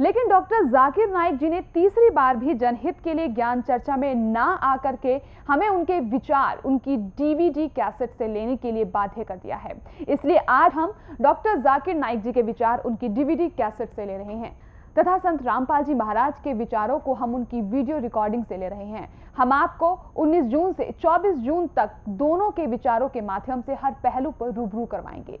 लेकिन डॉक्टर जाकिर नाइक जी ने तीसरी बार भी जनहित के लिए ज्ञान चर्चा में ना आकर के हमें उनके विचार उनकी डीवीडी कैसेट से लेने के लिए बाध्य कर दिया है। इसलिए आज हम डॉक्टर जाकिर नाइक जी के विचार उनकी डीवीडी कैसेट से ले रहे हैं तथा संत रामपाल जी महाराज के विचारों को हम उनकी वीडियो रिकॉर्डिंग से ले रहे हैं। हम आपको 19 जून से 24 जून तक दोनों के विचारों के माध्यम से हर पहलू पर रूबरू करवाएंगे।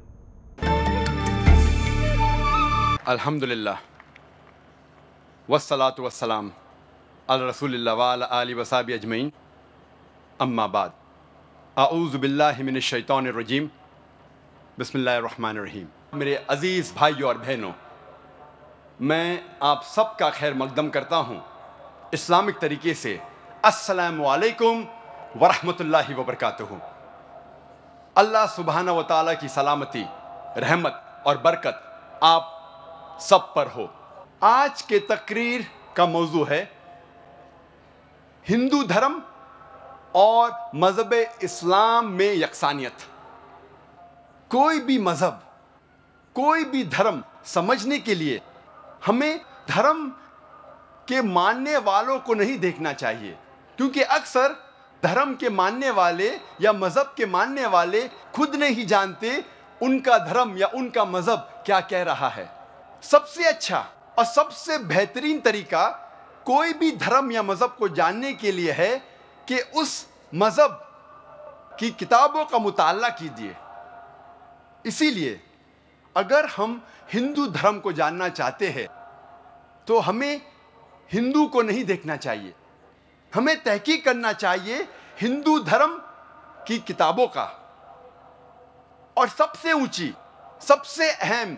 अल्हम्दुलिल्लाह वस्सलातु वस्सलाम अला रसूलिल्लाह व अला आलिहि व सहबी अजमईन, अम्मा बाद। आऊज़ु बिल्लाहि मिनश शैतानिर रजीम, बिस्मिल्लाहिर रहमानिर रहीम। मेरे अजीज़ भाइयों और बहनों, मैं आप सबका खैर मकदम करता हूँ इस्लामिक तरीके से। अस्सलामु अलैकुम वरहमतुल्लाहि वबरकातुहू। अल्लाह सुबहाना व तआला की सलामती, रहमत और बरकत आप सब पर हो। आज के तकरीर का मौजू है हिंदू धर्म और मजहब इस्लाम में यकसानियत। कोई भी मजहब, कोई भी धर्म समझने के लिए हमें धर्म के मानने वालों को नहीं देखना चाहिए, क्योंकि अक्सर धर्म के मानने वाले या मजहब के मानने वाले खुद नहीं जानते उनका धर्म या उनका मजहब क्या कह रहा है। सबसे अच्छा और सबसे बेहतरीन तरीका कोई भी धर्म या मजहब को जानने के लिए है कि उस मजहब की किताबों का मुताला कीजिए। इसीलिए अगर हम हिंदू धर्म को जानना चाहते हैं तो हमें हिंदू को नहीं देखना चाहिए, हमें तहकीक करना चाहिए हिंदू धर्म की किताबों का। और सबसे ऊंची, सबसे अहम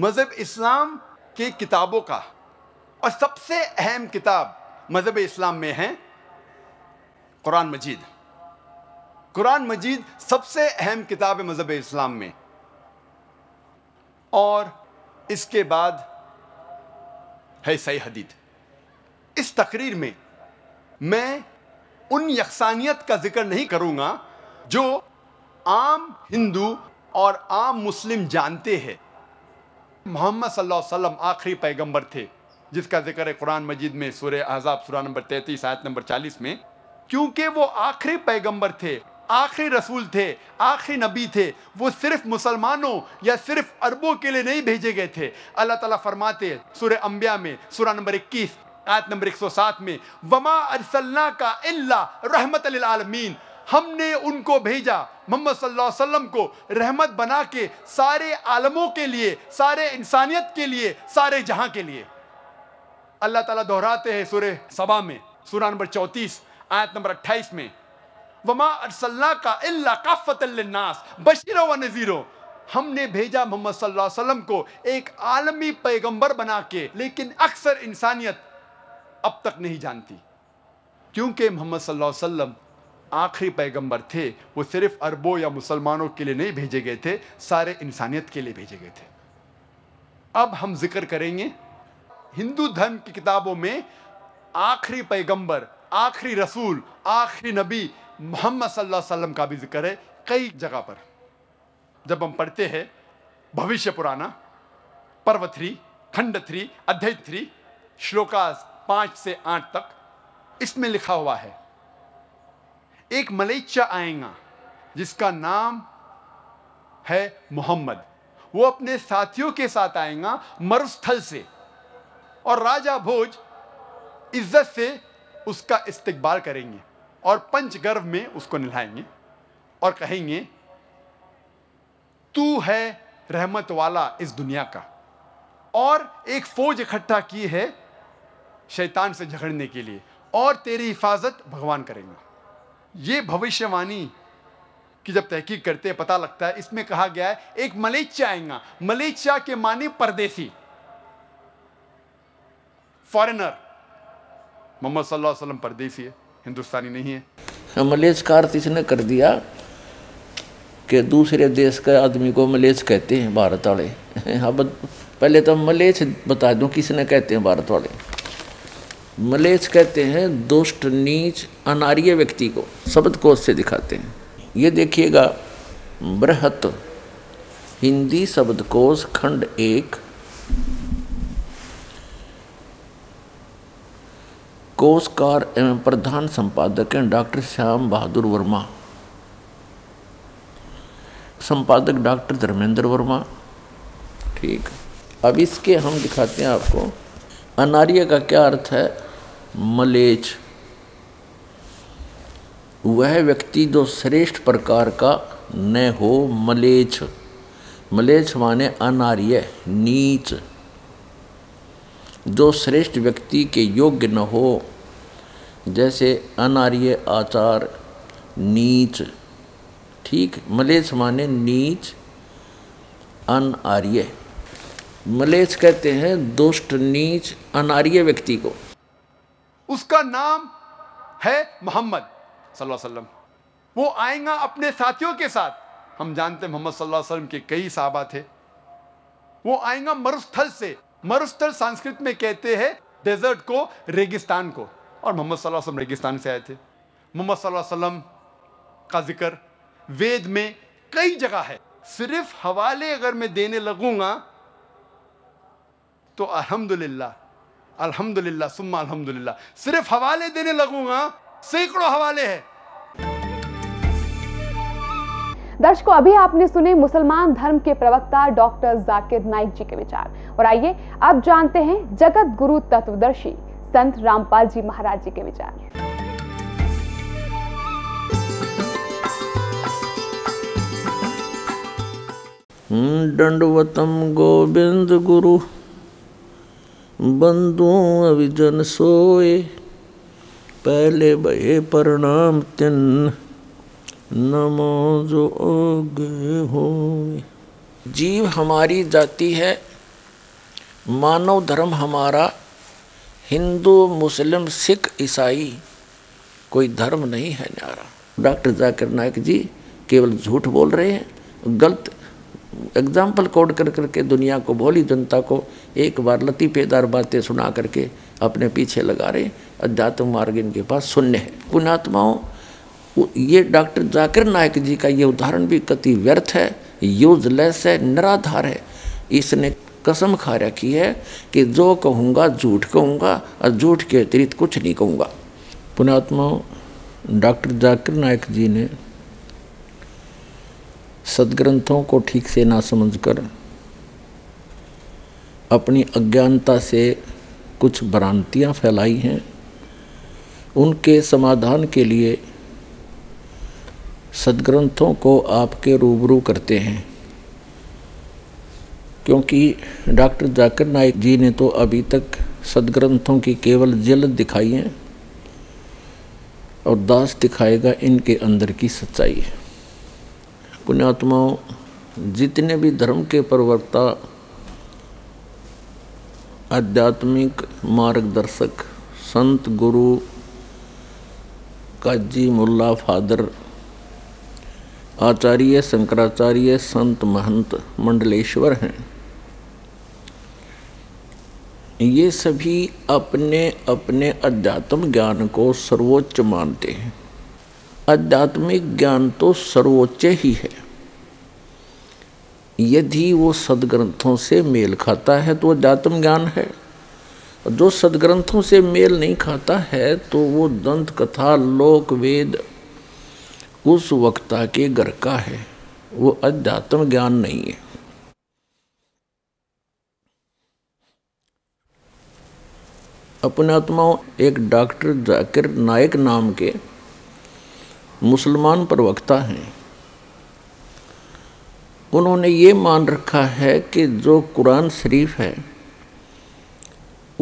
मजहब इस्लाम के किताबों का। और सबसे अहम किताब मजहब इस्लाम में है कुरान मजीद। कुरान मजीद सबसे अहम किताब है मजहब इस्लाम में। और इसके बाद है सही हदीद। इस तकरीर में मैं उन यकसानियत का जिक्र नहीं करूँगा जो आम हिंदू और आम मुस्लिम जानते हैं। मोहम्मद सल्लल्लाहु अलैहि वसल्लम आखिरी पैगंबर थे, जिसका जिक्र है कुरान मजीद में सूरह अहज़ाब सूरह नंबर 33 आयत नंबर 40 में। क्योंकि वो आखिरी पैगंबर थे, आखिरी रसूल थे, आखिरी नबी थे, वो सिर्फ मुसलमानों या सिर्फ अरबों के लिए नहीं भेजे गए थे। अल्लाह ताला फरमाते सूरह अंबिया में सूरह नंबर 21 आयत नंबर 107 में, वमा अर्सलनाका इल्ला रहमतल लिल आलमीन। हमने उनको भेजा मोहम्मद सल्लल्लाहु अलैहि वसल्लम को रहमत बना के सारे आलमों के लिए, सारे इंसानियत के लिए, सारे जहां के लिए। अल्लाह ताला दोहराते हैं सूरह सबा में सूरह नंबर 34 आयत नंबर 28 में, वमा अर्सलनाका इल्ला काफ़तल लिन्नास बशीरो व नज़ीरो, हमने भेजा मोहम्मद सल्लल्लाहु अलैहि वसल्लम को एक आलमी पैगंबर बना के, लेकिन अक्सर इंसानियत अब तक नहीं जानती, क्योंकि मोहम्मद सल्लल्लाहु अलैहि वसल्लम आखिरी पैगंबर थे। वो सिर्फ अरबों या मुसलमानों के लिए नहीं भेजे गए थे, सारे इंसानियत के लिए भेजे गए थे। अब हम जिक्र करेंगे हिंदू धर्म की किताबों में आखिरी पैगंबर, आखिरी रसूल, आखिरी नबी मोहम्मद सल्लल्लाहु अलैहि वसल्लम का भी जिक्र है कई जगह पर। जब हम पढ़ते हैं भविष्य पुराण पर्व 3, खंड 3, अध्याय 3, श्लोकास 5 से 8 तक, इसमें लिखा हुआ है एक मलेच्चा आएगा जिसका नाम है मोहम्मद। वो अपने साथियों के साथ आएगा मरुस्थल से, और राजा भोज इज्जत से उसका इस्तकबाल करेंगे और पंचगर्व में उसको नहलाएंगे और कहेंगे तू है रहमत वाला इस दुनिया का। और एक फौज इकट्ठा की है शैतान से झगड़ने के लिए, और तेरी हिफाजत भगवान करेंगे। ये भविष्यवाणी की जब तहकीक करते हैं पता लगता है, इसमें कहा गया है एक मलेच्चा आएगा। मलेच्चा के माने परदेसी, फॉरेनर। मोहम्मद सल्लल्लाहु अलैहि वसल्लम परदेसी है, हिंदुस्तानी नहीं है। मलेच्छ का अर्थ इसने कर दिया कि दूसरे देश के आदमी को मलेच्छ कहते हैं भारत वाले। हाँ, पहले तो मलेच्छ बता दूं किसने कहते हैं भारत वाले। मलेच्छ कहते हैं दुष्ट, नीच, अनार्य व्यक्ति को। शब्दकोश से दिखाते हैं, ये देखिएगा बृहत हिंदी शब्दकोश खंड 1 कोशकार एवं प्रधान संपादक हैं डॉक्टर श्याम बहादुर वर्मा, संपादक डॉक्टर धर्मेंद्र वर्मा। ठीक, अब इसके हम दिखाते हैं आपको अनार्य का क्या अर्थ है। मलेच्छ वह व्यक्ति जो श्रेष्ठ प्रकार का न हो। मलेच्छ, मलेच्छ माने अनार्य, नीच, जो श्रेष्ठ व्यक्ति के योग्य न हो। जैसे अनार्य आचार, नीच। ठीक, मलेच्छ माने नीच, अनार्य। मलेच्छ कहते हैं दुष्ट, नीच, अनार्य व्यक्ति को। उसका नाम है मोहम्मद सल्लल्लाहु अलैहि वसल्लम। वो आएगा अपने साथियों के साथ। हम जानते हैं मोहम्मद सल्लल्लाहु अलैहि वसल्लम के कई साहबा थे। वो आएगा मरुस्थल से। मरुस्थल संस्कृत में कहते हैं डेजर्ट को, रेगिस्तान को, और मोहम्मद सल्लल्लाहु अलैहि वसल्लम रेगिस्तान से आए थे। मोहम्मद सल्लल्लाहु अलैहि वसल्लम का जिक्र वेद में कई जगह है। सिर्फ हवाले अगर मैं देने लगूंगा तो अल्हम्दुलिल्लाह, अल्हम्दुलिल्लाह, सुम्मा अल्हम्दुलिल्लाह, सिर्फ हवाले देने लगूंगा, सैकड़ों हवाले हैं। दर्शकों, अभी आपने सुने मुसलमान धर्म के प्रवक्ता डॉक्टर जाकिर नाइक जी के विचार, और आइए अब जानते हैं जगत गुरु तत्वदर्शी संत रामपाल जी महाराज जी के विचार। दंडवतम गोविंद गुरु बंधु अविजन सोए, पहले भये प्रणाम तिन नमो जो हो। जीव हमारी जाति है, मानव धर्म हमारा हिंदू, मुस्लिम, सिख, ईसाई, कोई धर्म नहीं है न्यारा। डॉक्टर जाकिर नाइक जी केवल झूठ बोल रहे हैं, गलत एग्जाम्पल कोड कर करके दुनिया को, भोली जनता को एक बार लतीफेदार बातें सुना करके अपने पीछे लगा रहे। अध्यात्म मार्ग इनके पास शून्य है। पुण्यात्माओं, ये डॉक्टर जाकिर नाइक जी का ये उदाहरण भी कति व्यर्थ है, यूजलेस है, निराधार है। इसने कसम खा रखी है कि जो कहूँगा झूठ कहूँगा और झूठ के अतिरिक्त कुछ नहीं कहूँगा। पुण्यात्माओं, डॉक्टर जाकिर नाइक जी ने सदग्रंथों को ठीक से ना समझकर अपनी अज्ञानता से कुछ भ्रांतियाँ फैलाई हैं। उनके समाधान के लिए सदग्रंथों को आपके रूबरू करते हैं, क्योंकि डॉक्टर जाकिर नाइक जी ने तो अभी तक सदग्रंथों की केवल जिल्द दिखाई है। और दास दिखाएगा इनके अंदर की सच्चाई है। पुण्यात्माओं, जितने भी धर्म के प्रवक्ता, आध्यात्मिक मार्गदर्शक, संत, गुरु, काजी, मुल्ला, फादर, आचार्य, शंकराचार्य, संत, महंत, मंडलेश्वर हैं, ये सभी अपने अपने अध्यात्म ज्ञान को सर्वोच्च मानते हैं। आध्यात्मिक ज्ञान तो सर्वोच्च ही है, यदि वो सदग्रंथों से मेल खाता है तो अध्यात्म ज्ञान है, और जो सदग्रंथों से मेल नहीं खाता है तो वो दंत कथा, लोक वेद उस वक्ता के घर का है, वो अध्यात्म ज्ञान नहीं है। पुण्यात्माओं, एक डॉक्टर जाकिर नाइक नाम के मुसलमान प्रवक्ता हैं। उन्होंने ये मान रखा है कि जो कुरान शरीफ है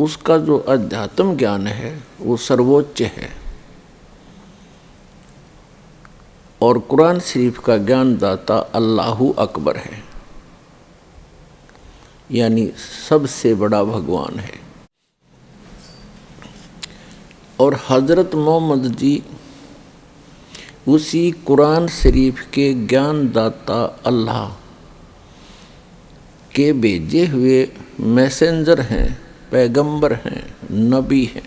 उसका जो अध्यात्म ज्ञान है वो सर्वोच्च है, और कुरान शरीफ का ज्ञानदाता अल्लाहु अकबर है, यानी सबसे बड़ा भगवान है। और हजरत मोहम्मद जी उसी कुरान शरीफ के ज्ञानदाता अल्लाह के भेजे हुए मैसेंजर हैं, पैगंबर हैं, नबी हैं।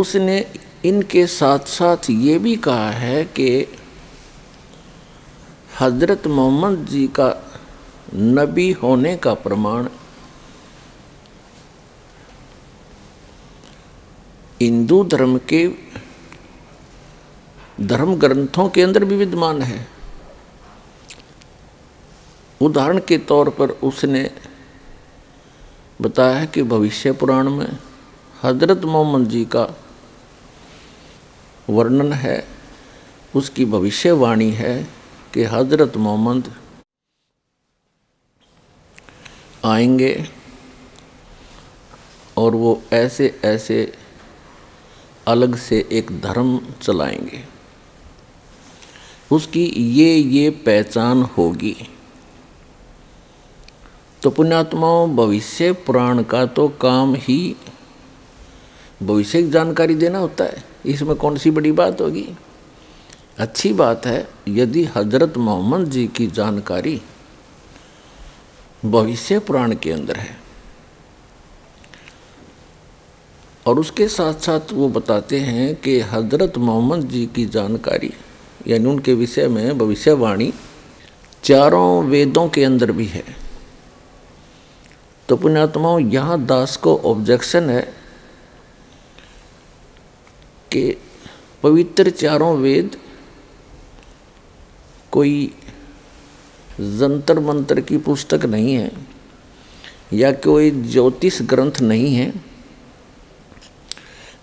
उसने इनके साथ साथ ये भी कहा है कि हजरत मोहम्मद जी का नबी होने का प्रमाण हिंदू धर्म के धर्म ग्रंथों के अंदर भी विद्यमान है। उदाहरण के तौर पर उसने बताया कि भविष्य पुराण में हजरत मोहम्मद जी का वर्णन है, उसकी भविष्यवाणी है कि हजरत मोहम्मद आएंगे और वो ऐसे ऐसे अलग से एक धर्म चलाएंगे, उसकी ये पहचान होगी। तो पुण्यात्माओं, भविष्य पुराण का तो काम ही भविष्य की जानकारी देना होता है, इसमें कौन सी बड़ी बात होगी। अच्छी बात है यदि हजरत मोहम्मद जी की जानकारी भविष्य पुराण के अंदर है। और उसके साथ साथ वो बताते हैं कि हजरत मोहम्मद जी की जानकारी यानी उनके विषय में भविष्यवाणी चारों वेदों के अंदर भी है। तो पुण्यात्माओं, यहाँ दास को ऑब्जेक्शन है कि पवित्र चारों वेद कोई जंतर मंतर की पुस्तक नहीं है या कोई ज्योतिष ग्रंथ नहीं है,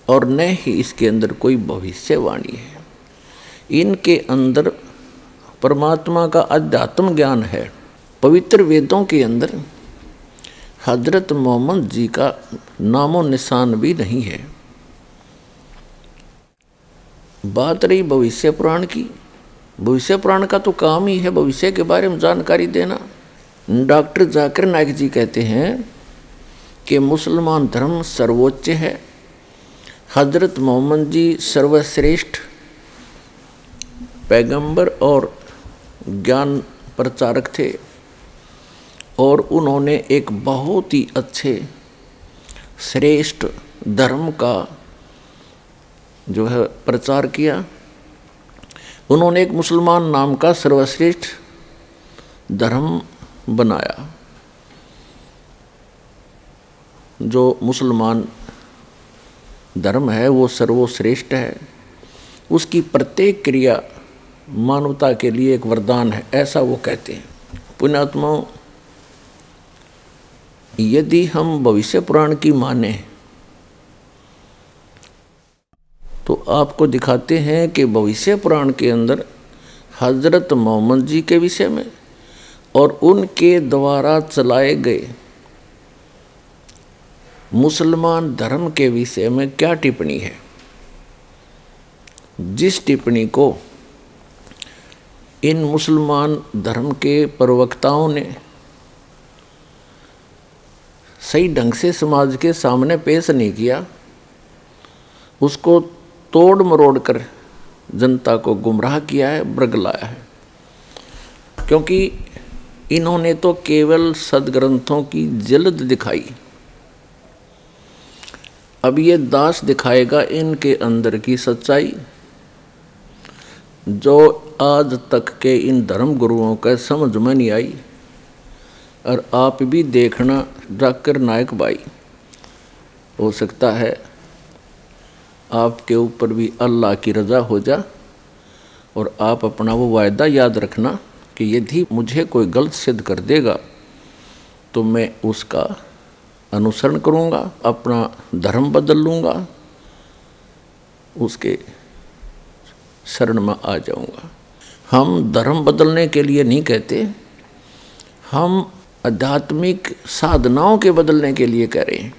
और न ही इसके अंदर कोई भविष्यवाणी है। इनके अंदर परमात्मा का अध्यात्म ज्ञान है। पवित्र वेदों के अंदर हजरत मोहम्मद जी का नामो निशान भी नहीं है। बात रही भविष्य पुराण की, भविष्य पुराण का तो काम ही है भविष्य के बारे में जानकारी देना। डॉक्टर जाकिर नाइक जी कहते हैं कि मुसलमान धर्म सर्वोच्च है, हजरत मोहम्मद जी सर्वश्रेष्ठ पैगंबर और ज्ञान प्रचारक थे, और उन्होंने एक बहुत ही अच्छे श्रेष्ठ धर्म का जो है प्रचार किया। उन्होंने एक मुसलमान नाम का सर्वश्रेष्ठ धर्म बनाया, जो मुसलमान धर्म है वो सर्वश्रेष्ठ है, उसकी प्रत्येक क्रिया मानवता के लिए एक वरदान है, ऐसा वो कहते हैं। पुण्यात्माओं, यदि हम भविष्य पुराण की माने तो आपको दिखाते हैं कि भविष्य पुराण के अंदर हजरत मोहम्मद जी के विषय में और उनके द्वारा चलाए गए मुसलमान धर्म के विषय में क्या टिप्पणी है। जिस टिप्पणी को इन मुसलमान धर्म के प्रवक्ताओं ने सही ढंग से समाज के सामने पेश नहीं किया, उसको तोड़ मरोड़ कर जनता को गुमराह किया है, बरगलाया है। क्योंकि इन्होंने तो केवल सदग्रंथों की जल्द दिखाई, अब ये दास दिखाएगा इनके अंदर की सच्चाई, जो आज तक के इन धर्म गुरुओं के समझ में नहीं आई। और आप भी देखना जाकिर नाइक भाई, हो सकता है आपके ऊपर भी अल्लाह की रजा हो जा और आप अपना वो वायदा याद रखना कि यदि मुझे कोई गलत सिद्ध कर देगा तो मैं उसका अनुसरण करूँगा, अपना धर्म बदल लूँगा, उसके शरण में आ जाऊँगा। हम धर्म बदलने के लिए नहीं कहते, हम आध्यात्मिक साधनाओं के बदलने के लिए कह रहे हैं,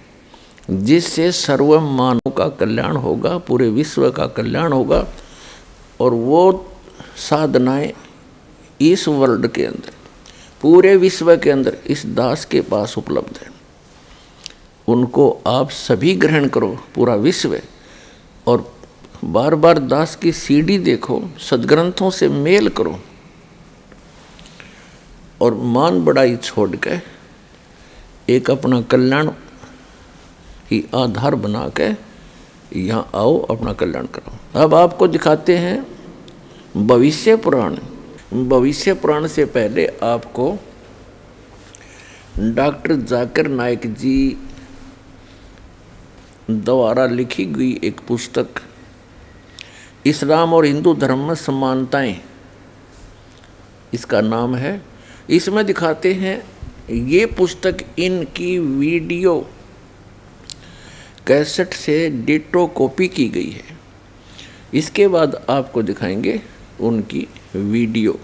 जिससे सर्व मानव का कल्याण होगा, पूरे विश्व का कल्याण होगा। और वो साधनाएं इस वर्ल्ड के अंदर, पूरे विश्व के अंदर इस दास के पास उपलब्ध है, उनको आप सभी ग्रहण करो, पूरा विश्व। और बार बार दास की सीडी देखो, सदग्रंथों से मेल करो और मान बड़ाई छोड़ के एक अपना कल्याण ही आधार बना के यहाँ आओ, अपना कल्याण करो। अब आपको दिखाते हैं भविष्य पुराण। भविष्य पुराण से पहले आपको डॉक्टर जाकिर नाइक जी द्वारा लिखी गई एक पुस्तक इस्लाम और हिंदू धर्म में समानताएं, इसका नाम है। इसमें दिखाते हैं, ये पुस्तक इनकी वीडियो कैसेट से डिटो कॉपी की गई है। इसके बाद आपको दिखाएंगे उनकी वीडियो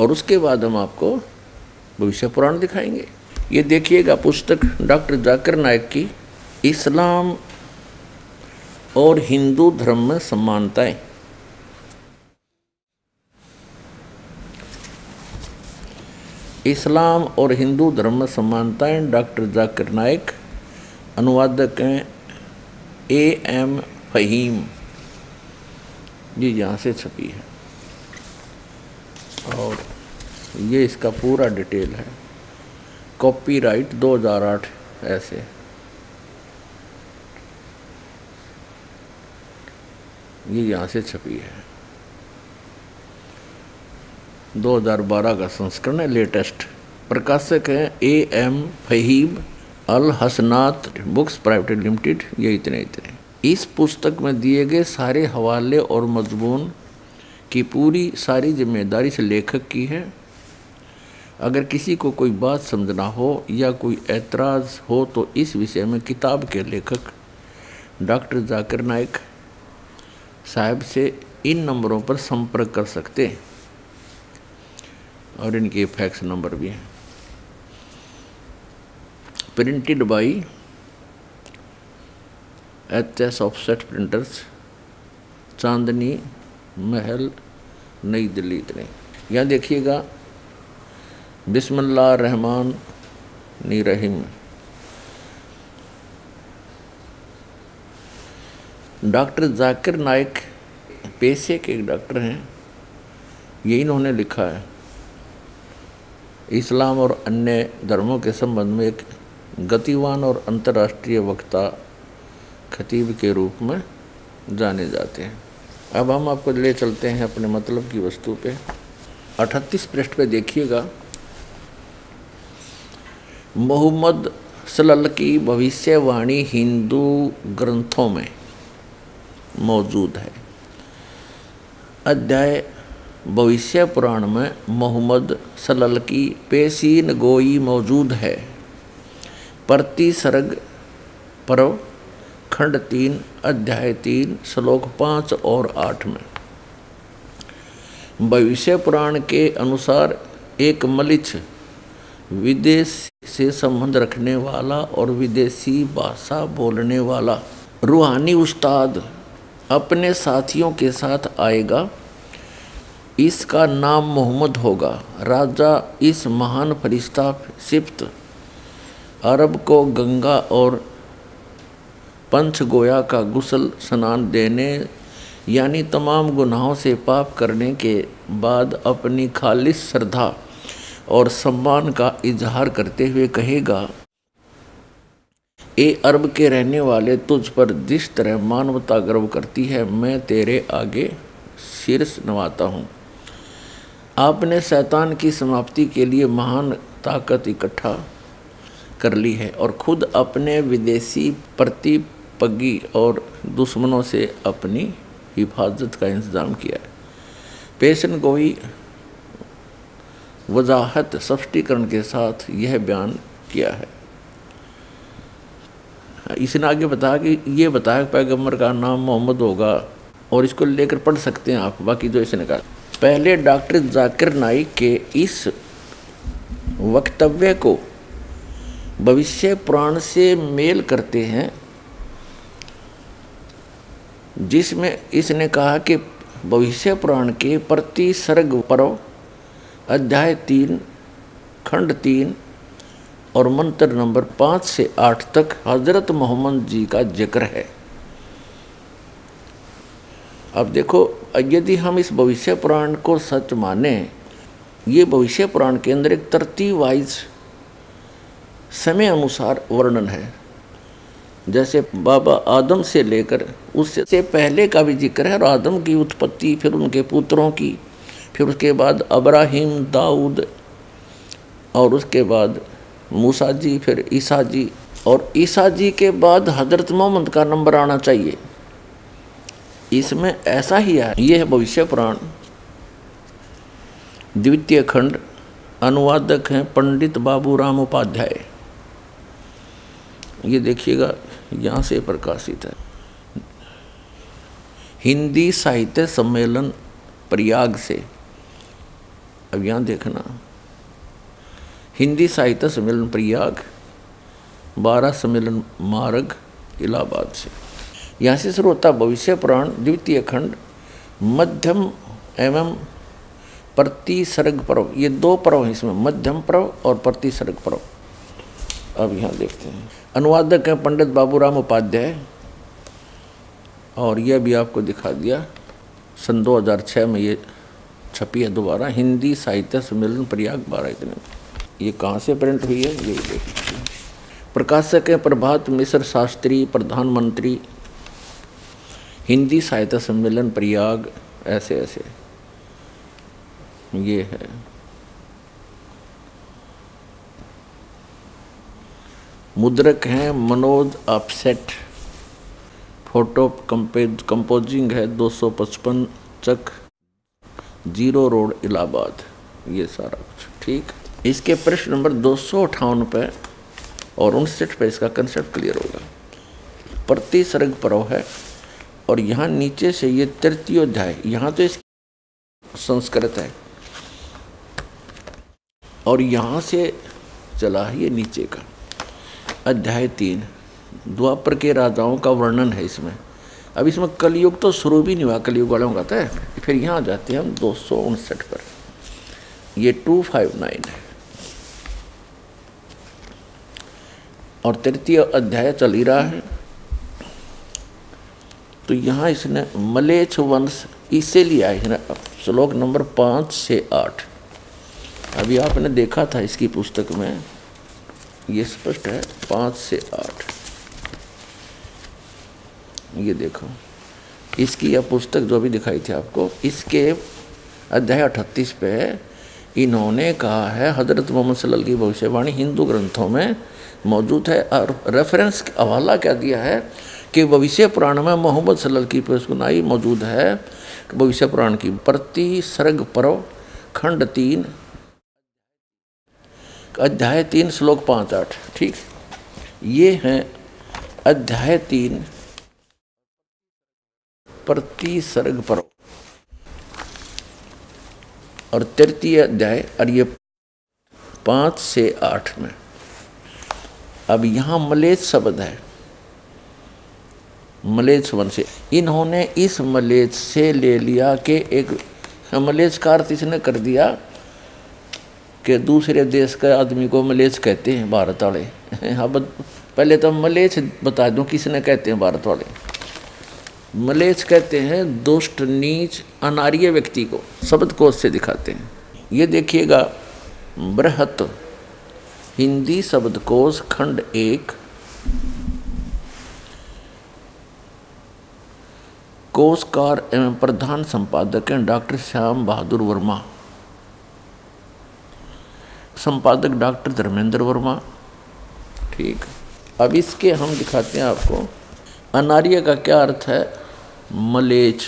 और उसके बाद हम आपको भविष्य पुराण दिखाएंगे। ये देखिएगा पुस्तक डॉक्टर जाकिर नाइक की इस्लाम और हिंदू धर्म में समानताएं। इस्लाम और हिंदू धर्म में समानताएं, डॉक्टर जाकिर नाइक, अनुवादक हैं A.M. फ़हीम जी, यहाँ से छपी है। और ये इसका पूरा डिटेल है, कॉपीराइट 2008। ऐसे ये यहाँ से छपी है, 2012 का संस्करण है, लेटेस्ट। प्रकाशक हैं A.M. Fahim, Al Hasanat books private limited. ये इतने इस पुस्तक में दिए गए सारे हवाले और मजमून की पूरी सारी जिम्मेदारी से लेखक की है। अगर किसी को कोई बात समझना हो या कोई एतराज़ हो तो इस विषय में किताब के लेखक डॉक्टर जाकिर नाइक साहब से इन नंबरों पर संपर्क कर सकते हैं, और इनके फैक्स नंबर भी हैं। Printed by HS offset printers, Chandni Mahal, नई दिल्ली। इतने यहाँ देखिएगा, बिस्मिल्लाह रहमान निरहीम। डॉक्टर जाकिर नाइक पेशे के एक डॉक्टर हैं, ये इन्होंने लिखा है। इस्लाम और अन्य धर्मों के संबंध में एक गतिवान और अंतर्राष्ट्रीय वक्ता खतीब के रूप में जाने जाते हैं। अब हम आपको ले चलते हैं अपने मतलब की वस्तु पे। 38 पृष्ठ पे देखिएगा, मोहम्मद सल्लल्लाहु की भविष्यवाणी हिंदू ग्रंथों में मौजूद है। अध्याय भविष्य पुराण में मोहम्मद सल्लल्लाहु की पेशीन गोई मौजूद है। प्रतिसर्ग पर्व खंड 3 अध्याय 3 श्लोक 5 और 8 में भविष्य पुराण के अनुसार एक मलिच्छ, विदेश से संबंध रखने वाला और विदेशी भाषा बोलने वाला रूहानी उस्ताद अपने साथियों के साथ आएगा, इसका नाम मोहम्मद होगा। राजा इस महान फरिश्ता सिफ्त अरब को गंगा और पंचगोया का गुसल स्नान देने यानी तमाम गुनाहों से पाप करने के बाद अपनी खालिस श्रद्धा और सम्मान का इजहार करते हुए कहेगा, ए अरब के रहने वाले, तुझ पर जिस तरह मानवता गर्व करती है मैं तेरे आगे शीर्ष नवाता हूँ। आपने शैतान की समाप्ति के लिए महान ताकत इकट्ठा कर ली है और खुद अपने विदेशी प्रतिपगी और दुश्मनों से अपनी हिफाजत का इंतजाम किया है। पेशन गोई वजाहत स्पष्टीकरण के साथ यह बयान किया है। इसने आगे बताया कि ये बताया पैगंबर का नाम मोहम्मद होगा और इसको लेकर पढ़ सकते हैं आप बाकी जो इसने कहा। पहले डॉक्टर जाकिर नाइक के इस वक्तव्य को भविष्य पुराण से मेल करते हैं, जिसमें इसने कहा कि भविष्य पुराण के प्रति सर्ग पर्व अध्याय 3 खंड 3 और मंत्र नंबर 5 से 8 तक हजरत मोहम्मद जी का जिक्र है। अब देखो, यदि हम इस भविष्य पुराण को सच माने, ये भविष्य पुराण के अंदर एक तरतीब वाइज समय अनुसार वर्णन है, जैसे बाबा आदम से लेकर उससे पहले का भी जिक्र है और आदम की उत्पत्ति, फिर उनके पुत्रों की, फिर उसके बाद अब्राहिम, दाऊद और उसके बाद मूसा जी, फिर ईसा जी और ईसा जी के बाद हजरत मोहम्मद का नंबर आना चाहिए। इसमें ऐसा ही है। यह है भविष्य पुराण। द्वितीय खंड, अनुवादक हैं पंडित बाबूराम उपाध्याय। ये देखिएगा, यहाँ से प्रकाशित है। हिंदी साहित्य सम्मेलन प्रयाग से। अब यहाँ देखना, हिंदी साहित्य सम्मेलन प्रयाग, 12 सम्मेलन मार्ग, इलाहाबाद से। यहाँ से शुरू होता भविष्य पुराण द्वितीय खंड, मध्यम एवं प्रतिसर्ग पर्व, ये दो पर्व हैं इसमें, मध्यम पर्व और प्रतिसर्ग पर्व। अब यहाँ देखते हैं, अनुवादक हैं पंडित बाबूराम उपाध्याय और यह भी आपको दिखा दिया, सन 2006 में ये छपी है दोबारा, हिंदी साहित्य सम्मेलन प्रयाग 12 इतने में। ये कहाँ से प्रिंट हुई है ये देखिए। प्रकाशक हैं प्रभात मिश्र शास्त्री, प्रधानमंत्री, हिंदी साहित्य सम्मेलन प्रयाग, ऐसे ऐसे ये है। मुद्रक हैं मनोज अपसेट, फोटो कंपोजिंग है 255 चक, जीरो रोड, इलाहाबाद। ये सारा कुछ ठीक। इसके प्रश्न नंबर 258 पे और 59 पे इसका कंसेप्ट क्लियर होगा। प्रतिसर्ग पर्व है और यहाँ नीचे से ये तृतीय अध्याय, यहाँ तो इस संस्कृत है और यहाँ से चला है ये नीचे का अध्याय 3, द्वापर के राजाओं का वर्णन है इसमें। अब इसमें कलयुग तो शुरू भी नहीं हुआ, कलयुग वालों का आता है। फिर यहाँ जाते हैं हम 259 पर, ये 259 है और तृतीय अध्याय चल ही रहा है। तो यहाँ इसने मलेच्छ वंश इसे लिया है, श्लोक नंबर 5 से 8। अभी आपने देखा था इसकी पुस्तक में, ये स्पष्ट है 5 से 8, ये देखो इसकी यह पुस्तक जो भी दिखाई थी आपको, इसके अध्याय 38 पे इन्होंने कहा है हजरत मोहम्मद सल्लल्लाहु अलैहि वसल्लम की भविष्यवाणी हिंदू ग्रंथों में मौजूद है और रेफरेंस हवाला क्या दिया है कि भविष्य पुराण में मोहम्मद सल्लल्लाहु अलैहि वसल्लम की पेशगुनाई मौजूद है। भविष्य पुराण की प्रतिसर्ग पर्व खंड 3 अध्याय 3 श्लोक 5-8, ठीक। ये हैं अध्याय 3 प्रतिसर्ग पर्व और तृतीय अध्याय और ये 5 से 8 में। अब यहाँ मलेच्छ शब्द है मलेच्छ वंश से। इन्होंने इस मलेच्छ से ले लिया कि एक मलेच्छ का अर्थ इसने कर दिया कि दूसरे देश के आदमी को मलेच्छ कहते हैं भारत वाले। अब पहले तो मलेच्छ बता दूं किसने कहते हैं भारत वाले। मलेच्छ कहते हैं दुष्ट, नीच, अनार्य व्यक्ति को। शब्दकोश से दिखाते हैं, ये देखिएगा बृहत हिंदी शब्दकोश खंड 1 कोशकार एवं प्रधान संपादक हैं डॉक्टर श्याम बहादुर वर्मा, संपादक डॉक्टर धर्मेंद्र वर्मा। ठीक, अब इसके हम दिखाते हैं आपको अनार्य का क्या अर्थ है। मलेच्छ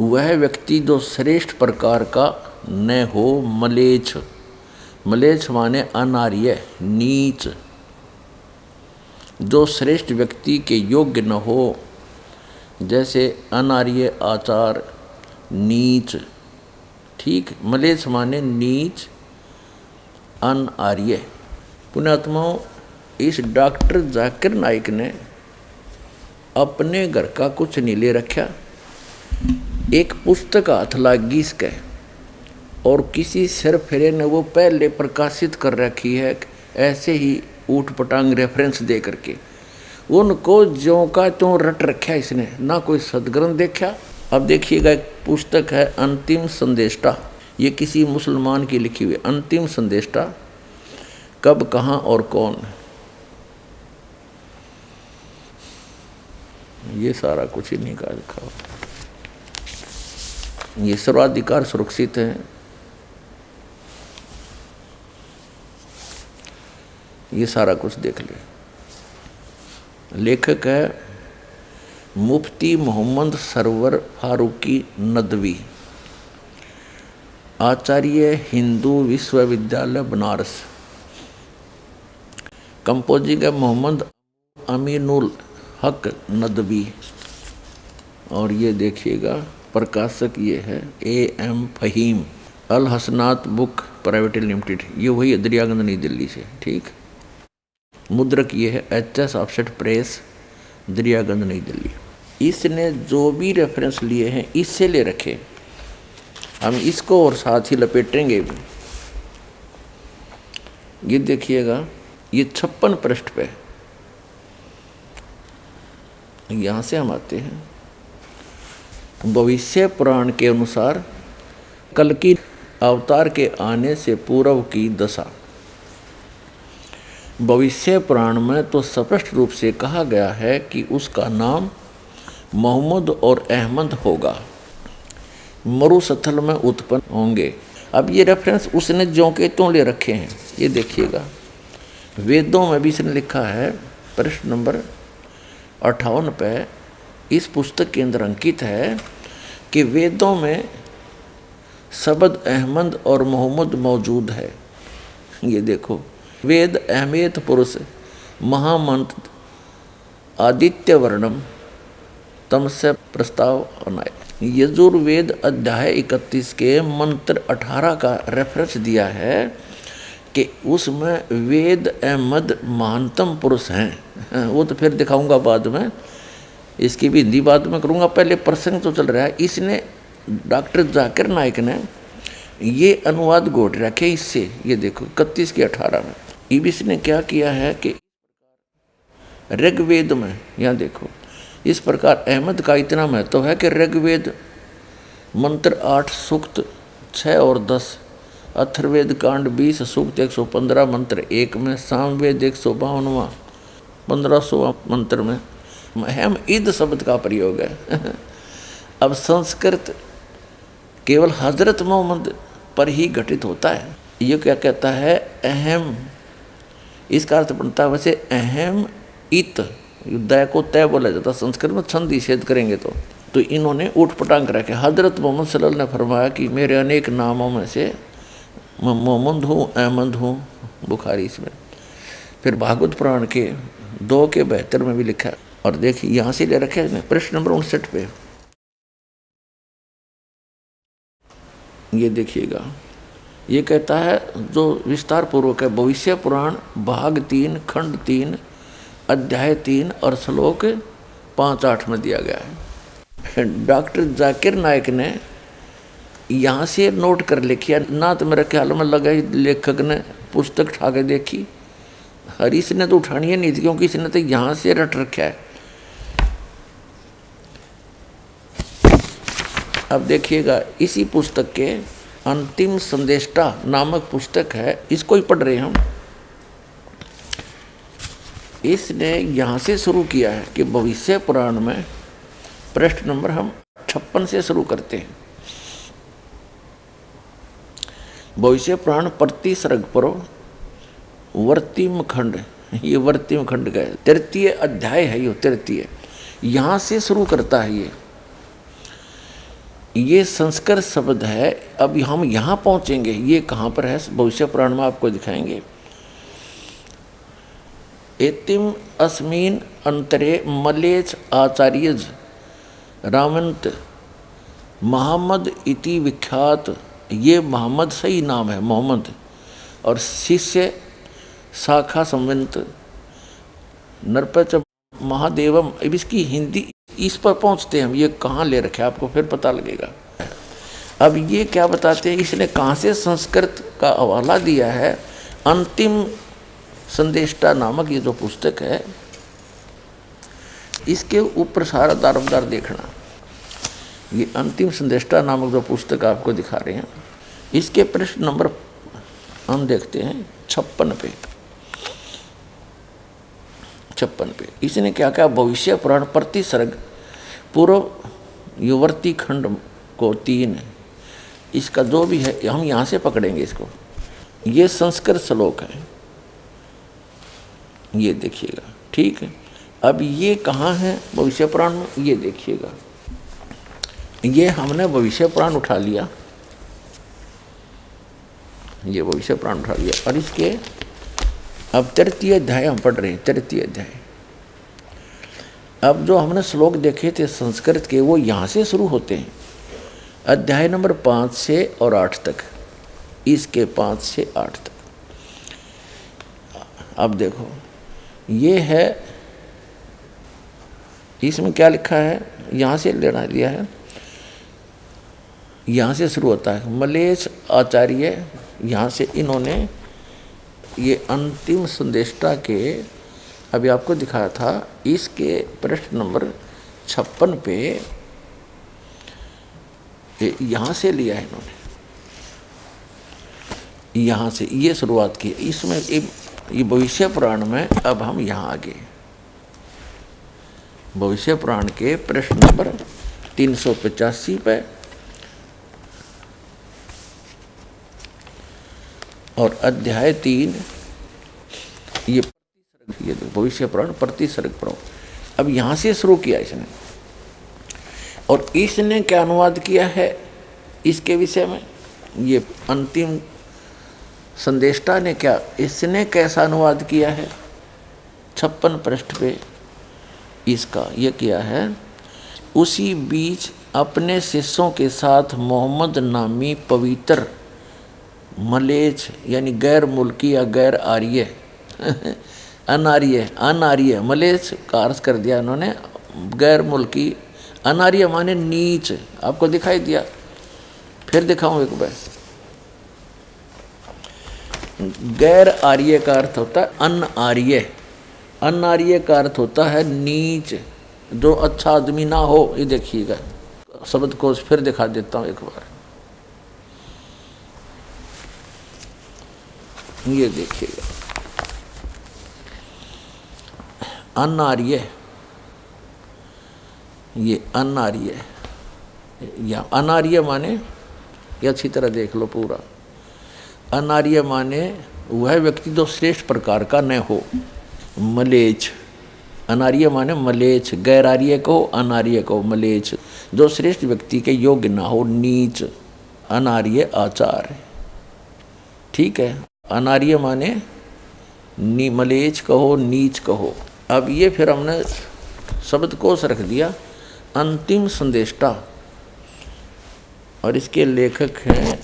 वह व्यक्ति जो श्रेष्ठ प्रकार का न हो। मलेच्छ, मलेच्छ माने अनार्य, नीच, जो श्रेष्ठ व्यक्ति के योग्य न हो। जैसे अनार्य आचार, नीच। ठीक, मलेच्छ माने नीच, अनार्य। पुण्यात्माओं, इस डॉक्टर जाकिर नाइक ने अपने घर का कुछ नहीं ले रखा। एक पुस्तक हाथ लागी इसके और किसी सरफेरे ने वो पहले प्रकाशित कर रखी है, ऐसे ही ऊट पटांग रेफरेंस दे करके उनको ज्यों का त्यों रट रखा इसने, ना कोई सदग्रंथ देखा। अब देखिएगा एक पुस्तक है अंतिम संदेष्टा, ये किसी मुसलमान की लिखी हुई। अंतिम संदेष्टा कब, कहाँ और कौन, ये सारा कुछ ही निकाल दिखाओ। ये सर्वाधिकार सुरक्षित है, ये सारा कुछ देख ले। लेखक है मुफ्ती मोहम्मद सरवर फारूकी नदवी, आचार्य हिंदू विश्वविद्यालय बनारस। कंपोजिंग है मोहम्मद अमीनुल हक नदवी। और ये देखिएगा प्रकाशक ये है A.M. Fahim, Al Hasanat book private limited, ये वही दरियागंज नई दिल्ली से। ठीक, मुद्रक ये है H.S. Offset प्रेस, दरियागंज नई दिल्ली। इसने जो भी रेफरेंस लिए हैं इससे ले रखे, हम इसको और साथ ही लपेटेंगे भी। ये देखिएगा, ये 56 पृष्ठ पे, यहाँ से हम आते हैं। भविष्य पुराण के अनुसार कल्कि अवतार के आने से पूर्व की दशा। भविष्य पुराण में तो स्पष्ट रूप से कहा गया है कि उसका नाम मोहम्मद और अहमद होगा, मरुस्थल में उत्पन्न होंगे। अब ये रेफरेंस उसने ज्यों के त्यों ले रखे हैं, ये देखिएगा। वेदों में भी इसने लिखा है, प्रश्न नंबर 58 पे इस पुस्तक के अंदर अंकित है कि वेदों में शब्द अहमद और मोहम्मद मौजूद है। ये देखो, वेद अहमेत पुरुष महामंत्र आदित्य वर्णम तमस्य प्रस्ताव अनाय। यजुर्वेद अध्याय 31 के मंत्र 18 का रेफरेंस दिया है कि उसमें वेद अहमद महानतम पुरुष हैं। वो तो फिर दिखाऊंगा बाद में, इसकी भी हिंदी बाद में करूंगा, पहले प्रसंग तो चल रहा है। इसने डॉक्टर जाकिर नाइक ने ये अनुवाद गोट रखे इससे, ये देखो 31 के 18 में। अब इसने क्या किया है कि ऋग्वेद में, यहाँ देखो, इस प्रकार अहमद का इतना महत्व है कि ऋग्वेद मंत्र 8 सूक्त 6 और 10, अथर्ववेद कांड 20 सूक्त 115 मंत्र 1 में, सामवेद 152वां 1500वां मंत्र में अहम ईद शब्द का प्रयोग है। अब संस्कृत केवल हजरत मोहम्मद पर ही घटित होता है। ये क्या कहता है, अहम, इसका अर्थ बनता है वैसे अहम इत, दया को तय बोला जाता संस्कृत में, छंद निषेध करेंगे तो इन्होंने ऊट पटांग रखे। हजरत मोहम्मद सल्लल्लाहु अलैहि वसल्लम ने फरमाया कि मेरे अनेक नामों में से मैं मोहम्मद हूँ, अहमद हूँ, बुखारी इसमें। फिर भागवत पुराण के 2 के 72 में भी लिखा, और देखिए यहाँ से ले रखे हैं प्रश्न नंबर 59 पे, ये देखिएगा। ये कहता है जो विस्तार पूर्वक है, भविष्य पुराण भाग 3 खंड 3 अध्याय 3 और श्लोक 5-8 में दिया गया है। डॉक्टर जाकिर नाइक ने यहाँ से नोट कर लिखी ना तो मेरे ख्याल में लगा लेखक ने पुस्तक उठा के देखी, हरीश ने तो उठानी है नहीं थी क्योंकि इसने तो यहाँ से रट रखा है। अब देखिएगा, इसी पुस्तक के अंतिम संदेष्टा नामक पुस्तक है, इसको ही पढ़ रहे हम। इसने यहाँ से शुरू किया है कि भविष्य पुराण में पृष्ठ नंबर हम 56 से शुरू करते हैं। भविष्य पुराण प्रति सर्ग परो वर्तिम खंड, ये वर्तिम खंड का 3 अध्याय है, ये 3 यहाँ से शुरू करता है। ये संस्कृत शब्द है। अब हम यहाँ पहुँचेंगे, ये कहाँ पर है भविष्य पुराण में आपको दिखाएंगे। एतिम अस्मिन अंतरे मलेच आचार्यज रामंत मोहम्मद इति विख्यात, ये मोहम्मद सही नाम है मोहम्मद, और शिष्य शाखा संवंत नरपच महादेवम। अब इसकी हिंदी इस पर पहुंचते हैं हम, ये कहाँ ले रखे आपको फिर पता लगेगा। अब ये क्या बताते हैं, इसने कहाँ से संस्कृत का हवाला दिया है। अंतिम संदेष्टा नामक ये जो पुस्तक है, इसके ऊपर सारा दारोमदार देखना। ये अंतिम संदेष्टा नामक जो पुस्तक आपको दिखा रहे हैं, इसके प्रश्न नंबर हम देखते हैं 56 पे। 56 पे इसने क्या कहा, भविष्य पुराण प्रति सर्ग पूर्व युवर्ती खंड को 3, इसका जो भी है हम यहाँ से पकड़ेंगे इसको। ये संस्कृत श्लोक है, ये देखिएगा, ठीक है। अब ये कहाँ है भविष्य पुराण में, ये देखिएगा, ये हमने भविष्य पुराण उठा लिया, ये भविष्य पुराण उठा लिया। और इसके अब 3 अध्याय हम पढ़ रहे हैं, 3 अध्याय। अब जो हमने श्लोक देखे थे संस्कृत के, वो यहाँ से शुरू होते हैं अध्याय नंबर 5 से और 8 तक, इसके 5 से 8 तक। अब देखो ये है, इसमें क्या लिखा है, यहाँ से लेना दिया है, यहाँ से शुरू होता है मलेश आचार्य। यहाँ से इन्होंने ये अंतिम संदेष्टा के अभी आपको दिखाया था, इसके प्रश्न नंबर 56 पे यहाँ से लिया है इन्होंने, यहाँ से ये शुरुआत की इसमें। ये भविष्य पुराण में अब हम यहाँ आ गए, भविष्य पुराण के प्रश्न नंबर 385 पे और अध्याय 3, ये भविष्य पुराण प्रति सर्ग पर। अब यहाँ से शुरू किया इसने, और इसने क्या अनुवाद किया है इसके विषय में, ये अंतिम संदेष्टा ने क्या, इसने कैसा अनुवाद किया है 56 पृष्ठ पे इसका, ये किया है। उसी बीच अपने शिष्यों के साथ मोहम्मद नामी पवित्र मलेच यानी गैर मुल्की या गैर आर्य अनार्य, अनार्य मलेच का अर्थ कर दिया उन्होंने, गैर मुल्की अनार्य माने नीच, आपको दिखाई दिया, फिर दिखाऊं एक बार। गैर आर्य का अर्थ होता है अनार्य, अनार्य का अर्थ होता है नीच, जो अच्छा आदमी ना हो। ये देखिएगा शब्द को फिर दिखा देता हूँ एक बार, ये देखिएगा अनार्य, ये अनार्य या अनार्य माने, ये अच्छी तरह देख लो पूरा, अनार्य माने वह व्यक्ति जो श्रेष्ठ प्रकार का न हो। मलेच अनार्य माने मलेच, गैरार्य को अनार्य को मलेच, जो श्रेष्ठ व्यक्ति के योग्य ना हो, नीच अनार्य आचार, ठीक है। अनार्य माने मलेच कहो, नीच कहो। अब ये फिर हमने शब्दकोश रख दिया अंतिम संदेष्टा, और इसके लेखक हैं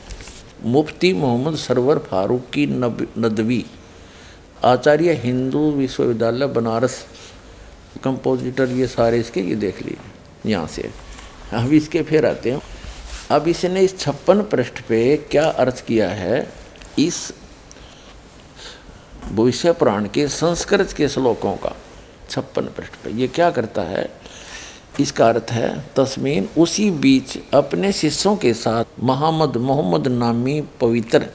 मुफ्ती मोहम्मद सरवर फारूकी नदवी, आचार्य हिंदू विश्वविद्यालय बनारस। कंपोजिटर ये सारे इसके ये देख लिए यहाँ से। अब इसके फिर आते हैं, अब इसने इस 56 पृष्ठ पे क्या अर्थ किया है इस भविष्य पुराण के संस्कृत के श्लोकों का। 56 पृष्ठ पे ये क्या करता है, इसका अर्थ है तस्मीन उसी बीच अपने शिष्यों के साथ मोहम्मद नामी पवित्र,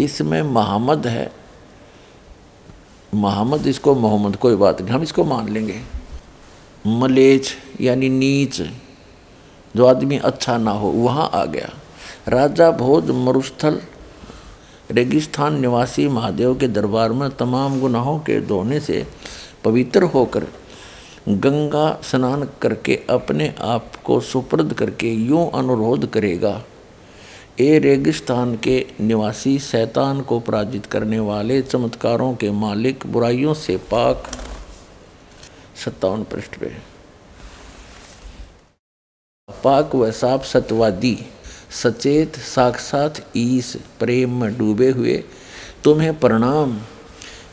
इसमें मोहम्मद है, मोहम्मद इसको मोहम्मद कोई बात नहीं हम इसको मान लेंगे, मलेच यानी नीच जो आदमी अच्छा ना हो वहाँ आ गया, राजा भोज मरुस्थल रेगिस्तान निवासी महादेव के दरबार में तमाम गुनाहों के धोने से पवित्र होकर गंगा स्नान करके अपने आप को सुपर्द करके यूं अनुरोध करेगा, ए रेगिस्तान के निवासी शैतान को पराजित करने वाले चमत्कारों के मालिक बुराइयों से पाक। 57 पृष्ठ पे पाक व साफ सत्वादी सचेत साक्षात ईश प्रेम में डूबे हुए तुम्हें प्रणाम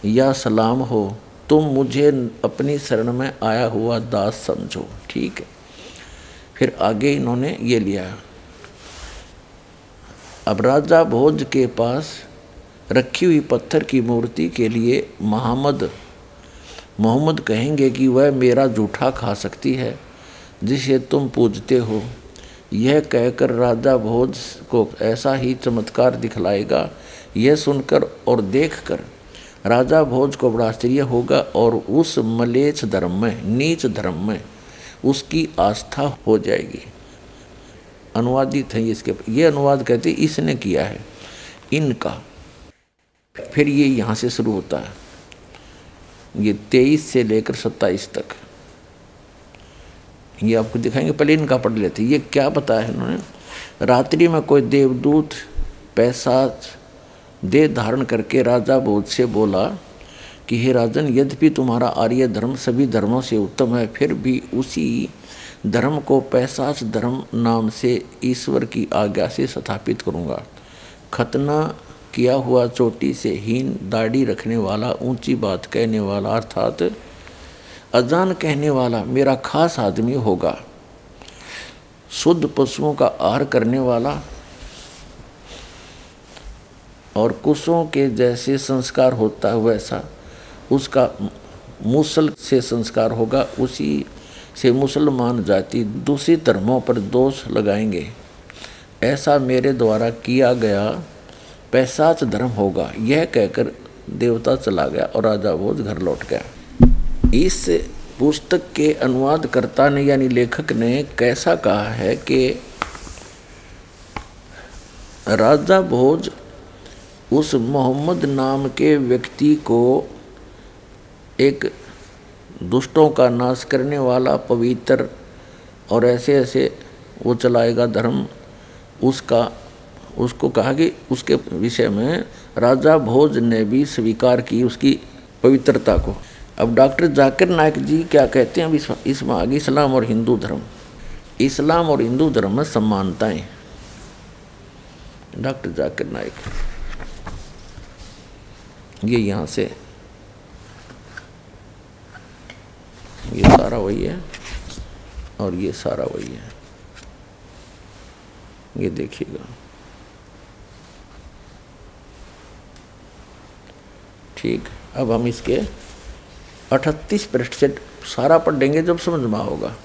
या सलाम हो, तुम मुझे अपनी शरण में आया हुआ दास समझो। ठीक है, फिर आगे इन्होंने ये लिया। अब राजा भोज के पास रखी हुई पत्थर की मूर्ति के लिए मोहम्मद कहेंगे कि वह मेरा जूठा खा सकती है जिसे तुम पूजते हो, यह कहकर राजा भोज को ऐसा ही चमत्कार दिखलाएगा। यह सुनकर और देखकर राजा भोज को बड़ा आश्चर्य होगा और उस मलेच्छ धर्म में नीच धर्म में उसकी आस्था हो जाएगी। अनुवादित है इसके, ये अनुवाद कहते इसने किया है इनका। फिर ये यहाँ से शुरू होता है, ये 23 से लेकर 27 तक ये आपको दिखाएंगे। पहले इनका पढ़ लेते, ये क्या बताया इन्होंने। रात्रि में कोई देवदूत पैशाच देह धारण करके राजा भोज से बोला कि हे राजन, यद्यपि तुम्हारा आर्य धर्म सभी धर्मों से उत्तम है, फिर भी उसी धर्म को पैशाच धर्म नाम से ईश्वर की आज्ञा से स्थापित करूँगा। खतना किया हुआ, चोटी से हीन, दाढ़ी रखने वाला, ऊंची बात कहने वाला अर्थात अजान कहने वाला मेरा खास आदमी होगा, शुद्ध पशुओं का आहार करने वाला और कुशों के जैसे संस्कार होता है वैसा उसका मुसल से संस्कार होगा, उसी से मुसलमान जाति दूसरे धर्मों पर दोष लगाएंगे, ऐसा मेरे द्वारा किया गया पैशाच धर्म होगा। यह कहकर देवता चला गया और राजा भोज घर लौट गया। इस पुस्तक के अनुवादकर्ता ने यानी लेखक ने कैसा कहा है कि राजा भोज उस मोहम्मद नाम के व्यक्ति को एक दुष्टों का नाश करने वाला पवित्र और ऐसे ऐसे वो चलाएगा धर्म, उसका उसको कहा कि उसके विषय में राजा भोज ने भी स्वीकार की उसकी पवित्रता को। अब डॉक्टर जाकिर नाइक जी क्या कहते हैं, अब इसमें आगे इस्लाम और हिंदू धर्म, इस्लाम और हिंदू धर्म में समानताएं। डॉक्टर जाकिर नाइक ये यहाँ से ये सारा वही है और ये सारा वही है, ये देखिएगा। ठीक, अब हम इसके 38 पृष्ठ से सारा पढ़ेंगे जब समझ में होगा।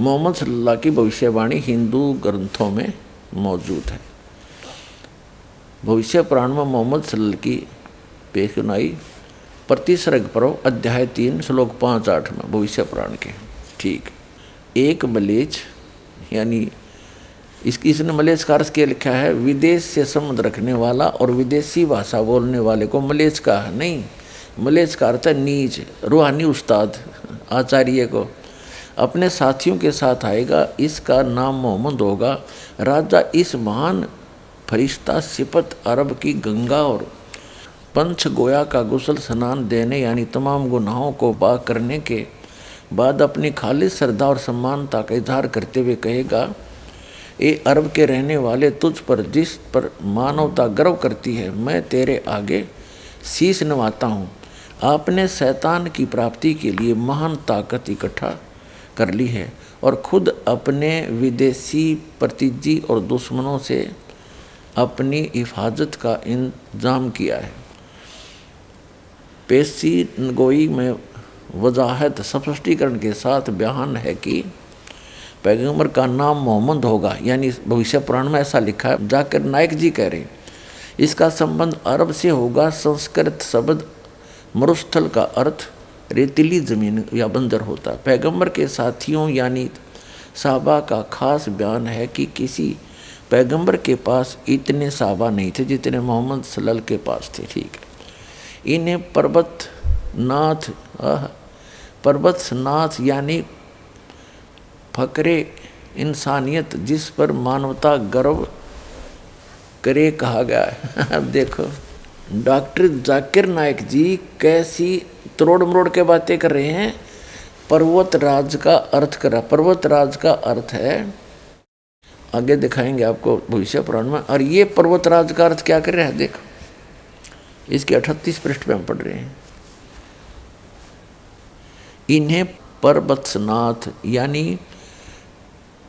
मोहम्मद सल्लल्लाह की भविष्यवाणी हिंदू ग्रंथों में मौजूद है। भविष्य पुराण में मोहम्मद सल्लल्लाह की पेशनाई 32 सर्ग परो अध्याय 3 श्लोक 5-8 में भविष्य पुराण के। ठीक, एक मलेच यानी इसकी इसने मलेच्छ का अर्थ क्या लिखा है, विदेश से संबंध रखने वाला और विदेशी भाषा बोलने वाले को मलेच्छ कहा। नहीं, मलेच्छ का अर्थ है नीच, रूहानी उस्ताद आचार्य को अपने साथियों के साथ आएगा, इसका नाम मोहम्मद होगा। राजा इस महान फरिश्ता सिपत अरब की गंगा और पंच गोया का गुसल स्नान देने यानी तमाम गुनाहों को पाक करने के बाद अपनी खालिश श्रद्धा और सम्मानता का इजहार करते हुए कहेगा, ए अरब के रहने वाले, तुझ पर जिस पर मानवता गर्व करती है मैं तेरे आगे शीश नवाता हूँ, आपने शैतान की प्राप्ति के लिए महान ताकत इकट्ठा कर ली है और खुद अपने विदेशी प्रतिजी और दुश्मनों से अपनी हिफाजत का इंतजाम किया है। पेशी गोई में वजाहत स्पष्टीकरण के साथ बयान है कि पैगंबर का नाम मोहम्मद होगा, यानी भविष्य पुराण में ऐसा लिखा है। जाकिर नाइक जी कह रहे हैं इसका संबंध अरब से होगा। संस्कृत शब्द मरुस्थल का अर्थ रेतीली जमीन या बंजर होता है। पैगंबर के साथियों यानी साहबा का खास बयान है कि किसी पैगंबर के पास इतने साहबा नहीं थे जितने मोहम्मद सल्लल्लाहु अलैहि वसल्लम के पास थे। ठीक है, इन्हें पर्वतनाथ यानी फकरे इंसानियत जिस पर मानवता गर्व करे कहा गया है। अब देखो डॉक्टर जाकिर नाइक जी कैसी त्रोड़ मरोड़ के बातें कर रहे हैं। पर्वतराज का अर्थ है, आगे दिखाएंगे आपको भविष्य पुराण में। और ये पर्वतराज का अर्थ क्या कर रहा है देखो, इसके 38 पृष्ठ पे हम पढ़ रहे हैं। इन्हें पर्वतनाथ यानी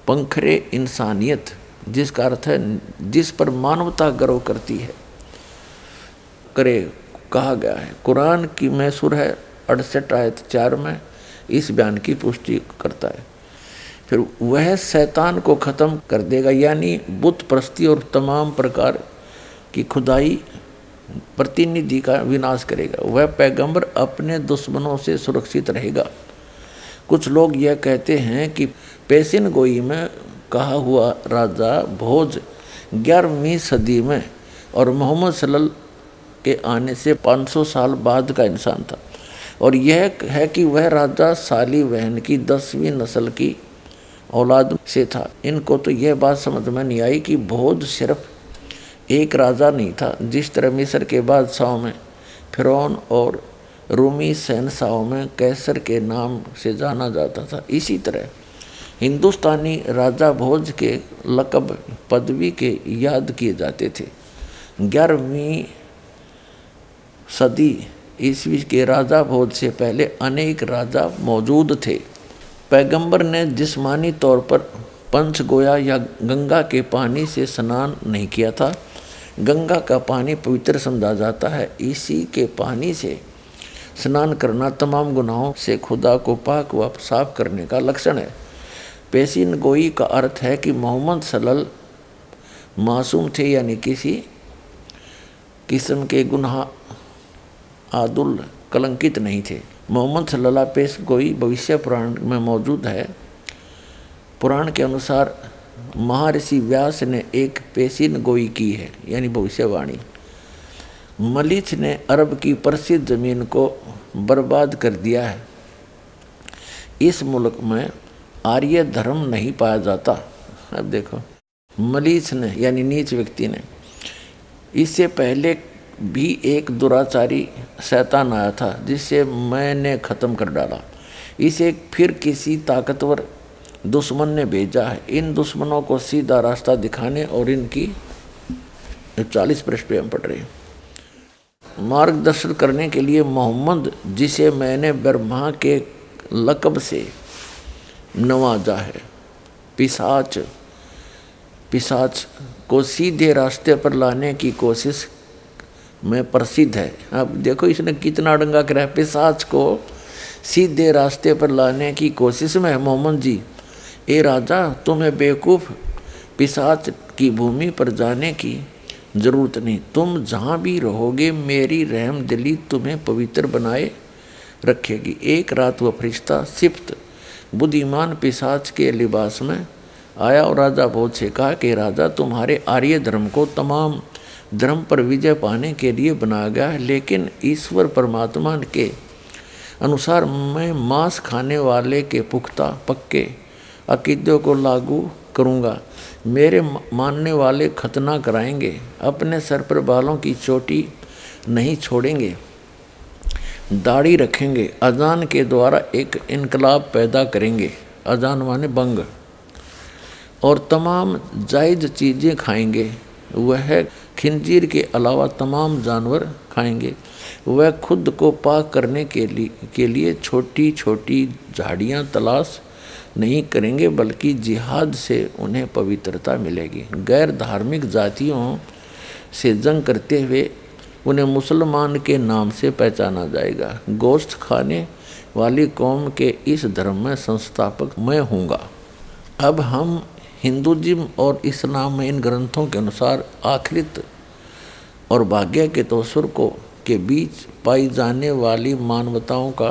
पंखरे इंसानियत जिसका अर्थ है जिस पर मानवता गर्व करती है करे कहा गया है। कुरान की में सूरह 68 आयत 4 में इस बयान की पुष्टि करता है। फिर वह शैतान को ख़त्म कर देगा यानी बुत परस्ती और तमाम प्रकार की खुदाई प्रतिनिधि का विनाश करेगा। वह पैगंबर अपने दुश्मनों से सुरक्षित रहेगा। कुछ लोग यह कहते हैं कि पेशिन गोई में कहा हुआ राजा भोज 11वीं सदी में और मोहम्मद सल्लल्लाहु के आने से 500 साल बाद का इंसान था, और यह है कि वह राजा साली बहन की 10वीं नस्ल की औलाद से था। इनको तो यह बात समझ में नहीं आई कि भोज सिर्फ एक राजा नहीं था। जिस तरह मिस्र के बादशाहों में फिरौन और रूमी शहनशाहों में कैसर के नाम से जाना जाता था, इसी तरह हिंदुस्तानी राजा भोज के लकब पदवी के याद किए जाते थे। 11वीं सदी ईस्वी के राजा भोज से पहले अनेक राजा मौजूद थे। पैगंबर ने जिस्मानी तौर पर पंचगोया या गंगा के पानी से स्नान नहीं किया था। गंगा का पानी पवित्र समझा जाता है। इसी के पानी से स्नान करना तमाम गुनाहों से खुदा को पाक व साफ करने का लक्षण है। पेशिन गोई का अर्थ है कि मोहम्मद सल्लल्लाहु मासूम थे, यानी किसी किस्म के गुनाह आदुल कलंकित नहीं थे। मोहम्मद सल्लल्लाहु पेशिन गोई भविष्य पुराण में मौजूद है। पुराण के अनुसार महर्षि व्यास ने एक पेशिन गोई की है, यानी भविष्यवाणी। मलिच ने अरब की प्रसिद्ध ज़मीन को बर्बाद कर दिया है। इस मुल्क में आर्य धर्म नहीं पाया जाता। अब देखो मलिच ने यानी नीच व्यक्ति ने, इससे पहले भी एक दुराचारी शैतान आया था जिसे मैंने ख़त्म कर डाला। इसे फिर किसी ताकतवर दुश्मन ने भेजा है। इन दुश्मनों को सीधा रास्ता दिखाने और इनकी 40 पृष्ठ पे हम पढ़ रहे हैं मार्गदर्शन करने के लिए मोहम्मद, जिसे मैंने ब्रह्मा के लकब से नवाजा है, पिशाच को सीधे रास्ते पर लाने की कोशिश में प्रसिद्ध है। अब देखो इसने कितना डंगा करा है। पिशाच को सीधे रास्ते पर लाने की कोशिश में है मोहम्मद जी। ए राजा, तुम्हें बेवकूफ़ पिशाच की भूमि पर जाने की ज़रूरत नहीं। तुम जहाँ भी रहोगे मेरी रहम दिली तुम्हें पवित्र बनाए रखेगी। एक रात वह फरिश्ता सिफ्त बुद्धिमान पिशाच के लिबास में आया और राजा भोज से कहा कि राजा, तुम्हारे आर्य धर्म को तमाम धर्म पर विजय पाने के लिए बनाया गया है, लेकिन ईश्वर परमात्मा के अनुसार मैं मांस खाने वाले के पुख्ता पक्के अकीदों को लागू करूँगा। मेरे मानने वाले खतना कराएंगे, अपने सर पर बालों की चोटी नहीं छोड़ेंगे, दाढ़ी रखेंगे, अजान के द्वारा एक इनकलाब पैदा करेंगे, अजान माने बंग, और तमाम जायज़ चीज़ें खाएंगे। वह खिंजीर के अलावा तमाम जानवर खाएंगे। वह खुद को पाक करने के लिए छोटी छोटी झाड़ियाँ तलाश नहीं करेंगे, बल्कि जिहाद से उन्हें पवित्रता मिलेगी। गैर धार्मिक जातियों से जंग करते हुए उन्हें मुसलमान के नाम से पहचाना जाएगा। गोश्त खाने वाली कौम के इस धर्म में संस्थापक मैं हूँगा। अब हम हिंदुज़म और इस्लाम में इन ग्रंथों के अनुसार आखिरत और भाग्य के तसव्वुर को के बीच पाई जाने वाली मानवताओं का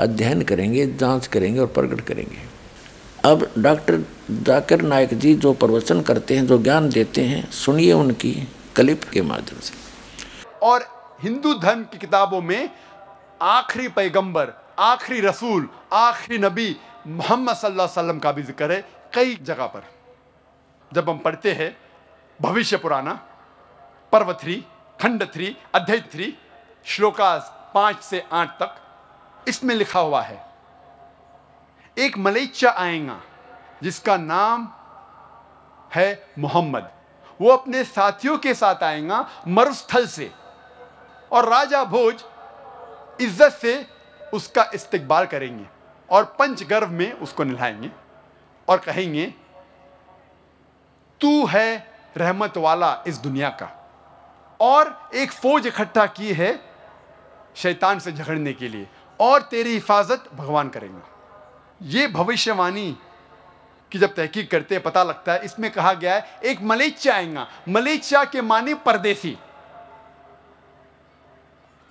अध्ययन करेंगे, जांच करेंगे और प्रकट करेंगे। अब डॉक्टर जाकिर नाइक जी जो प्रवचन करते हैं, जो ज्ञान देते हैं, सुनिए उनकी क्लिप के माध्यम से। और हिंदू धर्म की किताबों में आखिरी पैगंबर, आखिरी रसूल, आखिरी नबी मोहम्मद सल्लल्लाहु अलैहि वसल्लम का भी जिक्र है कई जगह पर। जब हम पढ़ते हैं भविष्य पुराण पर्व 3, खंड 3, अध्याय 3, श्लोकास 5 से 8 तक, इसमें लिखा हुआ है एक मलेच्चा आएगा जिसका नाम है मोहम्मद। वो अपने साथियों के साथ आएगा मरुस्थल से, और राजा भोज इज्जत से उसका इस्तकबाल करेंगे और पंचगर्व में उसको नहलाएंगे और कहेंगे तू है रहमत वाला इस दुनिया का। और एक फौज इकट्ठा की है शैतान से झगड़ने के लिए, और तेरी हिफाजत भगवान करेंगे। ये भविष्यवाणी कि जब तहकीक करते हैं पता लगता है, इसमें कहा गया है एक मलेच्चा आएगा। मलेच्चा के माने परदेसी,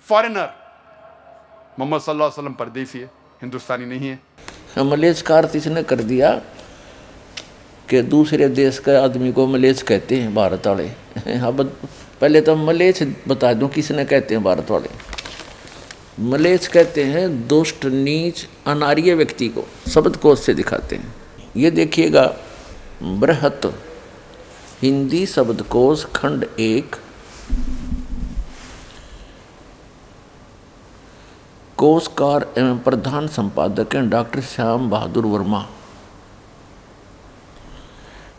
फॉरेनर। मोहम्मद सल्लल्लाहु अलैहि वसल्लम परदेसी है, हिंदुस्तानी नहीं है। मलेच्छ का अर्थ इसने कर दिया कि दूसरे देश के आदमी को मलेच्छ कहते हैं भारत वाले। हाँ, पहले तो मलेच्छ बता दूं किसने कहते हैं भारत वाले। मलेच्छ कहते हैं दुष्ट, नीच, अनार्य व्यक्ति को। शब्दकोश से दिखाते हैं, ये देखिएगा बृहत हिंदी शब्दकोश खंड 1 कोशकार एवं प्रधान संपादक हैं डॉक्टर श्याम बहादुर वर्मा,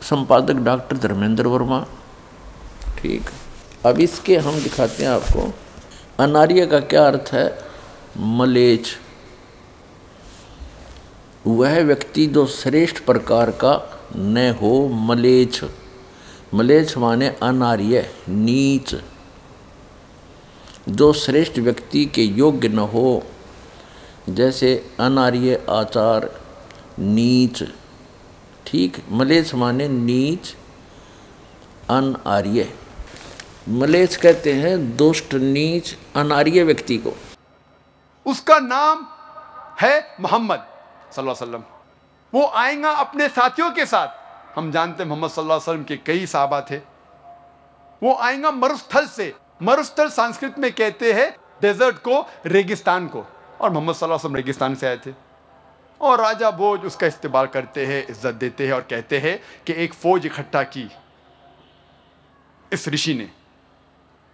संपादक डॉक्टर धर्मेंद्र वर्मा। ठीक, अब इसके हम दिखाते हैं आपको अनार्य का क्या अर्थ है। मलेच्छ वह व्यक्ति जो श्रेष्ठ प्रकार का न हो। मलेच्छ, मलेच्छ माने अनार्य, नीच, जो श्रेष्ठ व्यक्ति के योग्य न हो। जैसे अनार्य आचार, नीच। ठीक, मलेच्छ माने नीच, अनार्य। मलेच्छ कहते हैं दुष्ट, नीच, अनार्य व्यक्ति को। उसका नाम है मोहम्मद सल्लल्लाहु अलैहि वसल्लम। वो आएगा अपने साथियों के साथ। हम जानते हैं मोहम्मद सल्लल्लाहु अलैहि वसल्लम के कई साहबा थे। वो आएगा मरुस्थल से। मरुस्थल संस्कृत में कहते हैं डेजर्ट को, रेगिस्तान को, और मोहम्मद सल्लल्लाहु अलैहि वसल्लम रेगिस्तान से आए थे। और राजा भोज उसका इस्तेमाल करते हैं, इज्जत देते हैं और कहते हैं कि एक फौज इकट्ठा की इस ऋषि ने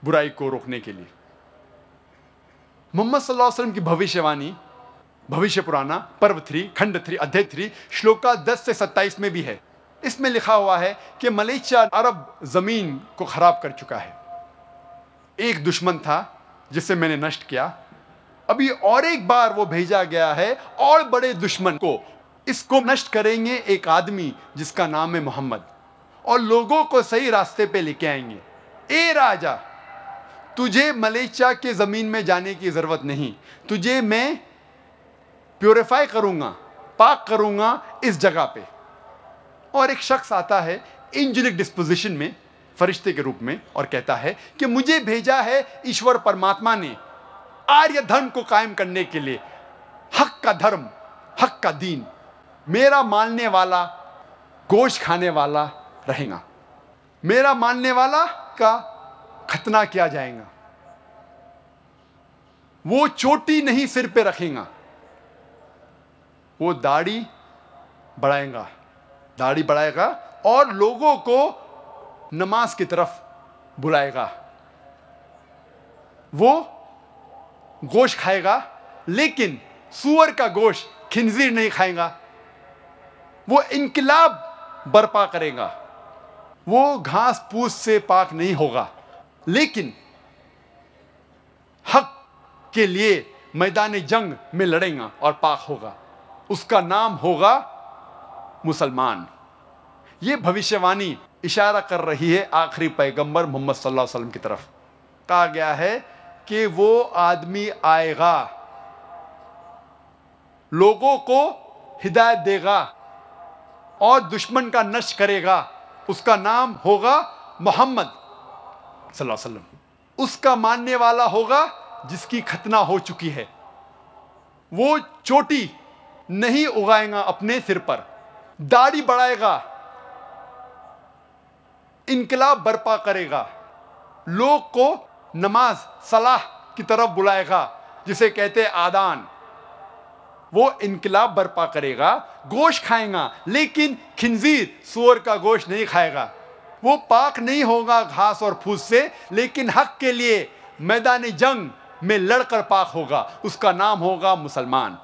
बुराई को रोकने के लिए। मोहम्मद सल्लल्लाहु अलैहि वसल्लम की भविष्यवाणी भविष्य पुराण पर्व 3, खंड 3, अध्याय 3, श्लोका 10 से 27 में भी है। इसमें लिखा हुआ है कि मलेच्चा अरब जमीन को खराब कर चुका है। एक दुश्मन था जिसे मैंने नष्ट किया, अभी और एक बार वो भेजा गया है और बड़े दुश्मन को। इसको नष्ट करेंगे एक आदमी जिसका नाम है मोहम्मद, और लोगों को सही रास्ते पे लेके आएंगे। ए राजा, तुझे मलेच्चा के ज़मीन में जाने की ज़रूरत नहीं, तुझे मैं प्योरीफाई करूँगा, पाक करूँगा इस जगह पे। और एक शख्स आता है एंजेलिक डिस्पोजिशन में, फरिश्ते के रूप में, और कहता है कि मुझे भेजा है ईश्वर परमात्मा ने आर्य धर्म को कायम करने के लिए, हक का धर्म, हक का दीन। मेरा मानने वाला गोश्त खाने वाला रहेगा, मेरा मानने वाला का खतना किया जाएगा, वो चोटी नहीं सिर पे रखेगा, वो दाढ़ी बढ़ाएगा, दाढ़ी बढ़ाएगा और लोगों को नमाज की तरफ बुलाएगा। वो गोश्त खाएगा लेकिन सूअर का गोश्त, खिंजीर नहीं खाएगा। वो इनकलाब बर्पा करेगा। वो घास फूस से पाक नहीं होगा, लेकिन हक के लिए मैदान जंग में लड़ेगा और पाक होगा, उसका नाम होगा मुसलमान। ये भविष्यवाणी इशारा कर रही है आखिरी पैगंबर मोहम्मद सल्लल्लाहु अलैहि वसल्लम की तरफ। कहा गया है कि वो आदमी आएगा, लोगों को हिदायत देगा और दुश्मन का नष्ट करेगा, उसका नाम होगा मोहम्मद सल्लल्लाहु अलैहि वसल्लम। उसका मानने वाला होगा जिसकी खतना हो चुकी है, वो चोटी नहीं उगाएगा अपने सिर पर, दाढ़ी बढ़ाएगा, इनकलाब बर्पा करेगा, लोग को नमाज सलाह की तरफ बुलाएगा जिसे कहते आदान। वो इनकलाब बर्पा करेगा, गोश्त खाएगा लेकिन खिंजीर सूअर का गोश्त नहीं खाएगा। वो पाक नहीं होगा घास और फूस से, लेकिन हक के लिए मैदान जंग में लड़कर पाक होगा, उसका नाम होगा मुसलमान।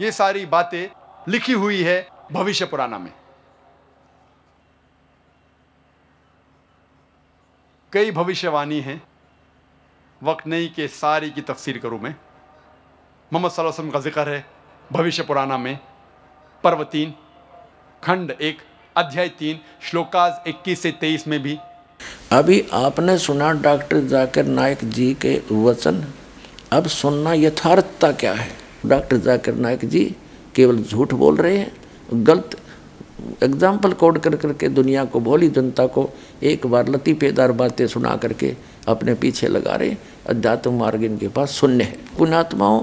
ये सारी बातें लिखी हुई है भविष्य पुराण में। कई भविष्यवाणी हैं, वक्त नहीं के सारी की तफसीर करूं मैं। मोहम्मद सल्लल्लाहु अलैहि वसल्लम का जिक्र है भविष्य पुराण में, पर्व 3 खंड 1 अध्याय 3 श्लोकाज 21 से 23 में भी। अभी आपने सुना डॉक्टर जाकिर नाइक जी के वचन, अब सुनना यथार्थता क्या है। डॉक्टर जाकिर नाइक जी केवल झूठ बोल रहे हैं, गलत एग्जाम्पल कोड कर करके दुनिया को, भोली जनता को एक बार लतीफेदार बातें सुना करके अपने पीछे लगा रहे। अध्यात्म मार्ग इनके पास शून्य है। पुण्यात्माओं,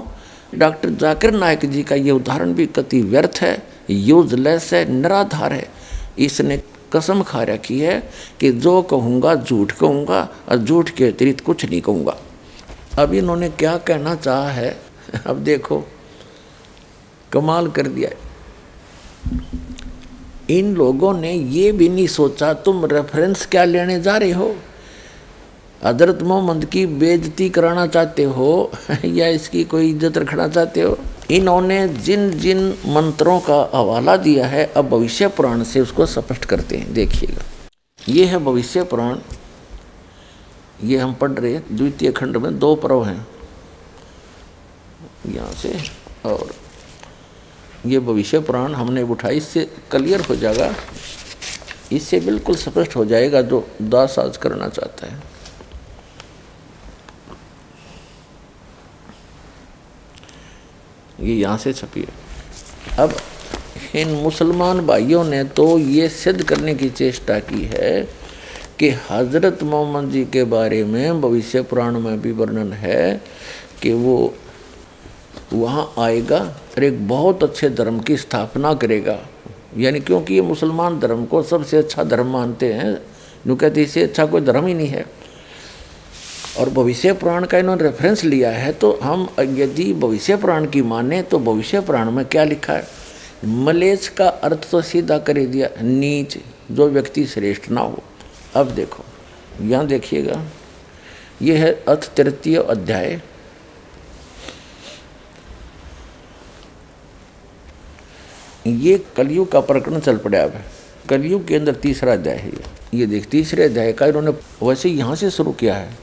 डॉक्टर जाकिर नाइक जी का ये उदाहरण भी कति व्यर्थ है, यूजलेस है, निराधार है। इसने कसम खा रखी है कि जो कहूँगा झूठ कहूँगा और झूठ के अतिरिक्त कुछ नहीं कहूँगा। अब इन्होंने क्या कहना चाहा है, अब देखो कमाल कर दिया। इन लोगों ने ये भी नहीं सोचा तुम रेफरेंस क्या लेने जा रहे हो, हजरत मोहम्मद की बेइज्जती कराना चाहते हो या इसकी कोई इज्जत रखना चाहते हो। इन्होंने जिन जिन मंत्रों का हवाला दिया है, अब भविष्य पुराण से उसको स्पष्ट करते हैं। देखिएगा, ये है भविष्य पुराण, ये हम पढ़ रहे हैं। द्वितीय खंड में 2 पर्व हैं, यहाँ से और ये भविष्य पुराण हमने उठाई, इससे क्लियर हो जाएगा, इससे बिल्कुल स्पष्ट हो जाएगा जो दास आज करना चाहता है। ये यहाँ से छपी है। अब इन मुसलमान भाइयों ने तो ये सिद्ध करने की चेष्टा की है कि हजरत मोहम्मद जी के बारे में भविष्य पुराण में भी वर्णन है कि वो वहाँ आएगा और एक बहुत अच्छे धर्म की स्थापना करेगा। यानी क्योंकि ये मुसलमान धर्म को सबसे अच्छा धर्म मानते हैं, जो कहते इससे अच्छा कोई धर्म ही नहीं है, और भविष्य पुराण का इन्होंने रेफरेंस लिया है। तो हम यदि भविष्य पुराण की माने तो भविष्य पुराण में क्या लिखा है, मलेच्छ का अर्थ तो सीधा कर दिया, नीच, जो व्यक्ति श्रेष्ठ ना हो। अब देखो यहाँ देखिएगा, यह है अथ 3 अध्याय, ये कलयुग का प्रकरण चल पड़ा। अब कलयुग के अंदर 3रा अध्याय है ये देख, 3रे अध्याय का इन्होंने वैसे यहाँ से शुरू किया है,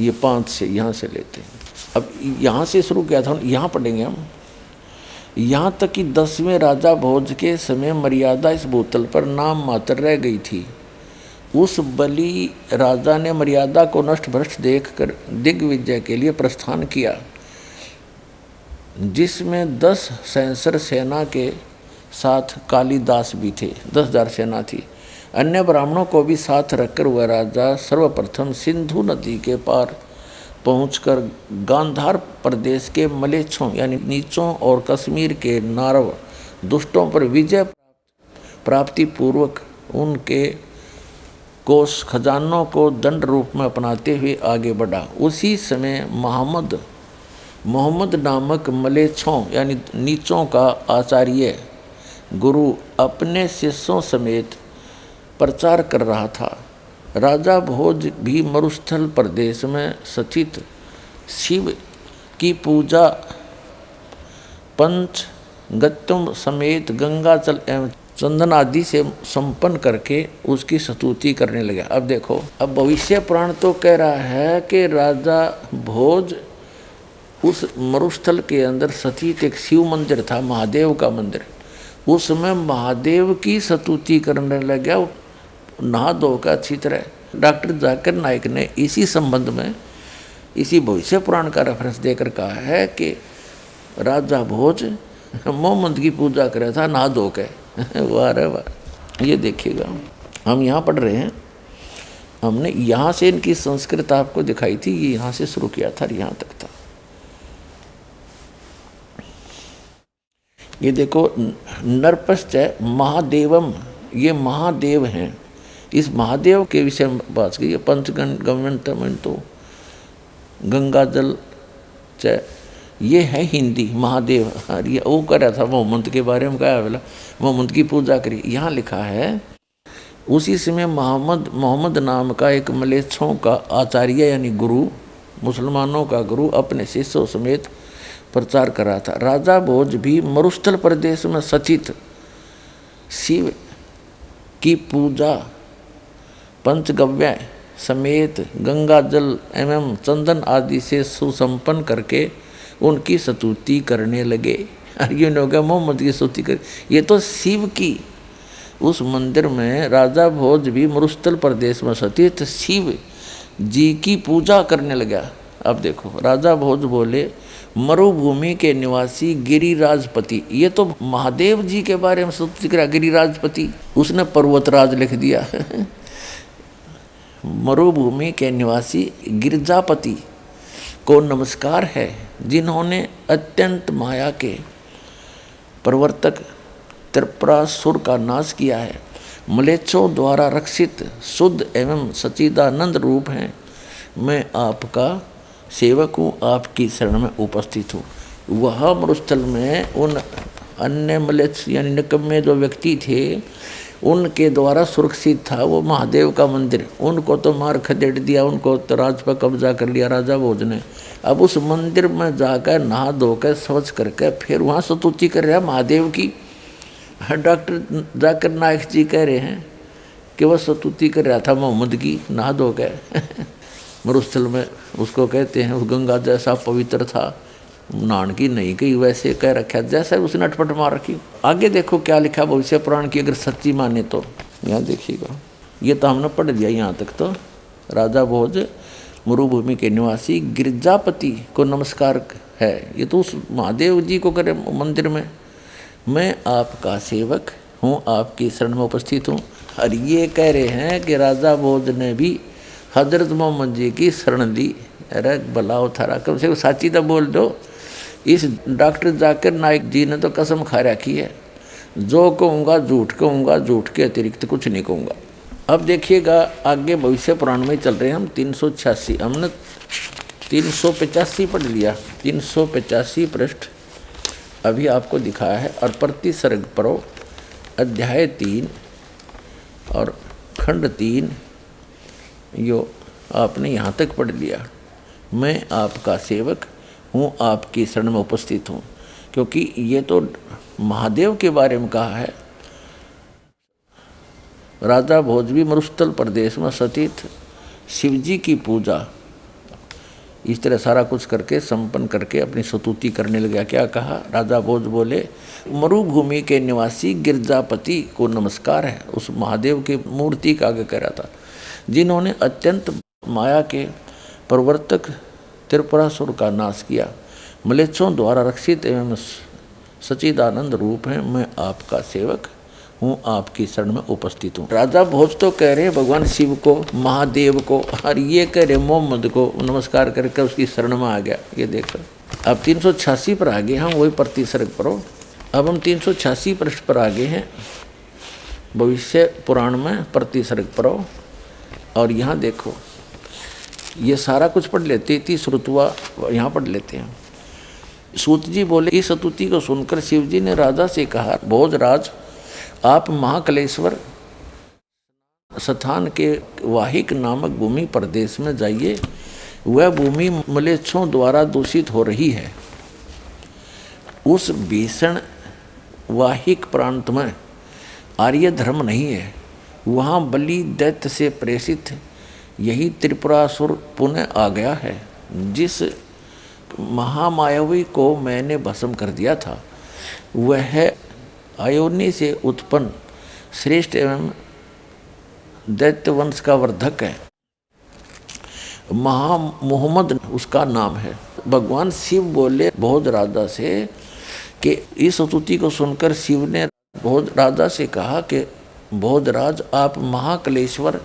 ये 5 से यहाँ से लेते हैं। अब यहाँ से शुरू किया था, यहाँ पढ़ेंगे हम, यहाँ तक कि 10वें राजा भोज के समय मर्यादा इस बोतल पर नाम मात्र रह गई थी। उस बलि राजा ने मर्यादा को नष्ट भ्रष्ट देखकर दिग्विजय के लिए प्रस्थान किया, जिसमें 10 सैंसर सेना के साथ कालिदास भी थे, 10,000 सेना थी। अन्य ब्राह्मणों को भी साथ रखकर वह राजा सर्वप्रथम सिंधु नदी के पार पहुंचकर गांधार प्रदेश के मलेच्छों यानी नीचों और कश्मीर के नारव दुष्टों पर विजय प्राप्ति पूर्वक उनके कोष खजानों को दंड रूप में अपनाते हुए आगे बढ़ा। उसी समय मोहम्मद नामक मलेच्छों यानी नीचों का आचार्य गुरु अपने शिष्यों समेत प्रचार कर रहा था। राजा भोज भी मरुस्थल प्रदेश में स्थित शिव की पूजा, पंच गत्युम समेत गंगा जल एवं चंदन आदि से संपन्न करके उसकी स्तुति करने लगे। अब देखो, अब भविष्य पुराण तो कह रहा है कि राजा भोज उस मरुस्थल के अंदर सतीत एक शिव मंदिर था, महादेव का मंदिर, उसमें महादेव की स्तुति करने लगा नहा धो का अच्छी तरह। डॉक्टर जाकिर नाइक ने इसी संबंध में इसी भविष्य पुराण का रेफरेंस देकर कहा है कि राजा भोज मोहम्मद की पूजा कर रहा था नहा धो के। वाह रे वाह, ये देखिएगा, हम यहाँ पढ़ रहे हैं, हमने यहाँ से इनकी संस्कृत आपको दिखाई थी, ये यहाँ से शुरू किया था, यहाँ तक था। ये देखो, नरपश्च महादेवम, ये महादेव हैं। इस महादेव के विषय में बात की, पंचगण गमन तो गंगा जल च, ये है हिंदी महादेव। ये वो कर रहा था मोहम्मद के बारे में, कहा बोला मोहम्मद की पूजा करी। यहाँ लिखा है उसी समय मोहम्मद नाम का एक मलेच्छों का आचार्य यानी गुरु, मुसलमानों का गुरु, अपने शिष्यों समेत प्रचार कर रहा था। राजा भोज भी मरुस्थल प्रदेश में सचित शिव की पूजा पंचगव्य समेत गंगा जल एवं चंदन आदि से सुसंपन्न करके उनकी स्तुति करने लगे। ये हो गया मोहम्मद की स्तुति कर, ये तो शिव की। उस मंदिर में राजा भोज भी मरुस्थल प्रदेश में सतीत शिव जी की पूजा करने लगा। अब देखो, राजा भोज बोले मरुभूमि के निवासी गिरिराजपति, ये तो महादेव जी के बारे में स्तुति करा गिरिराजपति, उसने पर्वतराज लिख दिया। मरुभूमि के निवासी गिरिजापति को नमस्कार है जिन्होंने अत्यंत माया के प्रवर्तक त्रिपुरासुर का नाश किया है, मलेच्छों द्वारा रक्षित शुद्ध एवं सच्चिदानंद रूप हैं। मैं आपका सेवक हूँ, आपकी शरण में उपस्थित हूँ। वह मरुस्थल में उन अन्य मलेच्छ यानी निकम्मे जो व्यक्ति थे उनके द्वारा सुरक्षित था वो महादेव का मंदिर। उनको तो मार खदेड़ दिया, उनको तो राज पर कब्जा कर लिया राजा भोज ने। अब उस मंदिर में जाकर नहा धोकर स्वच्छ करके फिर वहाँ स्तुति कर रहा महादेव की। डॉक्टर जाकिर नाइक जी कह रहे हैं कि वह स्तुति कर रहा था मोहम्मद की नहा धोकर। मरुस्थल में उसको कहते हैं, उस गंगा जैसा पवित्र था, नान की नहीं कही वैसे कह रखा, जैसा उसने अटपट मार रखी। आगे देखो क्या लिखा भविष्य पुराण की, अगर सच्ची माने तो। यहाँ देखिएगा, ये तो हमने पढ़ लिया यहाँ तक। तो राजा भोज मरुभूमि के निवासी गिरिजापति को नमस्कार है, ये तो उस महादेव जी को करे मंदिर में। मैं आपका सेवक हूँ, आपकी शरण में उपस्थित हूँ। और ये कह रहे हैं कि राजा भोज ने भी हजरत मोहम्मद जी की शरण दी। अरे भलाओ थारा, कम से कम साची तो बोल दो। इस डॉक्टर जाकिर नाइक जी ने तो कसम खा रखी है, जो कहूँगा झूठ कहूँगा, झूठ के अतिरिक्त कुछ नहीं कहूँगा। अब देखिएगा आगे भविष्य पुराण में चल रहे हैं हम। 386, हमने 385 पढ़ लिया, 385 पृष्ठ अभी आपको दिखाया है। और प्रति सर्ग परो अध्याय 3 और खंड 3 यो आपने यहाँ तक पढ़ लिया। मैं आपका सेवक हूँ, आपकी शरण में उपस्थित हूँ, क्योंकि ये तो महादेव के बारे में कहा है। राजा भोज भी मरुस्थल प्रदेश में सतीत शिवजी की पूजा इस तरह सारा कुछ करके संपन्न करके अपनी स्तुति करने लगा। क्या कहा? राजा भोज बोले मरुभूमि के निवासी गिरजापति को नमस्कार है, उस महादेव के मूर्ति का आगे कह रहा था, जिन्होंने अत्यंत माया के प्रवर्तक त्रिपुरासुर का नाश किया, मलेच्छों द्वारा रक्षित एवं सच्चिदानंद रूप हैं। मैं आपका सेवक हूँ, आपकी शरण में उपस्थित हूँ। राजा भोज तो कह रहे हैं भगवान शिव को, महादेव को, और ये कह रहे मोहम्मद को नमस्कार करके उसकी शरण में आ गया। ये देखो, अब 386 पर आ गए हम, वही प्रति सर्ग पर हो। अब हम 386 पृष्ठ पर आ गए हैं भविष्य पुराण में, प्रति सर्ग पर हो। और यहाँ देखो, ये सारा कुछ पढ़ लेते, 30 श्रुतवा यहाँ पढ़ लेते हैं। सूत जी बोले, इस स्तुति को सुनकर शिव जी ने राजा से कहा, भोजराज आप महाकलेश्वर स्थान के वाहिक नामक भूमि प्रदेश में जाइए, वह भूमि मलेच्छों द्वारा दूषित हो रही है। उस भीषण वाहिक प्रांत में आर्य धर्म नहीं है। वहाँ बलि दैत्य से प्रेषित यही त्रिपुरासुर पुनः आ गया है, जिस महामायावी को मैंने भस्म कर दिया था। वह अयोनि से उत्पन्न श्रेष्ठ एवं दैत्य वंश का वर्धक है। मोहम्मद उसका नाम है। भगवान शिव बोले भोज राजा से कि इस स्तुति को सुनकर शिव ने भोज राजा से कहा कि भोजराज, आप महाकलेश्वर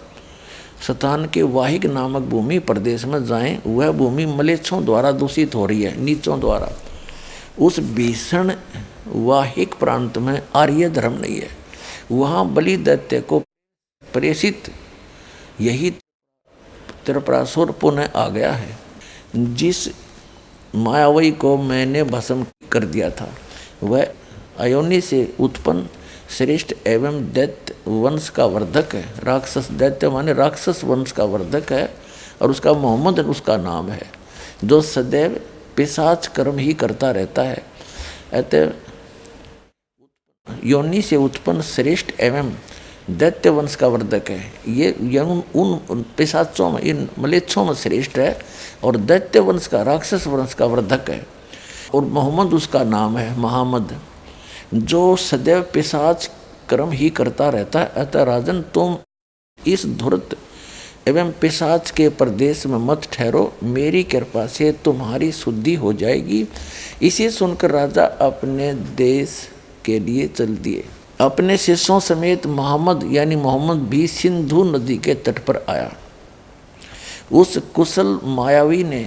स्थान के वाहिक नामक भूमि प्रदेश में जाएं। वह भूमि मलेच्छों द्वारा दूषित हो रही है, नीचों द्वारा। उस भीषण वाहिक प्रांत में आर्य धर्म नहीं है। वहाँ बलि दैत्य को प्रेषित यही त्रिपुरासुर पुनः आ गया है, जिस मायावी को मैंने भस्म कर दिया था। वह अयोनि से उत्पन्न श्रेष्ठ एवं दैत्य वंश का वर्धक है। राक्षस दैत्य माने राक्षस वंश का वर्धक है, और उसका मोहम्मद उसका नाम है, जो सदैव पिशाच कर्म ही करता रहता है। अतः योनि से उत्पन्न श्रेष्ठ एवं दैत्य वंश का वर्धक है। ये उन पिशाचों में, इन मलेच्छों में श्रेष्ठ है, और दैत्य वंश का, राक्षस वंश का वर्धक है। और मोहम्मद उसका नाम है, मोहम्मद, जो सदैव पिशाच कर्म ही करता रहता है। अतः राजन, तुम इस धूर्त एवं पिशाच के प्रदेश में मत ठहरो, मेरी कृपा से तुम्हारी शुद्धि हो जाएगी। इसे सुनकर राजा अपने देश के लिए चल दिए। अपने शिष्यों समेत मोहम्मद यानी मोहम्मद भी सिंधु नदी के तट पर आया। उस कुशल मायावी ने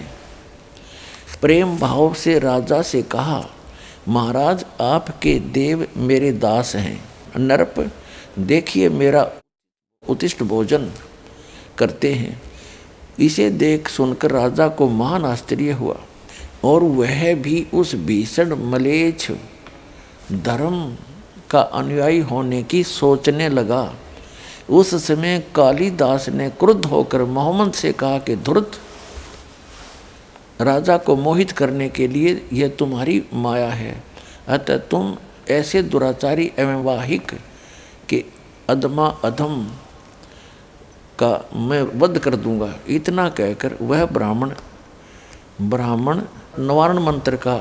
प्रेम भाव से राजा से कहा, महाराज, आपके देव मेरे दास हैं। नरप, देखिए मेरा उत्तिष्ट भोजन करते हैं। इसे देख सुनकर राजा को महान आश्चर्य हुआ, और वह भी उस भीषण मलेच्छ धर्म का अनुयायी होने की सोचने लगा। उस समय कालिदास ने क्रुद्ध होकर मोहम्मद से कहा कि धुर्त, राजा को मोहित करने के लिए यह तुम्हारी माया है। अतः तुम ऐसे दुराचारी एवं वाहिक के अधमा अधम का मैं वध कर दूंगा। इतना कहकर वह ब्राह्मण निवारण मंत्र का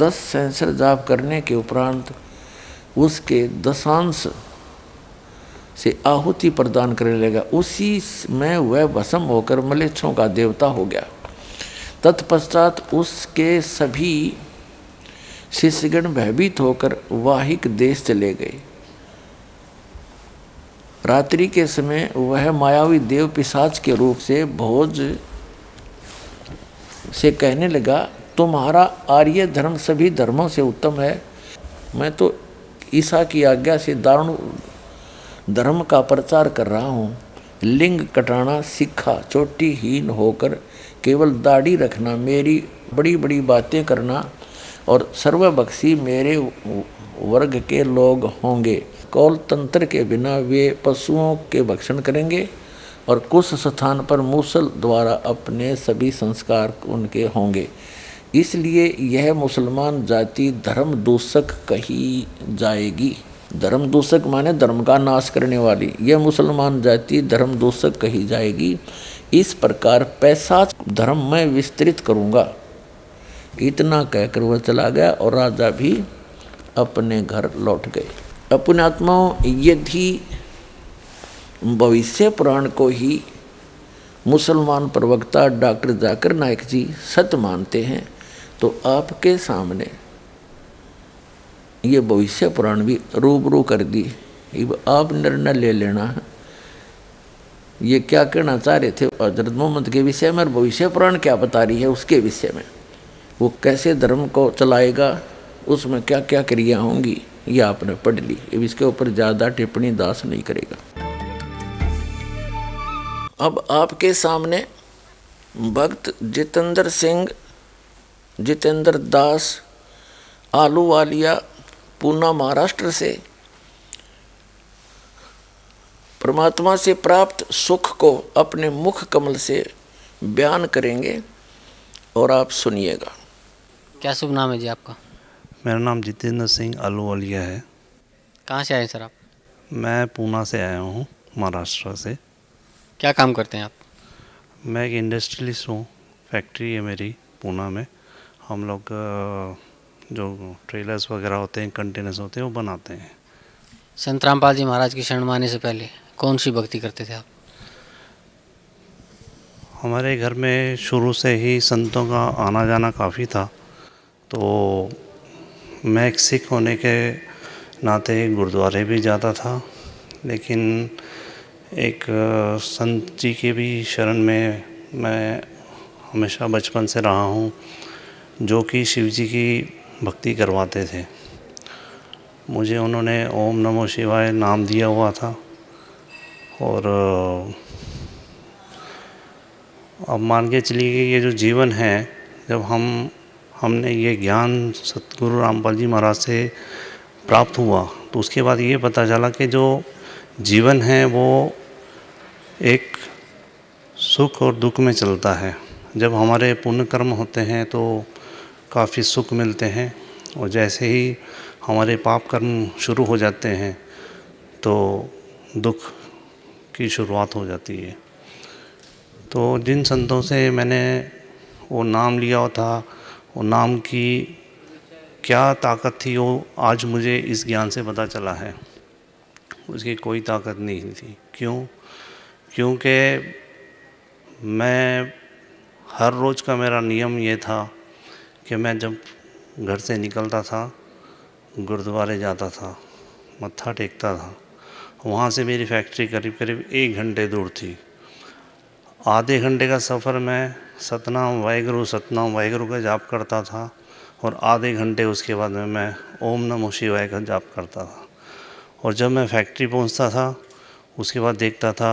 10 सहस्र जाप करने के उपरांत उसके 10अंश से आहुति प्रदान करने लगा। उसी में वह भस्म होकर मलेच्छों का देवता हो गया। तत्पश्चात उसके सभी शिष्यगण भयभीत होकर वाहिक देश चले गए। रात्रि के समय वह मायावी देव पिशाच के रूप से भोज से कहने लगा, तुम्हारा आर्य धर्म सभी धर्मों से उत्तम है। मैं तो ईसा की आज्ञा से दारुण धर्म का प्रचार कर रहा हूँ। लिंग कटाना सीखा, चोटीहीन होकर केवल दाढ़ी रखना, मेरी बड़ी बड़ी बातें करना, और सर्वबक्षी मेरे वर्ग के लोग होंगे। कौल तंत्र के बिना वे पशुओं के भक्षण करेंगे, और कुछ स्थान पर मूसल द्वारा अपने सभी संस्कार उनके होंगे। इसलिए यह मुसलमान जाति धर्म दूषक कही जाएगी। धर्म दूषक माने धर्म का नाश करने वाली। यह मुसलमान जाति धर्म दूषक कही जाएगी। इस प्रकार पैशाच धर्म मैं विस्तृत करूँगा। इतना कहकर वह चला गया, और राजा भी अपने घर लौट गए। पुण्यात्माओं, यदि भविष्य पुराण को ही मुसलमान प्रवक्ता डॉक्टर जाकिर नाइक जी सत्य मानते हैं, तो आपके सामने ये भविष्य पुराण भी रूबरू कर दी। अब आप निर्णय ले लेना है, ये क्या कहना चाह रहे थे हजरत मोहम्मद के विषय में, और भविष्य पुराण क्या बता रही है उसके विषय में। वो कैसे धर्म को चलाएगा, उसमें क्या क्या क्रिया होंगी, ये आपने पढ़ ली। अब इसके ऊपर ज़्यादा टिप्पणी दास नहीं करेगा। अब आपके सामने भक्त जितेंद्र सिंह, जितेंद्र दास आलू वालिया, पूना, महाराष्ट्र से परमात्मा से प्राप्त सुख को अपने मुख कमल से बयान करेंगे, और आप सुनिएगा। क्या शुभ नाम है जी आपका? मेरा नाम जितेंद्र सिंह आलू वालिया है। कहाँ से आए सर आप? मैं पूना से आया हूँ, महाराष्ट्र से। क्या काम करते हैं आप? मैं एक इंडस्ट्रियलिस्ट हूँ, फैक्ट्री है मेरी पूना में। हम लोग जो ट्रेलर्स वगैरह होते हैं, कंटेनर्स होते हैं, वो बनाते हैं। संत रामपाल जी महाराज की शरण माने से पहले कौन सी भक्ति करते थे आप? हमारे घर में शुरू से ही संतों का आना जाना काफ़ी था, तो मैं एक सिख होने के नाते गुरुद्वारे भी जाता था, लेकिन एक संत जी के भी शरण में मैं हमेशा बचपन से रहा हूँ, जो कि शिव जी की भक्ति करवाते थे। मुझे उन्होंने ओम नमो शिवाय नाम दिया हुआ था, और अब मान के चलिए कि ये जो जीवन है, जब हमने ये ज्ञान सतगुरु रामपाल जी महाराज से प्राप्त हुआ, तो उसके बाद ये पता चला कि जो जीवन है वो एक सुख और दुख में चलता है। जब हमारे पुण्य कर्म होते हैं तो काफ़ी सुख मिलते हैं, और जैसे ही हमारे पाप कर्म शुरू हो जाते हैं तो दुख की शुरुआत हो जाती है। तो जिन संतों से मैंने वो नाम लिया था, वो नाम की क्या ताकत थी, वो आज मुझे इस ज्ञान से पता चला है। उसकी कोई ताकत नहीं थी। क्योंकि मैं हर रोज़ का मेरा नियम ये था कि मैं जब घर से निकलता था, गुरुद्वारे जाता था, मत्था टेकता था। वहाँ से मेरी फैक्ट्री करीब करीब 1 घंटे दूर थी। आधे घंटे का सफ़र मैं सतनाम वाहिगुरु का जाप करता था, और आधे घंटे उसके बाद में मैं ओम नमो शिवाय का जाप करता था। और जब मैं फैक्ट्री पहुंचता था, उसके बाद देखता था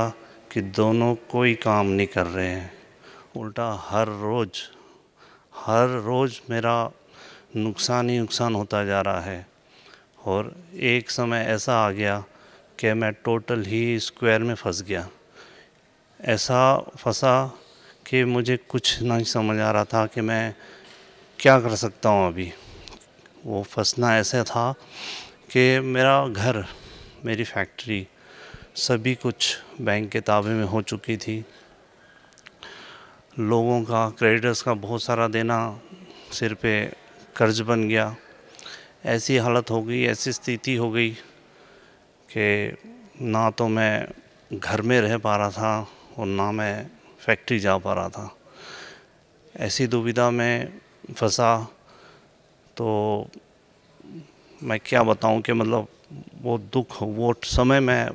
कि दोनों कोई काम नहीं कर रहे हैं, उल्टा हर रोज़ मेरा नुकसान ही नुकसान होता जा रहा है। और एक समय ऐसा आ गया कि मैं टोटल ही स्क्वायर में फंस गया। ऐसा फंसा कि मुझे कुछ नहीं समझ आ रहा था कि मैं क्या कर सकता हूँ अभी। वो फंसना ऐसा था कि मेरा घर, मेरी फैक्ट्री, सभी कुछ बैंक के ताबे में हो चुकी थी। लोगों का, क्रेडिटर्स का बहुत सारा देना सिर पे कर्ज बन गया। ऐसी हालत हो गई, ऐसी स्थिति हो गई कि ना तो मैं घर में रह पा रहा था और ना मैं फैक्ट्री जा पा रहा था। ऐसी दुविधा में फंसा, तो मैं क्या बताऊं कि मतलब वो दुख, वो समय मैं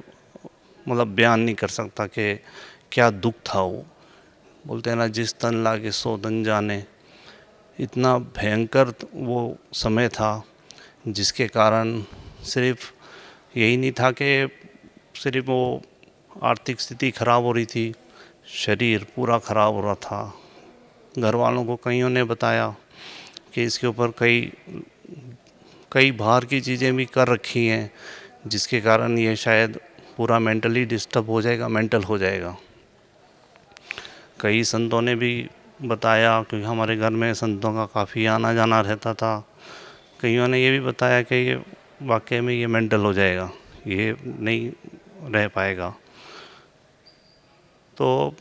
मतलब बयान नहीं कर सकता कि क्या दुख था। वो बोलते हैं ना, जिस तन लागे सो तन जाने, इतना भयंकर वो समय था, जिसके कारण सिर्फ यही नहीं था कि सिर्फ वो आर्थिक स्थिति ख़राब हो रही थी, शरीर पूरा ख़राब हो रहा था। घर वालों को कईयों ने बताया कि इसके ऊपर कई बाहर की चीज़ें भी कर रखी हैं, जिसके कारण ये शायद पूरा मेंटली डिस्टर्ब हो जाएगा, मेंटल हो जाएगा। कई संतों ने भी बताया, क्योंकि हमारे घर में संतों का काफ़ी आना जाना रहता था। कईयों ने ये भी बताया कि ये वाकई में ये मेंटल हो जाएगा, ये नहीं रह पाएगा। तो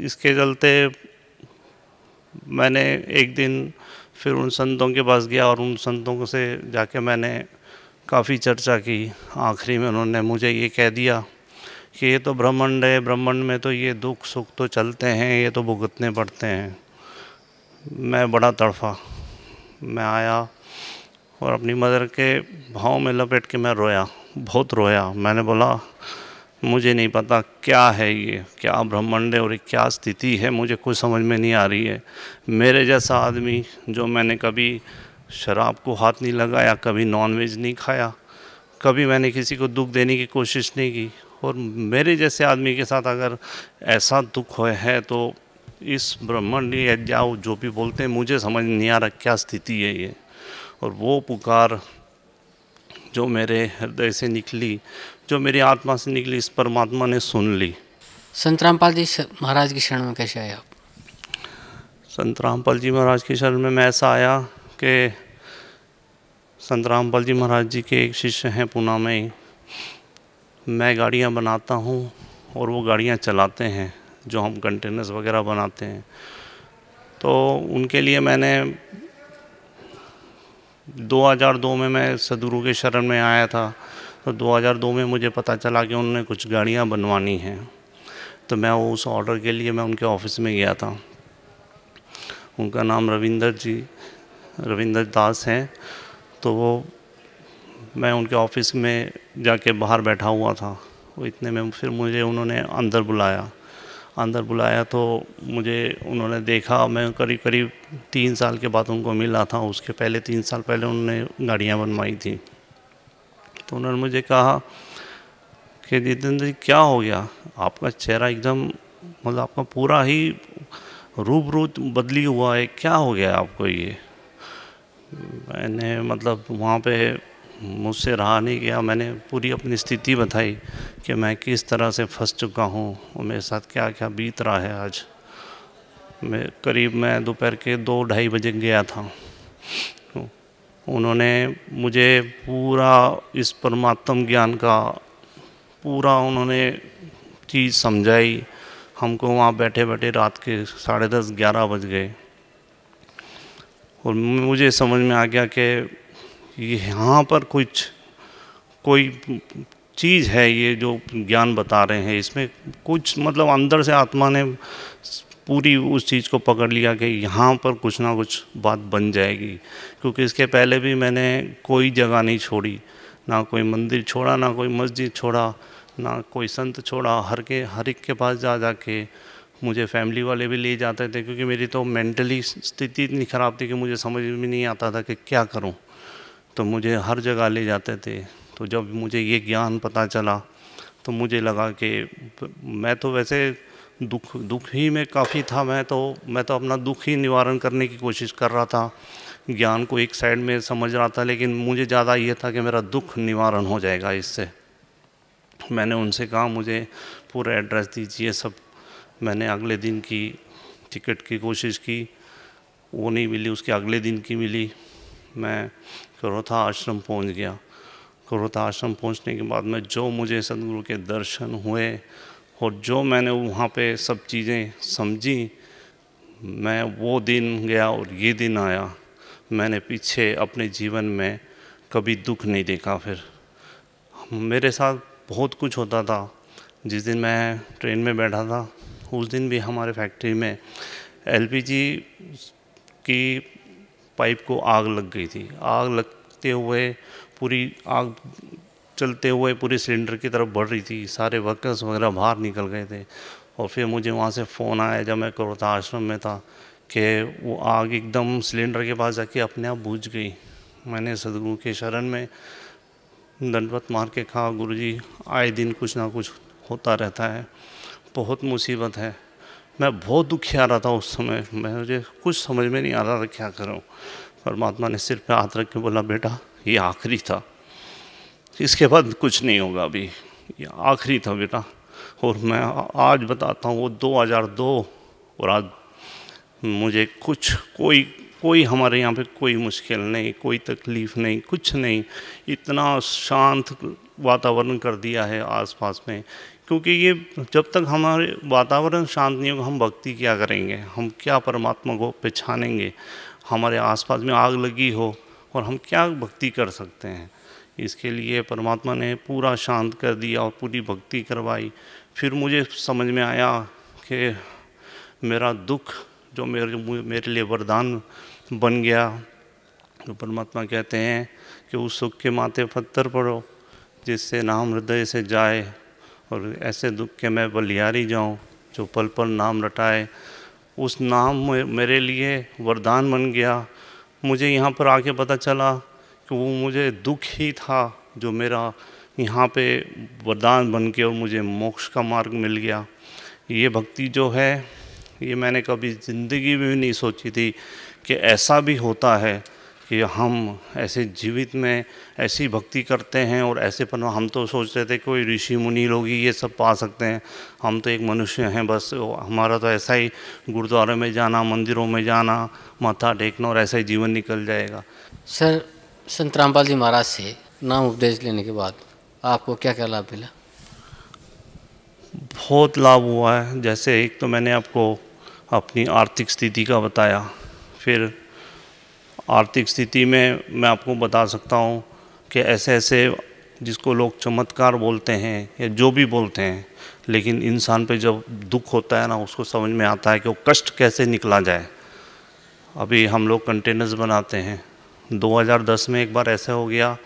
इसके चलते मैंने एक दिन फिर उन संतों के पास गया, और उन संतों से जाके मैंने काफ़ी चर्चा की। आखिरी में उन्होंने मुझे ये कह दिया कि ये तो ब्रह्मांड है, ब्रह्मांड में तो ये दुख सुख तो चलते हैं, ये तो भुगतने पड़ते हैं। मैं बड़ा तड़फा, मैं आया और अपनी मदर के भाव में लपेट के मैं रोया, बहुत रोया। मैंने बोला मुझे नहीं पता क्या है ये, क्या ब्रह्मांड है और ये क्या स्थिति है, मुझे कुछ समझ में नहीं आ रही है। मेरे जैसा आदमी, जो मैंने कभी शराब को हाथ नहीं लगाया, कभी नॉनवेज नहीं खाया, कभी मैंने किसी को दुख देने की कोशिश नहीं की, और मेरे जैसे आदमी के साथ अगर ऐसा दुख है तो इस ब्रह्मांड या जाओ जो भी बोलते हैं, मुझे समझ नहीं आ रहा क्या स्थिति है ये। और वो पुकार जो मेरे हृदय से निकली, जो मेरी आत्मा से निकली, इस परमात्मा ने सुन ली। संत रामपाल जी महाराज की शरण में कैसे आए आप? संत रामपाल जी महाराज की शरण में मैं ऐसा आया कि संत रामपाल जी महाराज जी के एक शिष्य हैं पूना में ही, मैं गाड़ियाँ बनाता हूँ और वो गाड़ियाँ चलाते हैं जो हम कंटेनर्स वगैरह बनाते हैं, तो उनके लिए मैंने 2002 में मैं सदगुरु के शरण में आया था। तो 2002 में मुझे पता चला कि उन्होंने कुछ गाड़ियाँ बनवानी हैं, तो मैं उस ऑर्डर के लिए मैं उनके ऑफिस में गया था। उनका नाम रविंदर दास हैं। तो वो मैं उनके ऑफिस में जाके बाहर बैठा हुआ था, वो इतने में फिर मुझे उन्होंने अंदर बुलाया। तो मुझे उन्होंने देखा, मैं करीब करीब 3 साल के बाद उनको मिला था। उसके पहले 3 साल पहले उन्होंने गाड़ियाँ बनवाई थी। तो उन्होंने मुझे कहा कि जितेंद्र जी क्या हो गया, आपका चेहरा एकदम मतलब आपका पूरा ही रूप बदली हुआ है, क्या हो गया आपको ये? मैंने मतलब वहाँ पे मुझसे रहा नहीं गया, मैंने पूरी अपनी स्थिति बताई कि मैं किस तरह से फंस चुका हूँ और मेरे साथ क्या क्या बीत रहा है आज। मैं दोपहर के 2-2:30 बजे गया था। उन्होंने मुझे पूरा इस परमात्म ज्ञान का पूरा उन्होंने चीज़ समझाई हमको। वहाँ बैठे बैठे रात के 10:30-11 बज गए और मुझे समझ में आ गया कि यहाँ पर कोई चीज़ है, ये जो ज्ञान बता रहे हैं इसमें कुछ मतलब अंदर से आत्मा ने पूरी उस चीज़ को पकड़ लिया कि यहाँ पर कुछ ना कुछ बात बन जाएगी। क्योंकि इसके पहले भी मैंने कोई जगह नहीं छोड़ी, ना कोई मंदिर छोड़ा, ना कोई मस्जिद छोड़ा, ना कोई संत छोड़ा। हर एक के पास जा के मुझे फैमिली वाले भी ले जाते थे, क्योंकि मेरी तो मेंटली स्थिति इतनी ख़राब थी कि मुझे समझ में नहीं आता था कि क्या करूं। तो मुझे हर जगह ले जाते थे। तो जब मुझे ये ज्ञान पता चला तो मुझे लगा कि मैं तो वैसे दुख ही में काफ़ी था। मैं तो अपना दुख ही निवारण करने की कोशिश कर रहा था, ज्ञान को एक साइड में समझ रहा था, लेकिन मुझे ज़्यादा ये था कि मेरा दुख निवारण हो जाएगा इससे। मैंने उनसे कहा मुझे पूरा एड्रेस दीजिए सब। मैंने अगले दिन की टिकट की कोशिश की, वो नहीं मिली, उसके अगले दिन की मिली। मैं करोथा आश्रम पहुंच गया। करोथा आश्रम पहुंचने के बाद में जो मुझे सदगुरु के दर्शन हुए और जो मैंने वहाँ पे सब चीज़ें समझी, मैं वो दिन गया और ये दिन आया। मैंने पीछे अपने जीवन में कभी दुख नहीं देखा। फिर मेरे साथ बहुत कुछ होता था। जिस दिन मैं ट्रेन में बैठा था उस दिन भी हमारे फैक्ट्री में एलपीजी की पाइप को आग लग गई थी। आग लगते हुए पूरी आग चलते हुए पूरी सिलेंडर की तरफ बढ़ रही थी। सारे वर्कर्स वगैरह बाहर निकल गए थे। और फिर मुझे वहाँ से फ़ोन आया जब मैं करोथा आश्रम में था कि वो आग एकदम सिलेंडर के पास जाके अपने आप बुझ गई। मैंने सदगुरु के शरण में दंडवत मार के कहा गुरुजी आए दिन कुछ ना कुछ होता रहता है, बहुत मुसीबत है। मैं बहुत दुखी आ रहा था उस समय, मुझे कुछ समझ में नहीं आ रहा था क्या करूं। परमात्मा ने सिर पे हाथ रख के बोला बेटा ये आखिरी था, इसके बाद कुछ नहीं होगा, अभी ये आखिरी था बेटा। और मैं आज बताता हूँ वो 2002 और आज मुझे कुछ कोई हमारे यहाँ पे कोई मुश्किल नहीं, कोई तकलीफ़ नहीं, कुछ नहीं। इतना शांत वातावरण कर दिया है आसपास में, क्योंकि ये जब तक हमारे वातावरण शांत नहीं होगा हम भक्ति क्या करेंगे, हम क्या परमात्मा को पहचानेंगे। हमारे आसपास में आग लगी हो और हम क्या भक्ति कर सकते हैं। इसके लिए परमात्मा ने पूरा शांत कर दिया और पूरी भक्ति करवाई। फिर मुझे समझ में आया कि मेरा दुख जो मेरे लिए वरदान बन गया। तो परमात्मा कहते हैं कि उस सुख के माथे पत्थर पड़ो जिससे नाम हृदय से जाए, और ऐसे दुख के मैं बलियारी जाऊं जो पल पल नाम रटाए। उस नाम मेरे लिए वरदान बन गया। मुझे यहाँ पर आके पता चला कि वो मुझे दुख ही था जो मेरा यहाँ पे वरदान बन के और मुझे मोक्ष का मार्ग मिल गया। ये भक्ति जो है ये मैंने कभी ज़िंदगी में भी नहीं सोची थी कि ऐसा भी होता है कि हम ऐसे जीवित में ऐसी भक्ति करते हैं। और ऐसे पर हम तो सोचते थे कोई ऋषि मुनि लोग ही ये सब पा सकते हैं, हम तो एक मनुष्य हैं बस। हमारा तो ऐसा ही गुरुद्वारे में जाना, मंदिरों में जाना, माथा टेकना और ऐसा ही जीवन निकल जाएगा। सर, संत रामपाल जी महाराज से नाम उपदेश लेने के बाद आपको क्या क्या लाभ मिला? बहुत लाभ हुआ है। जैसे एक तो मैंने आपको अपनी आर्थिक स्थिति का बताया, फिर आर्थिक स्थिति में मैं आपको बता सकता हूँ कि ऐसे ऐसे जिसको लोग चमत्कार बोलते हैं या जो भी बोलते हैं, लेकिन इंसान पे जब दुख होता है ना, उसको समझ में आता है कि वो कष्ट कैसे निकला जाए। अभी हम लोग कंटेनर्स बनाते हैं, 2010 में एक बार ऐसा हो गया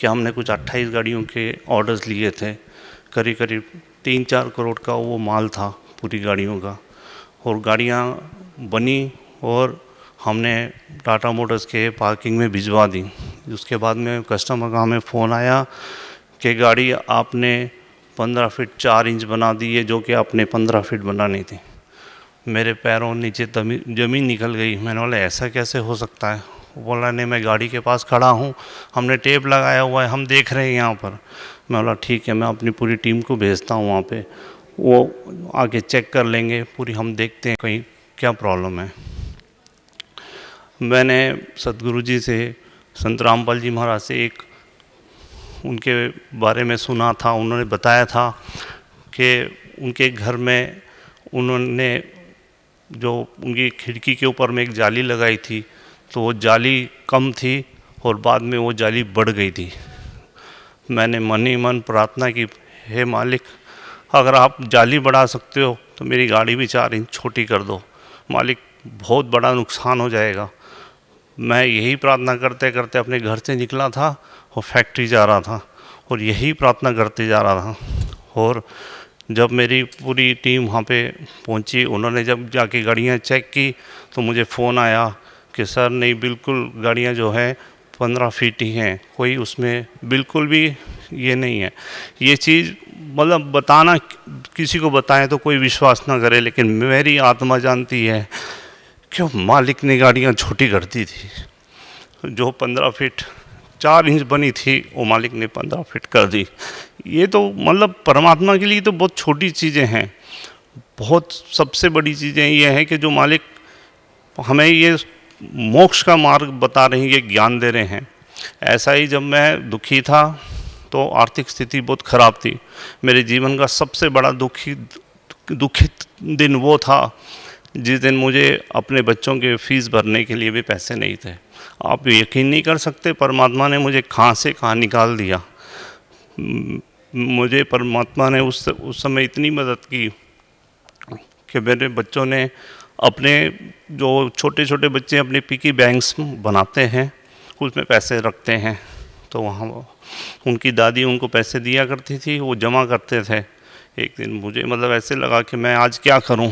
कि हमने कुछ 28 गाड़ियों के ऑर्डर्स लिए थे, करीब करीब 3-4 करोड़ का वो माल था पूरी गाड़ियों का, और गाड़ियाँ बनी और हमने टाटा मोटर्स के पार्किंग में भिजवा दी। उसके बाद में कस्टमर का हमें फ़ोन आया कि गाड़ी आपने 15 फीट 4 इंच बना दी है, जो कि आपने 15 फीट बनानी थी। मेरे पैरों नीचे ज़मीन निकल गई। मैंने बोला ऐसा कैसे हो सकता है? बोला नहीं, मैं गाड़ी के पास खड़ा हूँ, हमने टेप लगाया हुआ है, हम देख रहे हैं यहाँ पर। मैं बोला ठीक है, मैं अपनी पूरी टीम को भेजता हूँ वहाँ पे, वो आके चेक कर लेंगे पूरी, हम देखते हैं कहीं क्या प्रॉब्लम है। मैंने सतगुरु जी से, संत रामपाल जी महाराज से एक उनके बारे में सुना था, उन्होंने बताया था कि उनके घर में उन्होंने जो उनकी खिड़की के ऊपर में एक जाली लगाई थी, तो वो जाली कम थी और बाद में वो जाली बढ़ गई थी। मैंने मन ही मन प्रार्थना की, हे मालिक अगर आप जाली बढ़ा सकते हो तो मेरी गाड़ी भी 4 इंच छोटी कर दो मालिक, बहुत बड़ा नुकसान हो जाएगा। मैं यही प्रार्थना करते करते अपने घर से निकला था और फैक्ट्री जा रहा था, और यही प्रार्थना करते जा रहा था। और जब मेरी पूरी टीम वहाँ पे पहुँची, उन्होंने जब जाके गाड़ियाँ चेक की तो मुझे फ़ोन आया कि सर नहीं, बिल्कुल गाड़ियाँ जो हैं 15 फीट ही हैं, कोई उसमें बिल्कुल भी ये नहीं है। ये चीज़ मतलब बताना, किसी को बताएं तो कोई विश्वास ना करे, लेकिन मेरी आत्मा जानती है कि मालिक ने गाड़ियाँ छोटी कर दी थी। जो 15 फीट 4 इंच बनी थी वो मालिक ने 15 फीट कर दी। ये तो मतलब परमात्मा के लिए तो बहुत छोटी चीज़ें हैं, बहुत सबसे बड़ी चीज़ें ये हैं कि जो मालिक हमें ये मोक्ष का मार्ग बता रहे हैं, ये ज्ञान दे रहे हैं। ऐसा ही जब मैं दुखी था तो आर्थिक स्थिति बहुत ख़राब थी। मेरे जीवन का सबसे बड़ा दुखित दिन वो था जिस दिन मुझे अपने बच्चों के फीस भरने के लिए भी पैसे नहीं थे। आप यकीन नहीं कर सकते परमात्मा ने मुझे कहाँ से कहाँ निकाल दिया। मुझे परमात्मा ने उस समय इतनी मदद की कि मेरे बच्चों ने अपने, जो छोटे छोटे बच्चे अपने पिकी बैंक्स बनाते हैं, उसमें पैसे रखते हैं, तो वहाँ उनकी दादी उनको पैसे दिया करती थी, वो जमा करते थे। एक दिन मुझे मतलब ऐसे लगा कि मैं आज क्या करूँ,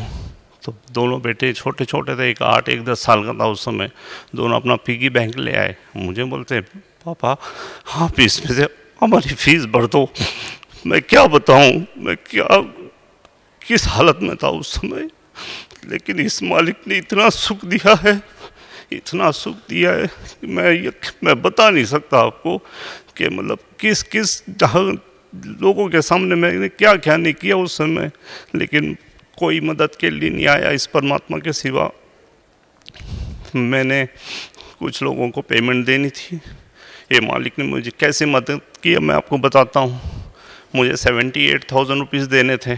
तो दोनों बेटे छोटे छोटे थे, एक 8, एक 10 साल का था उस समय, दोनों अपना पिकी बैंक ले आए। मुझे बोलते पापा आप इसमें से हमारी फीस भर दो। मैं क्या बताऊँ, मैं क्या किस हालत में था उस समय, लेकिन इस मालिक ने इतना सुख दिया है, इतना सुख दिया है कि मैं बता नहीं सकता आपको कि मतलब किस किस लोगों के सामने मैंने क्या क्या नहीं किया उस समय, लेकिन कोई मदद के लिए नहीं आया इस परमात्मा के सिवा। मैंने कुछ लोगों को पेमेंट देनी थी, ये मालिक ने मुझे कैसे मदद की मैं आपको बताता हूँ। मुझे 78,000 रुपीज़ देने थे,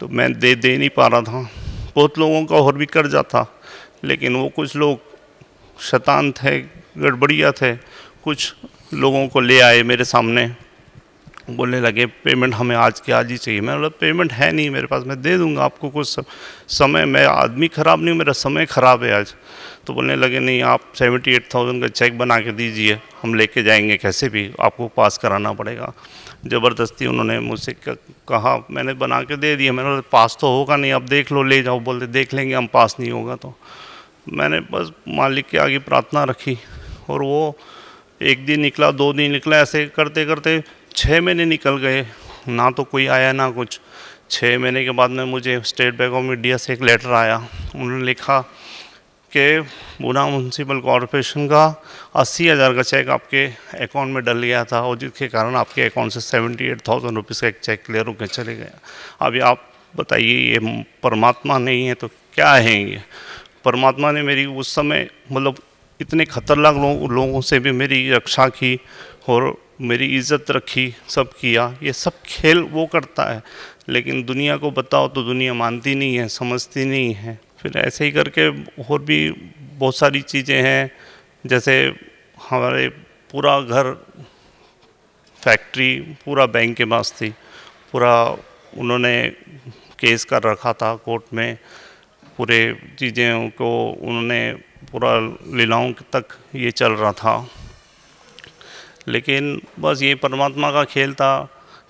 तो मैं दे नहीं पा रहा था। बहुत लोगों का और भी कर्जा था, लेकिन वो कुछ लोग शैतान थे, गड़बड़िया थे, कुछ लोगों को ले आए मेरे सामने, बोलने लगे पेमेंट हमें आज के आज ही चाहिए। मैंने बोला पेमेंट है नहीं मेरे पास, मैं दे दूंगा आपको कुछ समय, मैं आदमी ख़राब नहीं, मेरा समय ख़राब है आज। तो बोलने लगे नहीं आप 78,000 का चेक बना के दीजिए, हम लेके जाएंगे कैसे भी, आपको पास कराना पड़ेगा। ज़बरदस्ती उन्होंने मुझसे कहा, मैंने बना के दे दिया। मैंने बोला पास तो होगा नहीं, आप देख लो ले जाओ। बोलते देख लेंगे हम, पास नहीं होगा तो। मैंने बस मालिक के आगे प्रार्थना रखी, और वो एक दिन निकला, 2 दिन निकला, ऐसे करते करते 6 महीने निकल गए, ना तो कोई आया ना कुछ। 6 महीने के बाद में मुझे स्टेट बैंक ऑफ इंडिया से एक लेटर आया, उन्होंने लिखा कि पूना म्यूनसिपल कॉरपोरेशन का 80,000 का चेक आपके अकाउंट में डल गया था, और जिसके कारण आपके अकाउंट से 78,000 रुपीज़ का एक चेक क्लियर होकर चले गया। अभी आप बताइए ये परमात्मा नहीं है तो क्या है? ये परमात्मा ने मेरी उस समय मतलब इतने खतरनाक लोगों से भी मेरी रक्षा की और मेरी इज़्ज़त रखी, सब किया। ये सब खेल वो करता है लेकिन दुनिया को बताओ तो दुनिया मानती नहीं है, समझती नहीं है। फिर ऐसे ही करके और भी बहुत सारी चीज़ें हैं, जैसे हमारे पूरा घर फैक्ट्री पूरा बैंक के पास थी, पूरा उन्होंने केस कर रखा था कोर्ट में, पूरे चीज़ें को उन्होंने पूरा लीलाओं तक ये चल रहा था। लेकिन बस ये परमात्मा का खेल था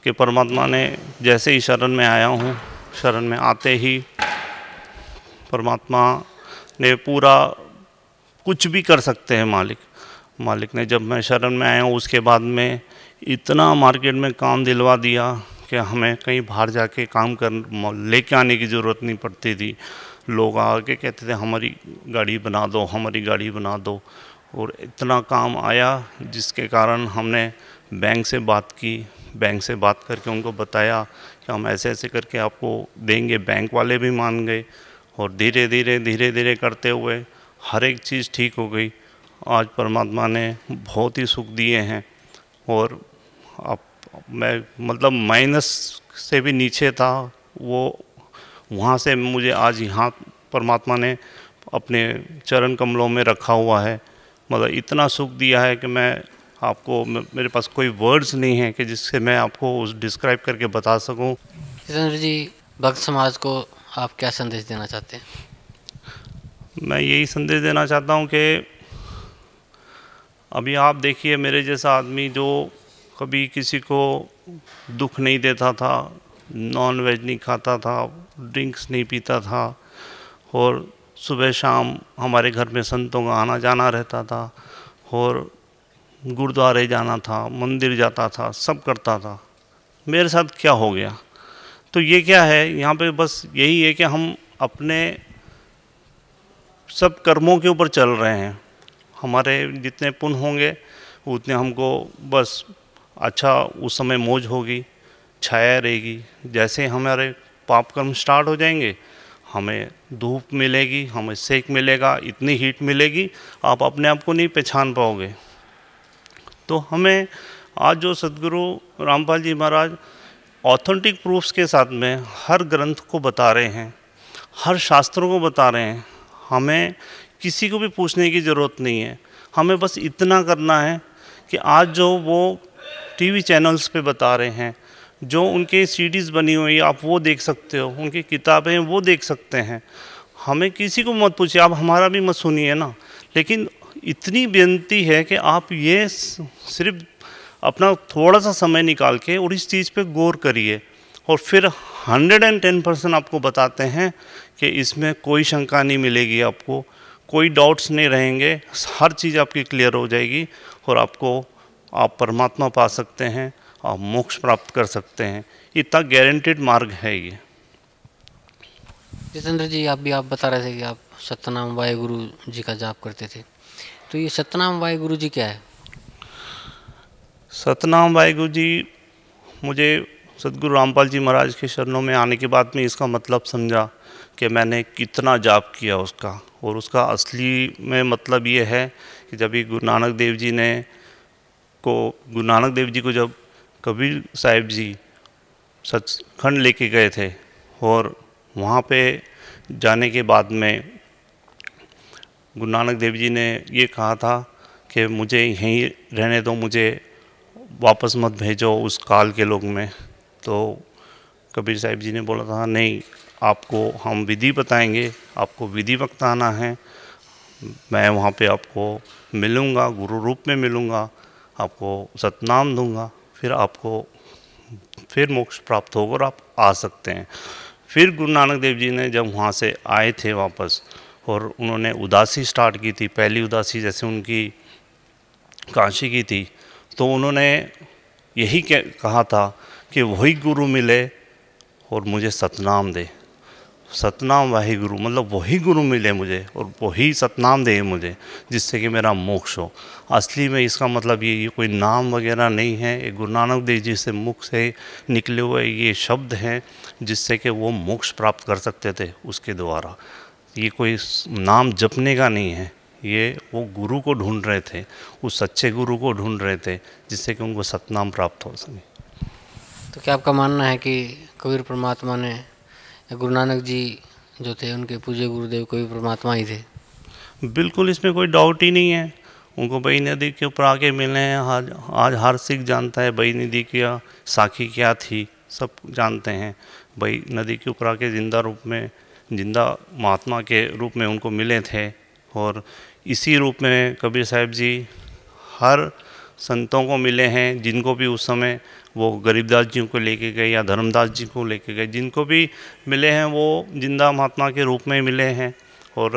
कि परमात्मा ने जैसे ही शरण में आया हूँ, शरण में आते ही परमात्मा ने पूरा कुछ भी कर सकते हैं मालिक ने, जब मैं शरण में आया हूँ उसके बाद में इतना मार्केट में काम दिलवा दिया कि हमें कहीं बाहर जाके काम कर लेके आने की ज़रूरत नहीं पड़ती थी। लोग आके कहते थे हमारी गाड़ी बना दो, हमारी गाड़ी बना दो, और इतना काम आया जिसके कारण हमने बैंक से बात की। बैंक से बात करके उनको बताया कि हम ऐसे ऐसे करके आपको देंगे, बैंक वाले भी मान गए और धीरे धीरे करते हुए हर एक चीज़ ठीक हो गई। आज परमात्मा ने बहुत ही सुख दिए हैं और अब मैं मतलब माइनस से भी नीचे था वो, वहाँ से मुझे आज यहाँ परमात्मा ने अपने चरण कमलों में रखा हुआ है। मतलब इतना सुख दिया है कि मैं आपको, मेरे पास कोई वर्ड्स नहीं है कि जिससे मैं आपको उस डिस्क्राइब करके बता सकूं। जितेंद्र जी, भक्त समाज को आप क्या संदेश देना चाहते हैं? मैं यही संदेश देना चाहता हूं कि अभी आप देखिए मेरे जैसा आदमी जो कभी किसी को दुख नहीं देता था, नॉन वेज नहीं खाता था, ड्रिंक्स नहीं पीता था, और सुबह शाम हमारे घर में संतों का आना जाना रहता था, और गुरुद्वारे जाना था, मंदिर जाता था, सब करता था। मेरे साथ क्या हो गया? तो ये क्या है, यहाँ पे बस यही है कि हम अपने सब कर्मों के ऊपर चल रहे हैं। हमारे जितने पुण्य होंगे उतने हमको बस अच्छा उस समय मौज होगी, छाया रहेगी। जैसे हमारे पाप कर्म स्टार्ट हो जाएंगे, हमें धूप मिलेगी, हमें सेक मिलेगा, इतनी हीट मिलेगी आप अपने आप को नहीं पहचान पाओगे। तो हमें आज जो सदगुरु रामपाल जी महाराज ऑथेंटिक प्रूफ्स के साथ में हर ग्रंथ को बता रहे हैं, हर शास्त्रों को बता रहे हैं, हमें किसी को भी पूछने की ज़रूरत नहीं है। हमें बस इतना करना है कि आज जो वो टीवी चैनल्स पे बता रहे हैं, जो उनके सीडीज़ बनी हुई आप वो देख सकते हो, उनकी किताबें वो देख सकते हैं, हमें किसी को मत पूछिए, आप हमारा भी मत सुनिए ना। लेकिन इतनी बेनती है कि आप ये सिर्फ अपना थोड़ा सा समय निकाल के और इस चीज़ पे गौर करिए, और फिर 110% आपको बताते हैं कि इसमें कोई शंका नहीं मिलेगी, आपको कोई डाउट्स नहीं रहेंगे, हर चीज़ आपकी क्लियर हो जाएगी और आपको, आप परमात्मा पा सकते हैं, आप मोक्ष प्राप्त कर सकते हैं। इतना गारंटेड मार्ग है ये। जितेंद्र जी, आप बता रहे थे कि आप सतनाम वाहेगुरु जी का जाप करते थे, तो ये सतनाम वाहेगुरु जी क्या है? सतनाम वाहेगुरु जी मुझे सदगुरु रामपाल जी महाराज के शरणों में आने के बाद में इसका मतलब समझा कि मैंने कितना जाप किया उसका, और उसका असली में मतलब ये है कि जब ये गुरु नानक देव जी को जब कबीर साहिब जी सचखंड लेके गए थे, और वहाँ पे जाने के बाद में गुरु नानक देव जी ने ये कहा था कि मुझे यहीं रहने दो, मुझे वापस मत भेजो उस काल के लोग में। तो कबीर साहिब जी ने बोला था नहीं, आपको हम विधि बताएंगे, आपको विधि बताना है, मैं वहाँ पे आपको मिलूँगा, गुरु रूप में मिलूँगा, आपको सतनाम दूंगा, फिर आपको फिर मोक्ष प्राप्त होगा और आप आ सकते हैं। फिर गुरु नानक देव जी ने जब वहाँ से आए थे वापस, और उन्होंने उदासी स्टार्ट की थी, पहली उदासी जैसे उनकी काशी की थी, तो उन्होंने यही कहा था कि वही गुरु मिले और मुझे सतनाम दे, सतनाम वाहे गुरु, मतलब वही गुरु मिले मुझे और वही सतनाम दे मुझे, जिससे कि मेरा मोक्ष हो। असली में इसका मतलब ये कोई नाम वगैरह नहीं है, ये गुरु नानक देव जी से मुख से निकले हुए ये शब्द हैं, जिससे कि वो मोक्ष प्राप्त कर सकते थे उसके द्वारा। ये कोई नाम जपने का नहीं है, ये वो गुरु को ढूंढ रहे थे, उस सच्चे गुरु को ढूंढ रहे थे, जिससे कि उनको सतनाम प्राप्त हो सके। तो क्या आपका मानना है कि कबीर परमात्मा ने, गुरु नानक जी जो थे उनके पूज्य गुरुदेव कबीर परमात्मा ही थे। बिल्कुल, इसमें कोई डाउट ही नहीं है। उनको भई नदी के ऊपर आके मिले हैं। आज हर सिख जानता है भई नदी की साखी क्या थी, सब जानते हैं। भई नदी के ऊपर आके जिंदा रूप में, जिंदा महात्मा के रूप में उनको मिले थे, और इसी रूप में कबीर साहब जी हर संतों को मिले हैं। जिनको भी उस समय वो गरीबदास जी को लेके गए या धर्मदास जी को लेके गए, जिनको भी मिले हैं वो जिंदा महात्मा के रूप में मिले हैं। और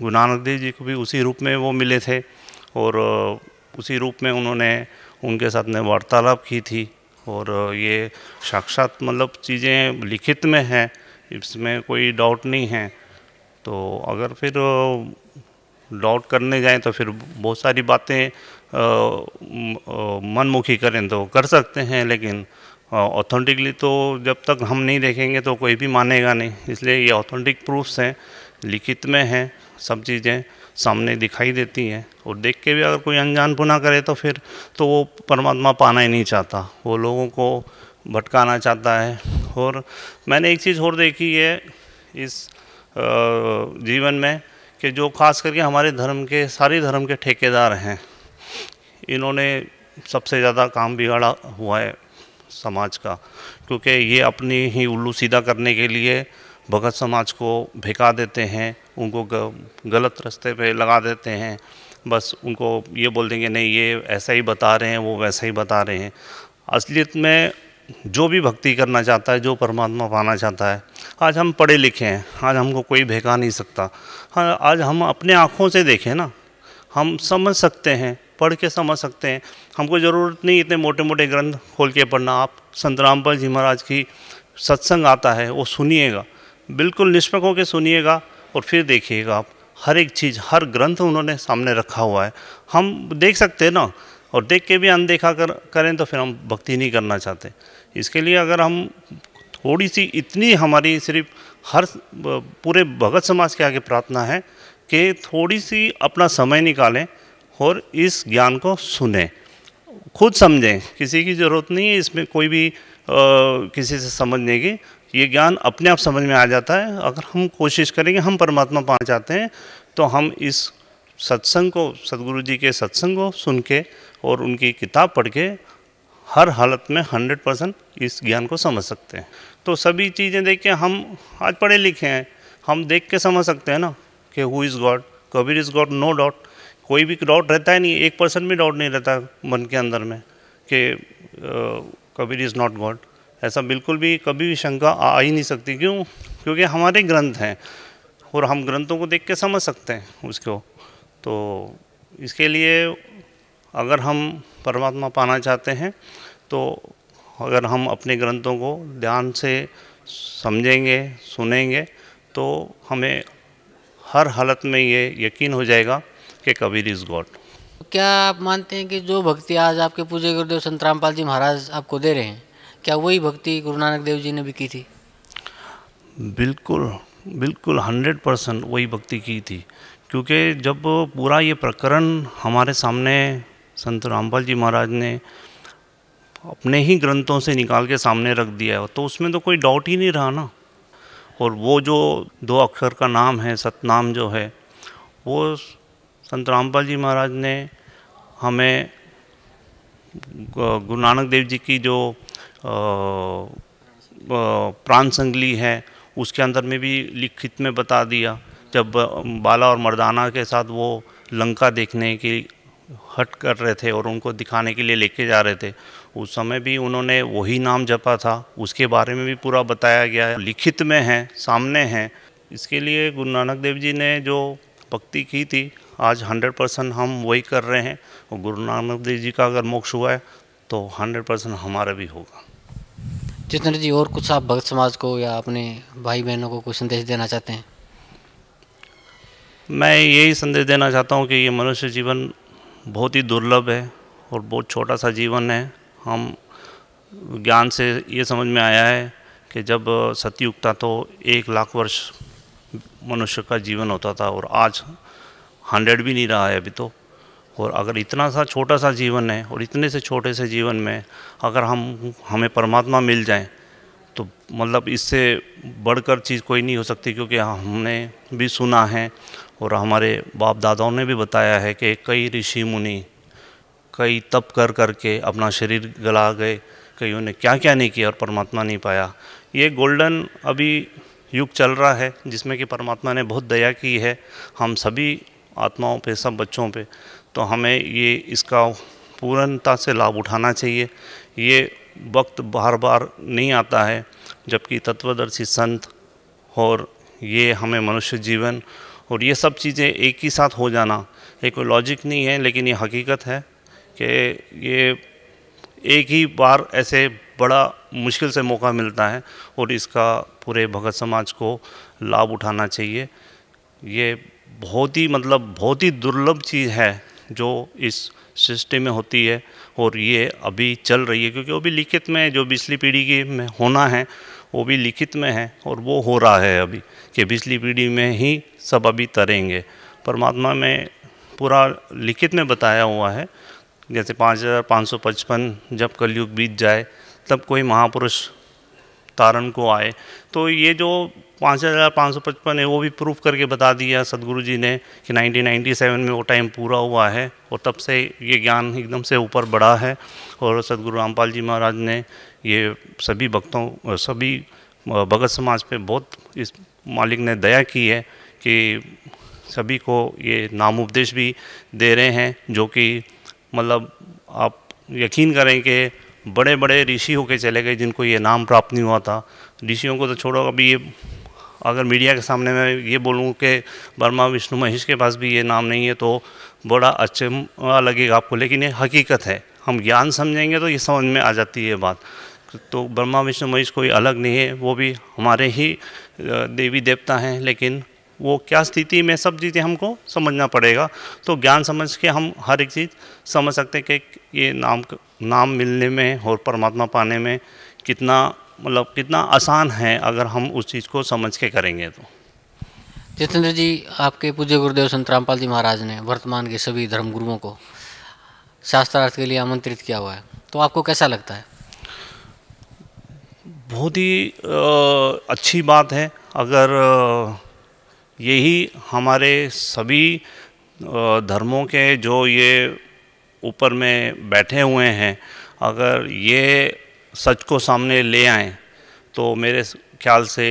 गुरु नानक देव जी को भी उसी रूप में वो मिले थे, और उसी रूप में उन्होंने उनके साथ में वार्तालाप की थी। और ये साक्षात मतलब चीज़ें लिखित में हैं, इसमें कोई डाउट नहीं है। तो अगर फिर डाउट करने जाएं तो फिर बहुत सारी बातें मनमुखी करें तो कर सकते हैं, लेकिन ऑथेंटिकली तो जब तक हम नहीं देखेंगे तो कोई भी मानेगा नहीं। इसलिए ये ऑथेंटिक प्रूफ्स हैं, लिखित में हैं, सब चीज़ें सामने दिखाई देती हैं। और देख के भी अगर कोई अनजान पुना करे तो फिर तो वो परमात्मा पाना ही नहीं चाहता, वो लोगों को भटकाना चाहता है। और मैंने एक चीज़ और देखी है इस जीवन में कि जो खास करके हमारे धर्म के, सारे धर्म के ठेकेदार हैं, इन्होंने सबसे ज़्यादा काम बिगाड़ा हुआ है समाज का, क्योंकि ये अपनी ही उल्लू सीधा करने के लिए भगत समाज को भिका देते हैं, उनको गलत रास्ते पे लगा देते हैं। बस उनको ये बोल देंगे नहीं ये ऐसा ही बता रहे हैं, वो वैसा ही बता रहे हैं। असलियत में जो भी भक्ति करना चाहता है, जो परमात्मा पाना चाहता है, आज हम पढ़े लिखे हैं, आज हमको कोई बहका नहीं सकता। हाँ, आज हम अपने आँखों से देखें ना, हम समझ सकते हैं, पढ़ के समझ सकते हैं। हमको ज़रूरत नहीं इतने मोटे मोटे ग्रंथ खोल के पढ़ना। आप संत रामपाल जी महाराज की सत्संग आता है वो सुनिएगा, बिल्कुल निष्पक्ष होकर सुनिएगा, और फिर देखिएगा आप हर एक चीज़, हर ग्रंथ उन्होंने सामने रखा हुआ है, हम देख सकते हैं ना। और देख के भी अनदेखा करें तो फिर हम भक्ति नहीं करना चाहते। इसके लिए अगर हम थोड़ी सी, इतनी हमारी सिर्फ हर पूरे भगत समाज के आगे प्रार्थना है कि थोड़ी सी अपना समय निकालें और इस ज्ञान को सुनें, खुद समझें। किसी की ज़रूरत नहीं है इसमें कोई भी किसी से समझने की, ये ज्ञान अपने आप समझ में आ जाता है। अगर हम कोशिश करेंगे, हम परमात्मा पा जाते हैं, तो हम इस सत्संग को, सदगुरु जी के सत्संग को सुन के और उनकी किताब पढ़ के हर हालत में 100% इस ज्ञान को समझ सकते हैं। तो सभी चीज़ें देख के, हम आज पढ़े लिखे हैं, हम देख के समझ सकते हैं ना कि who is God, Kabir is God, no doubt. कोई भी डाउट रहता ही नहीं, 1% भी डाउट नहीं रहता मन के अंदर में कि कबीर इज़ नॉट गॉड। ऐसा बिल्कुल भी कभी भी शंका आ ही नहीं सकती। क्यों? क्योंकि हमारे ग्रंथ हैं और हम ग्रंथों को देख के समझ सकते हैं उसको। तो इसके लिए अगर हम परमात्मा पाना चाहते हैं तो अगर हम अपने ग्रंथों को ध्यान से समझेंगे, सुनेंगे, तो हमें हर हालत में ये यकीन हो जाएगा कि कबीर इज़ गॉड। क्या आप मानते हैं कि जो भक्ति आज आपके पूज्य गुरुदेव संत रामपाल जी महाराज आपको दे रहे हैं, क्या वही भक्ति गुरु नानक देव जी ने भी की थी? बिल्कुल बिल्कुल 100% वही भक्ति की थी। क्योंकि जब पूरा ये प्रकरण हमारे सामने संत रामपाल जी महाराज ने अपने ही ग्रंथों से निकाल के सामने रख दिया है, तो उसमें तो कोई डाउट ही नहीं रहा ना। और वो जो 2 अक्षर का नाम है, सतनाम जो है, वो संत रामपाल जी महाराज ने हमें गुरु नानक देव जी की जो प्राण संगली है उसके अंदर में भी लिखित में बता दिया। जब बाला और मर्दाना के साथ वो लंका देखने की हट कर रहे थे और उनको दिखाने के लिए लेके जा रहे थे, उस समय भी उन्होंने वही नाम जपा था, उसके बारे में भी पूरा बताया गया है, लिखित में है, सामने है। इसके लिए गुरु नानक देव जी ने जो भक्ति की थी, आज 100% हम वही कर रहे हैं। और गुरु नानक देव जी का अगर मोक्ष हुआ है तो 100% हमारा भी होगा। जितेंद्र जी, और कुछ आप भक्त समाज को या अपने भाई बहनों को कुछ संदेश देना चाहते हैं? मैं यही संदेश देना चाहता हूँ कि ये मनुष्य जीवन बहुत ही दुर्लभ है और बहुत छोटा सा जीवन है। हम ज्ञान से ये समझ में आया है कि जब सतयुग था तो 1,00,000 वर्ष मनुष्य का जीवन होता था, और आज 100 भी नहीं रहा है अभी तो। और अगर इतना सा छोटा सा जीवन है और इतने से छोटे से जीवन में अगर हम, हमें परमात्मा मिल जाए तो मतलब इससे बढ़कर चीज़ कोई नहीं हो सकती, क्योंकि हमने भी सुना है और हमारे बाप दादाओं ने भी बताया है कि कई ऋषि मुनि कई तप कर करके अपना शरीर गला गए, कईयों ने क्या क्या नहीं किया और परमात्मा नहीं पाया। ये गोल्डन अभी युग चल रहा है जिसमें कि परमात्मा ने बहुत दया की है हम सभी आत्माओं पे, सब बच्चों पे। तो हमें ये इसका पूर्णता से लाभ उठाना चाहिए। ये वक्त बार बार नहीं आता है, जबकि तत्वदर्शी संत और ये हमें मनुष्य जीवन और ये सब चीज़ें एक ही साथ हो जाना, ये कोई लॉजिक नहीं है लेकिन ये हकीकत है कि ये एक ही बार ऐसे बड़ा मुश्किल से मौका मिलता है और इसका पूरे भगत समाज को लाभ उठाना चाहिए। ये बहुत ही मतलब बहुत ही दुर्लभ चीज़ है जो इस सिस्टम में होती है और ये अभी चल रही है, क्योंकि वो भी लिखित में, जो पिछली पीढ़ी की में होना है वो भी लिखित में है और वो हो रहा है अभी कि पिछली पीढ़ी में ही सब अभी तरेंगे। परमात्मा में पूरा लिखित में बताया हुआ है, जैसे 5555 जब कलयुग बीत जाए तब कोई महापुरुष तारण को आए। तो ये जो 5555 है वो भी प्रूफ करके बता दिया सदगुरु जी ने कि 1997 में वो टाइम पूरा हुआ है और तब से ये ज्ञान एकदम से ऊपर बढ़ा है। और सदगुरु रामपाल जी महाराज ने ये सभी भक्तों, सभी भगत समाज पे बहुत इस मालिक ने दया की है कि सभी को ये नाम उपदेश भी दे रहे हैं, जो कि मतलब आप यकीन करें कि बड़े बड़े ऋषि होके चले गए जिनको ये नाम प्राप्त नहीं हुआ था। ऋषियों को तो छोड़ो, अभी ये अगर मीडिया के सामने मैं ये बोलूँ कि ब्रह्मा विष्णु महेश के पास भी ये नाम नहीं है तो बड़ा अच्छा लगेगा आपको, लेकिन ये हकीकत है। हम ज्ञान समझेंगे तो ये समझ में आ जाती है बात। तो ब्रह्मा विष्णु महेश कोई अलग नहीं है, वो भी हमारे ही देवी देवता हैं, लेकिन वो क्या स्थिति में सब चीज़ें हमको समझना पड़ेगा। तो ज्ञान समझ के हम हर एक चीज़ समझ सकते हैं कि ये नाम मिलने में और परमात्मा पाने में कितना मतलब कितना आसान है अगर हम उस चीज़ को समझ के करेंगे। तो जितेंद्र जी, आपके पूज्य गुरुदेव संत रामपाल जी महाराज ने वर्तमान के सभी धर्मगुरुओं को शास्त्रार्थ के लिए आमंत्रित किया हुआ है, तो आपको कैसा लगता है? बहुत ही अच्छी बात है। अगर यही हमारे सभी धर्मों के जो ये ऊपर में बैठे हुए हैं, अगर ये सच को सामने ले आएं तो मेरे ख्याल से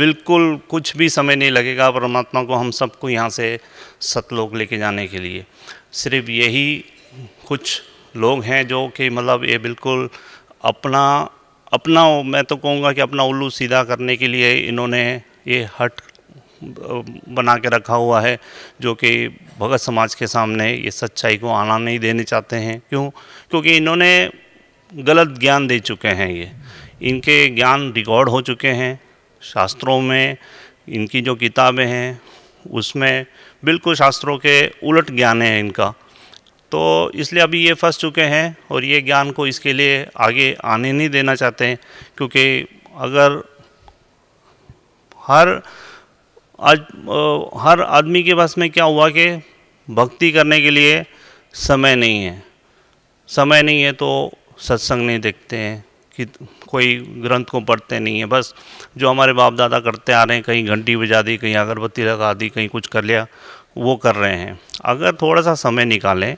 बिल्कुल कुछ भी समय नहीं लगेगा परमात्मा को हम सबको यहाँ से सतलोक लेके जाने के लिए। सिर्फ यही कुछ लोग हैं जो कि मतलब ये बिल्कुल अपना मैं तो कहूँगा कि अपना उल्लू सीधा करने के लिए इन्होंने ये हट बना के रखा हुआ है, जो कि भगत समाज के सामने ये सच्चाई को आना नहीं देने चाहते हैं। क्यों? क्योंकि इन्होंने गलत ज्ञान दे चुके हैं। ये इनके ज्ञान रिकॉर्ड हो चुके हैं शास्त्रों में, इनकी जो किताबें हैं उसमें बिल्कुल शास्त्रों के उलट ज्ञान है इनका, तो इसलिए अभी ये फंस चुके हैं और ये ज्ञान को इसके लिए आगे आने नहीं देना चाहते हैं। क्योंकि अगर हर आदमी के पास में क्या हुआ कि भक्ति करने के लिए समय नहीं है तो सत्संग नहीं देखते हैं, कि कोई ग्रंथ को पढ़ते नहीं है। बस जो हमारे बाप दादा करते आ रहे हैं, कहीं घंटी बजा दी, कहीं अगरबत्ती लगा दी, कहीं कुछ कर लिया, वो कर रहे हैं। अगर थोड़ा सा समय निकालें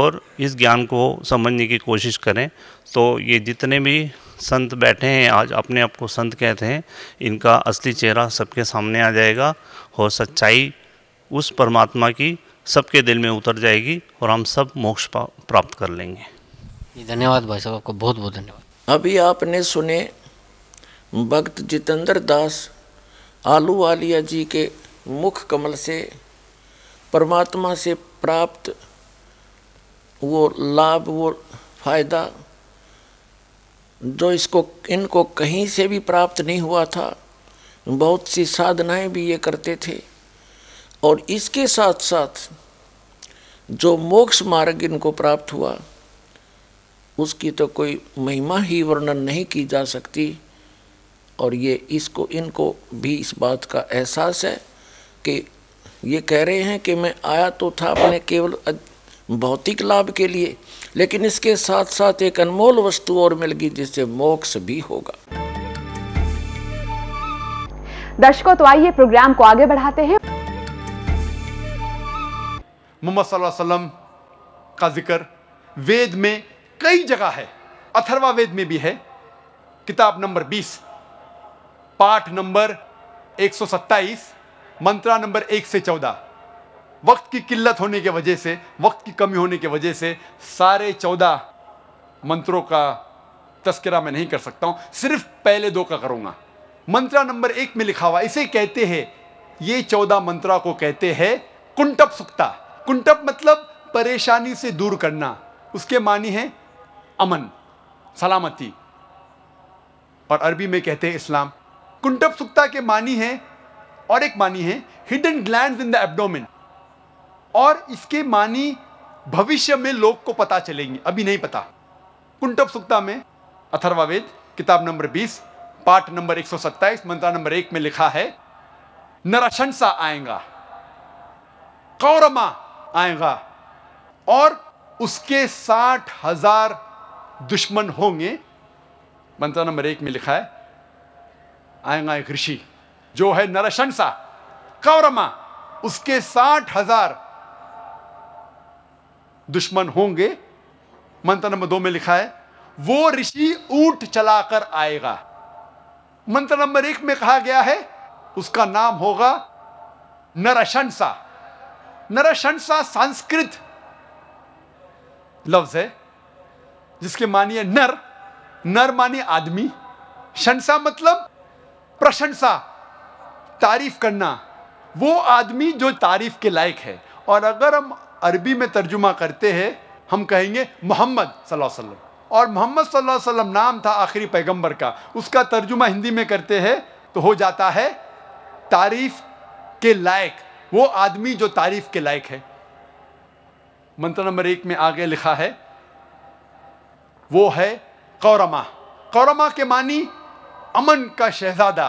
और इस ज्ञान को समझने की कोशिश करें तो ये जितने भी संत बैठे हैं, आज अपने आप को संत कहते हैं, इनका असली चेहरा सबके सामने आ जाएगा और सच्चाई उस परमात्मा की सबके दिल में उतर जाएगी और हम सब मोक्ष प्राप्त कर लेंगे। धन्यवाद भाई साहब, आपको बहुत बहुत धन्यवाद। अभी आपने सुने भक्त जितेंद्र दास आलू वालिया जी के मुख कमल से परमात्मा से प्राप्त वो लाभ, वो फायदा जो इनको कहीं से भी प्राप्त नहीं हुआ था। बहुत सी साधनाएं भी ये करते थे और इसके साथ साथ जो मोक्ष मार्ग इनको प्राप्त हुआ उसकी तो कोई महिमा ही वर्णन नहीं की जा सकती। और ये इनको भी इस बात का एहसास है कि ये कह रहे हैं कि मैं आया तो था अपने केवल भौतिक लाभ के लिए, लेकिन इसके साथ साथ एक अनमोल वस्तु और मिल गई जिससे मोक्ष भी होगा। दर्शकों, तो आइए प्रोग्राम को आगे बढ़ाते हैं। मोहम्मद सल्लल्लाहु अलैहि वसल्लम का जिक्र वेद में कई जगह है, अथर्ववेद में भी है, किताब नंबर 20, पाठ नंबर 127, मंत्रा नंबर 1 से 14। वक्त की किल्लत होने के वजह से, वक्त की कमी होने के वजह से सारे 14 मंत्रों का तस्करा मैं नहीं कर सकता हूं, सिर्फ पहले 2 का करूंगा। मंत्रा नंबर 1 में लिखा हुआ, इसे कहते हैं, ये 14 मंत्रा को कहते हैं कुंटप सुक्ता। कुंटप मतलब परेशानी से दूर करना, उसके मानी है अमन, सलामती, और अरबी में कहते हैं इस्लाम। कुंटप सुक्ता के मानी है, और एक मानी है hidden glands in the abdomen, और इसके मानी भविष्य में लोग को पता चलेंगे, अभी नहीं पता। कुंटप सुक्ता में अथर्ववेद किताब नंबर 20, पाठ नंबर 127, मंत्रा नंबर 1 में लिखा है नरशंसा आएगा, कौरमा आएगा, और उसके 60,000 दुश्मन होंगे। मंत्रा नंबर 1 में लिखा है आएगा एक ऋषि जो है नरशंसा कौरमा, उसके 60,000 दुश्मन होंगे। मंत्रा नंबर 2 में लिखा है वो ऋषि ऊंट चलाकर आएगा। मंत्र नंबर 1 में कहा गया है उसका नाम होगा नरशंसा। नरशंसा संस्कृत लफ्ज है जिसके मानी है नर, नर माने आदमी, शंसा मतलब प्रशंसा, तारीफ करना, वो आदमी जो तारीफ के लायक है। और अगर हम अरबी में तर्जुमा करते हैं हम कहेंगे मोहम्मद सल्लल्लाहु अलैहि वसल्लम, और मोहम्मद सल्लल्लाहु अलैहि वसल्लम नाम था आखिरी पैगंबर का, उसका तर्जुमा हिंदी में करते हैं तो हो जाता है तारीफ के लायक, वो आदमी जो तारीफ के लायक है। मंत्र नंबर 1 में आगे लिखा है वो है कौरमा। कौरमा के मानी अमन का शहजादा,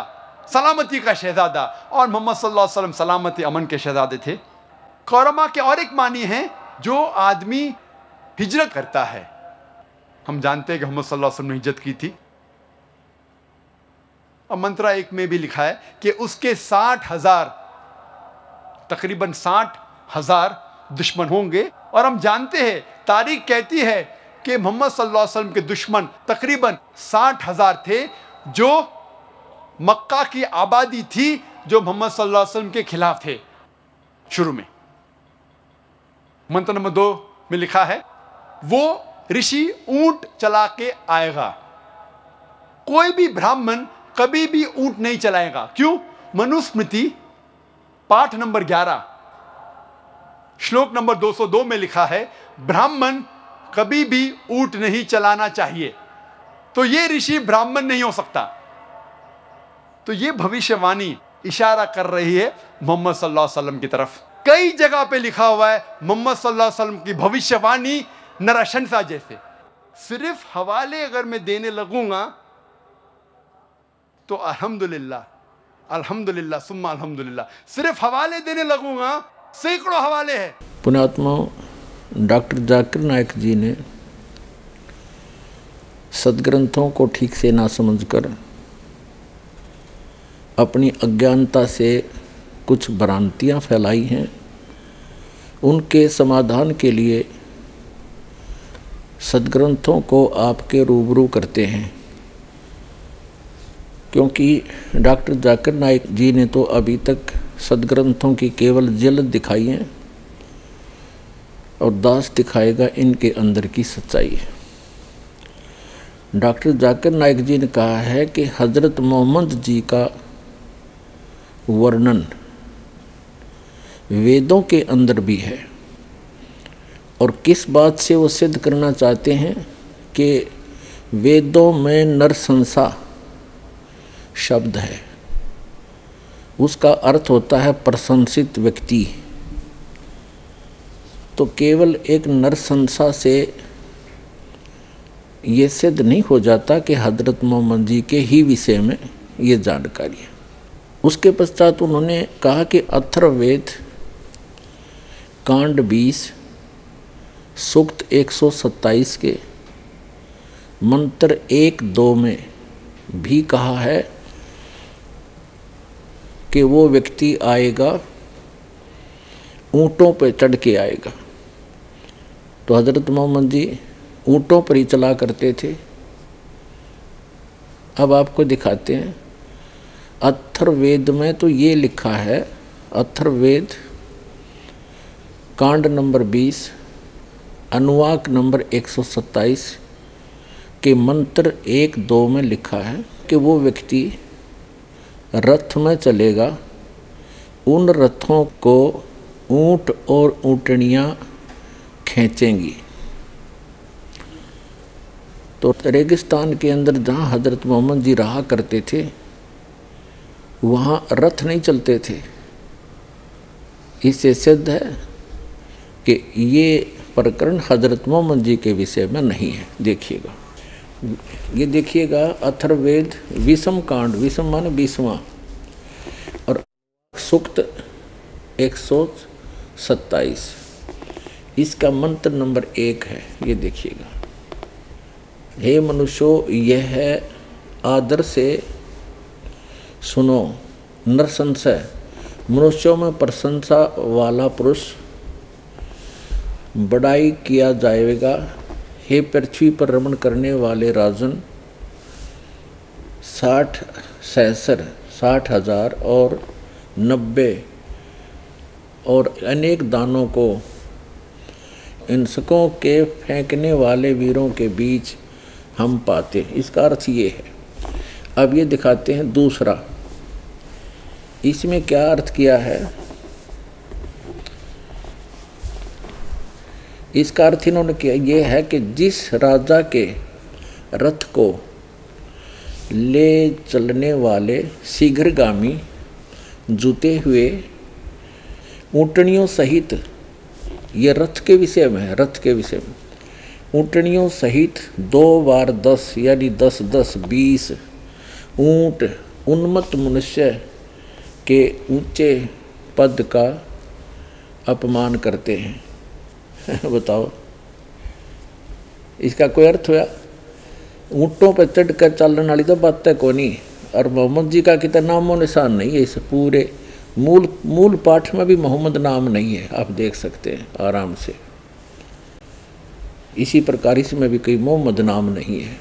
सलामती का शहजादा, और मोहम्मद सल्लल्लाहु अलैहि वसल्लम सलामती अमन के शहजादे थे। कौरमा के और एक मानी है जो आदमी हिजरत करता है। हम जानते हैं कि मोहम्मद सल्लल्लाहु अलैहि वसल्लम ने हिज्जत की थी। और मंत्रा 1 में भी लिखा है कि उसके 60,000, तकरीबन 60,000 दुश्मन होंगे। और हम जानते हैं तारीख कहती है कि मोहम्मद सल्लल्लाहु अलैहि वसल्लम के दुश्मन तकरीबन 60,000 थे, जो मक्का की आबादी थी, जो मोहम्मद सल्लल्लाहु अलैहि वसल्लम के खिलाफ थे शुरू में। मंत्र नंबर 2 में लिखा है वो ऋषि ऊंट चला के आएगा। कोई भी ब्राह्मण कभी भी ऊंट नहीं चलाएगा। क्यों? मनुस्मृति पाठ नंबर 11 श्लोक नंबर 202 में लिखा है ब्राह्मण कभी भी ऊंट नहीं चलाना चाहिए, तो ये ऋषि ब्राह्मण नहीं हो सकता। तो ये भविष्यवाणी इशारा कर रही है मोहम्मद सल्लल्लाहु अलैहि वसल्लम की तरफ। कई जगह पे लिखा हुआ है मोहम्मद सल्लल्लाहु अलैहि वसल्लम की भविष्यवाणी नरशंसा जैसे। सिर्फ हवाले अगर मैं देने लगूंगा तो अल्हम्दुलिल्लाह, अल्हम्दुलिल्लाह सुम्मा अल्हम्दुलिल्लाह, सिर्फ हवाले देने लगूंगा, सैकड़ों हवाले हैं। पुण्यात्मा डॉक्टर जाकिर नाइक जी ने सदग्रंथों को ठीक से ना समझकर अपनी अज्ञानता से कुछ भ्रांतियाँ फैलाई हैं। उनके समाधान के लिए सदग्रंथों को आपके रूबरू करते हैं, क्योंकि डॉक्टर जाकिर नाइक जी ने तो अभी तक सदग्रंथों की केवल जल्द दिखाई है, और दास दिखाएगा इनके अंदर की सच्चाई। डॉक्टर जाकिर नाइक जी ने कहा है कि हजरत मोहम्मद जी का वर्णन वेदों के अंदर भी है, और किस बात से वो सिद्ध करना चाहते हैं कि वेदों में नरशंसा शब्द है, उसका अर्थ होता है प्रशंसित व्यक्ति। तो केवल एक नरशंसा से ये सिद्ध नहीं हो जाता कि हजरत मोहम्मद जी के ही विषय में ये जानकारी है। उसके पश्चात उन्होंने कहा कि अथर्ववेद कांड 20 सूक्त 127 के मंत्र 1-2 में भी कहा है कि वो व्यक्ति आएगा, ऊँटों पर चढ़ के आएगा। तो हजरत मोहम्मद जी ऊँटों पर ही चला करते थे। अब आपको दिखाते हैं अथर्ववेद में तो ये लिखा है, अथर्ववेद कांड नंबर 20 अनुवाक नंबर 127 के मंत्र 1-2 में लिखा है कि वो व्यक्ति रथ में चलेगा, उन रथों को ऊँट और ऊँटनियाँ खींचेंगी। तो रेगिस्तान के अंदर जहाँ हजरत मोहम्मद जी रहा करते थे वहाँ रथ नहीं चलते थे। इससे सिद्ध है कि ये प्रकरण हजरत मोहम्मद जी के विषय में नहीं है। देखिएगा, ये देखिएगा अथर्ववेद विषम कांड, विषम माने 20वां, और सूक्त 127 इसका मंत्र नंबर 1 है। ये देखिएगा, हे मनुष्यो, यह आदर से सुनो, नरसंशय मनुष्यों में प्रशंसा वाला पुरुष बड़ाई किया जाएगा। हे पृथ्वी पर रमण करने वाले राजन, 60 सहस्र 60,000 और 90 और अनेक दानों को हिंसकों के फेंकने वाले वीरों के बीच हम पाते हैं। इसका अर्थ ये है। अब ये दिखाते हैं दूसरा, इसमें क्या अर्थ किया है। इसका अर्थ इन्होंने किया ये है कि जिस राजा के रथ को ले चलने वाले शीघ्रगामी जुते हुए ऊँटनियों सहित, ये रथ के विषय में है, रथ के विषय में ऊँटनियों सहित 2 बार 10 यानी 10-10 20 ऊँट उन्मत्त मनुष्य के ऊंचे पद का अपमान करते हैं। बताओ, इसका कोई अर्थ हुआ? ऊँटों पर चढ़ कर चलने वाली तो बात है को नहीं, और मोहम्मद जी का कितना नामो निशान नहीं है। इस पूरे मूल पाठ में भी मोहम्मद नाम नहीं है। आप देख सकते हैं आराम से। इसी प्रकार इसमें भी कोई मोहम्मद नाम नहीं है।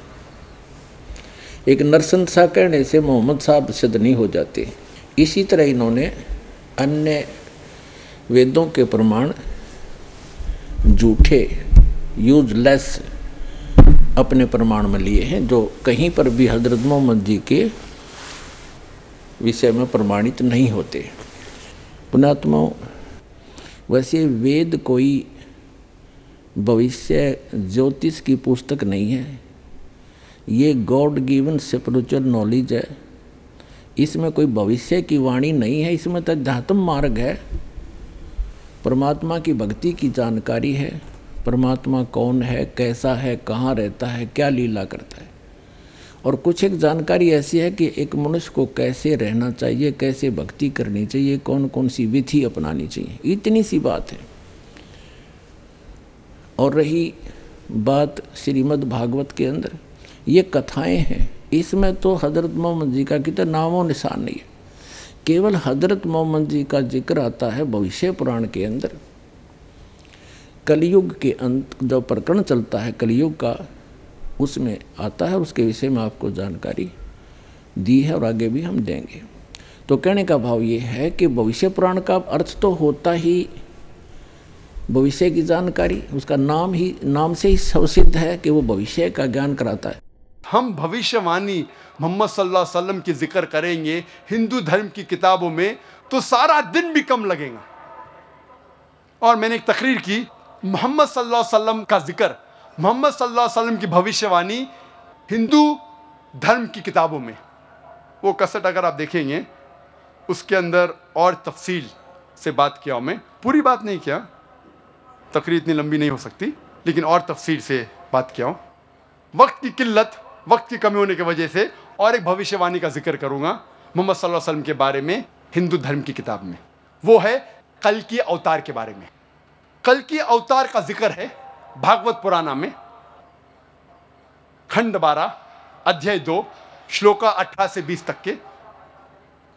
एक नरसंसा कहने से मोहम्मद साहब सिद्ध नहीं हो जाते। इसी तरह इन्होंने अन्य वेदों के प्रमाण झूठे, यूजलेस अपने प्रमाण में लिए हैं, जो कहीं पर भी हजरत मोहम्मद जी के विषय में प्रमाणित नहीं होते। पुण्यात्माओं, वैसे वेद कोई भविष्य ज्योतिष की पुस्तक नहीं है। ये गॉड गिवन स्पिरिचुअल नॉलेज है। इसमें कोई भविष्य की वाणी नहीं है। इसमें तो अध्यात्म मार्ग है, परमात्मा की भक्ति की जानकारी है। परमात्मा कौन है, कैसा है, कहाँ रहता है, क्या लीला करता है, और कुछ एक जानकारी ऐसी है कि एक मनुष्य को कैसे रहना चाहिए, कैसे भक्ति करनी चाहिए, कौन कौन सी विधि अपनानी चाहिए, इतनी सी बात है। और रही बात श्रीमद् भागवत के अंदर ये कथाएं हैं, इसमें तो हजरत मोहम्मद जी का कितना नामो निशान नहीं है। केवल हजरत मोहम्मद जी का जिक्र आता है भविष्य पुराण के अंदर। कलयुग के अंत जो प्रकरण चलता है कलयुग का, उसमें आता है। उसके विषय में आपको जानकारी दी है और आगे भी हम देंगे। तो कहने का भाव ये है कि भविष्य पुराण का अर्थ तो होता ही भविष्य की जानकारी, उसका नाम ही, नाम से ही सिद्ध है कि वो भविष्य का ज्ञान कराता है। हम भविष्यवाणी मोहम्मद सल्लल्लाहु अलैहि वसल्लम की जिक्र करेंगे हिंदू धर्म की किताबों में तो सारा दिन भी कम लगेगा। और मैंने एक तकरीर की, मोहम्मद सल्लल्लाहु अलैहि वसल्लम का जिक्र, मोहम्मद सल्लल्लाहु अलैहि वसल्लम की भविष्यवाणी हिंदू धर्म की किताबों में, वो कसट अगर आप देखेंगे उसके अंदर और तफसील से बात किया। मैं पूरी बात नहीं किया, तकरीर इतनी लंबी नहीं हो सकती, लेकिन और तफसील से बात किया हूँ। वक्त की किल्लत, वक्त की कमी होने की वजह से और एक भविष्यवाणी का जिक्र करूँगा मोहम्मद सल्लल्लाहु अलैहि वसल्लम के बारे में हिंदू धर्म की किताब में। वो है कल्कि अवतार के बारे में। कल्कि अवतार का जिक्र है भागवत पुराण में खंड 12 अध्याय 2 श्लोका 18 से 20 तक के,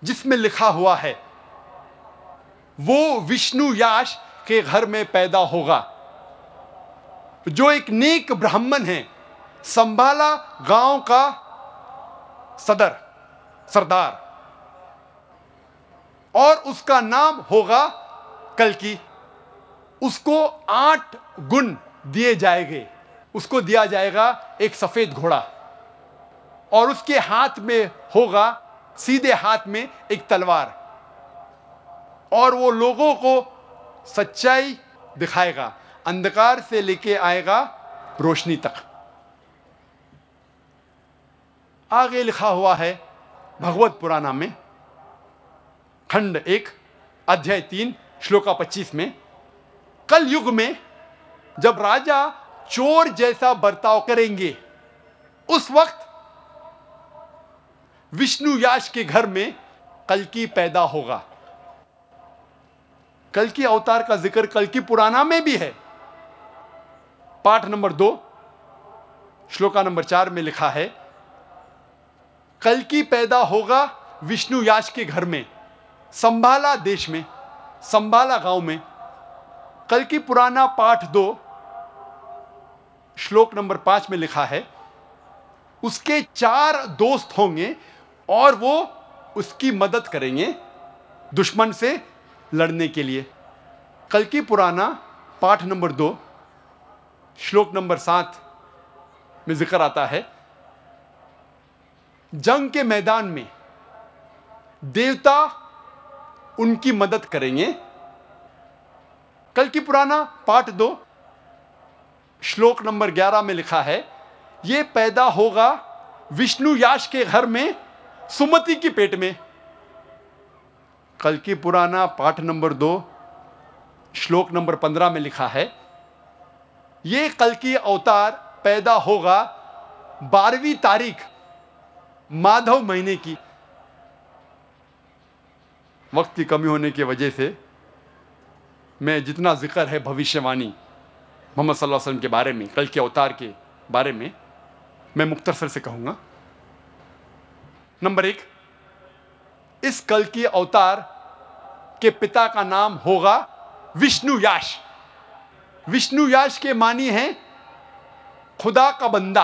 जिसमें लिखा हुआ है वो विष्णु यश के घर में पैदा होगा जो एक नेक ब्राह्मण है, संभाला गांव का सदर सरदार, और उसका नाम होगा कल्कि। उसको 8 गुण दिए जाएंगे। उसको दिया जाएगा एक सफेद घोड़ा और उसके हाथ में होगा सीधे हाथ में एक तलवार, और वो लोगों को सच्चाई दिखाएगा, अंधकार से लेके आएगा रोशनी तक। आगे लिखा हुआ है भगवत पुराण में खंड 1 अध्याय 3 श्लोका 25 में, कल युग में जब राजा चोर जैसा बर्ताव करेंगे उस वक्त विष्णु यश के घर में कल्कि पैदा होगा। कल्कि अवतार का जिक्र कल्कि पुराण में भी है। पाठ नंबर 2 श्लोका नंबर 4 में लिखा है, कल्कि पैदा होगा विष्णु यश के घर में, संभाला देश में, संभाला गांव में। कल्कि पुराना पाठ 2 श्लोक नंबर 5 में लिखा है, उसके 4 दोस्त होंगे और वो उसकी मदद करेंगे दुश्मन से लड़ने के लिए। कल्कि पुराना पाठ नंबर 2 श्लोक नंबर 7 में जिक्र आता है, जंग के मैदान में देवता उनकी मदद करेंगे। कल्कि पुराना पाठ 2 श्लोक नंबर 11 में लिखा है, ये पैदा होगा विष्णु यश के घर में सुमति की पेट में। कल्कि पुराना पाठ नंबर 2 श्लोक नंबर 15 में लिखा है, ये कल्कि अवतार पैदा होगा 12वीं तारीख माधव महीने की। वक्त की कमी होने की वजह से मैं जितना जिक्र है भविष्यवाणी मोहम्मद सल्लल्लाहु अलैहि वसल्लम के बारे में, कल्कि अवतार के बारे में, मैं मुख्तसर से कहूँगा। नंबर 1, इस कल्कि अवतार के पिता का नाम होगा विष्णु यश। विष्णु यश के मानी है खुदा का बंदा,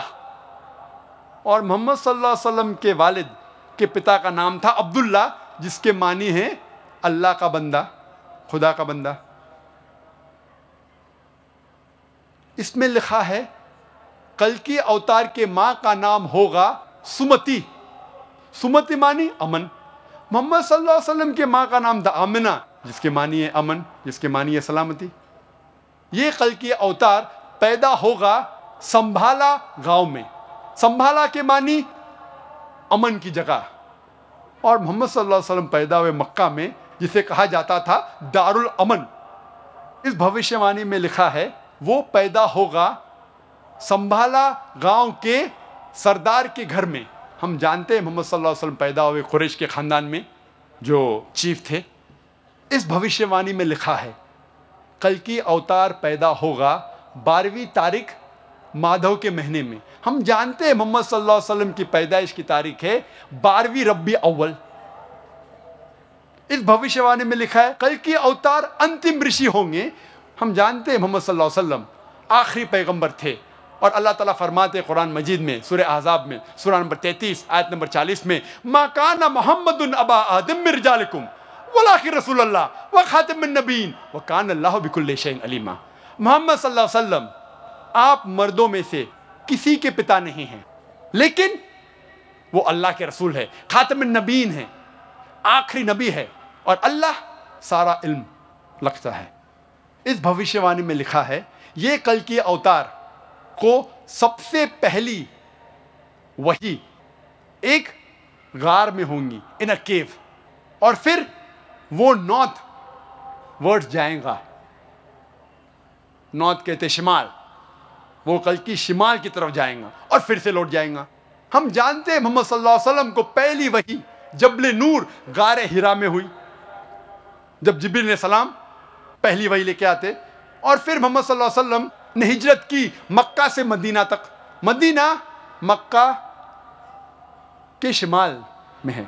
और मोहम्मद सल्लल्लाहु अलैहि वसल्लम के वालिद के पिता का नाम था अब्दुल्ला, जिसके मानी है अल्लाह का बंदा, खुदा का बंदा। इसमें लिखा है कल्कि अवतार के माँ का नाम होगा सुमति। सुमति मानी अमन। मोहम्मद सल्लल्लाहु अलैहि वसल्लम के माँ का नाम था आमिना, जिसके मानी है अमन, जिसके मानी है सलामती। ये कल्कि अवतार पैदा होगा संभाला गांव में। संभाला के मानी अमन की जगह, और मोहम्मद सल्लल्लाहु अलैहि वसल्लम पैदा हुए मक्का में, जिसे कहा जाता था दारुल अमन। इस भविष्यवाणी में लिखा है वो पैदा होगा संभाला गांव के सरदार के घर में। हम जानते हैं मोहम्मद सल्लल्लाहु अलैहि वसल्लम पैदा हुए कुरैश के ख़ानदान में, जो चीफ थे। इस भविष्यवाणी में लिखा है कल्कि अवतार पैदा होगा 12वीं तारीख माधव के महीने में। हम जानते हैं मोहम्मद सल्लल्लाहु अलैहि वसल्लम की पैदाइश की तारीख है 12वीं रबी अव्वल। इस भविष्यवाणी में लिखा है कल्कि अवतार अंतिम ऋषि होंगे। हम जानते हैं मोहम्मद सल्लल्लाहु अलैहि वसल्लम आखिरी पैगंबर थे, और अल्लाह ताला फरमाते कुरान मजीद में सूरह अहज़ाब में सूरह नंबर 33 आयत नंबर 40 में, मा काना मुहम्मदुन अबा आदम मिन रिजालिकुम वलाकिन रसूलुल्लाह व खातिमुन नबीय्यीन व कान अल्लाहु बिकुल्लि शैइन अलीमा। मोहम्मद सल्लल्लाहु अलैहि वसल्लम आप मर्दों में से किसी के पिता नहीं हैं, लेकिन वो अल्लाह के रसूल है, खातिमुन नबीय्यीन है, आखिरी नबी है, और अल्लाह सारा इल्म रखता है। इस भविष्यवाणी में लिखा है ये कल्कि अवतार को सबसे पहली वही एक गार में होंगी, इन अ केव, और फिर वो नॉर्थ वर्ड जाएगा। नॉर्थ कहते शिमाल, वो कल्कि शिमाल की तरफ जाएगा और फिर से लौट जाएगा। हम जानते हैं मोहम्मद सल्लल्लाहु अलैहि वसल्लम को पहली वही जबले नूर गारे हिरा में हुई, जब जिब्रील सलाम पहली वही लेके आते, और फिर मोहम्मद सल्लल्लाहु अलैहि वसल्लम ने हिजरत की मक्का से मदीना तक। मदीना मक्का के शिमाल में है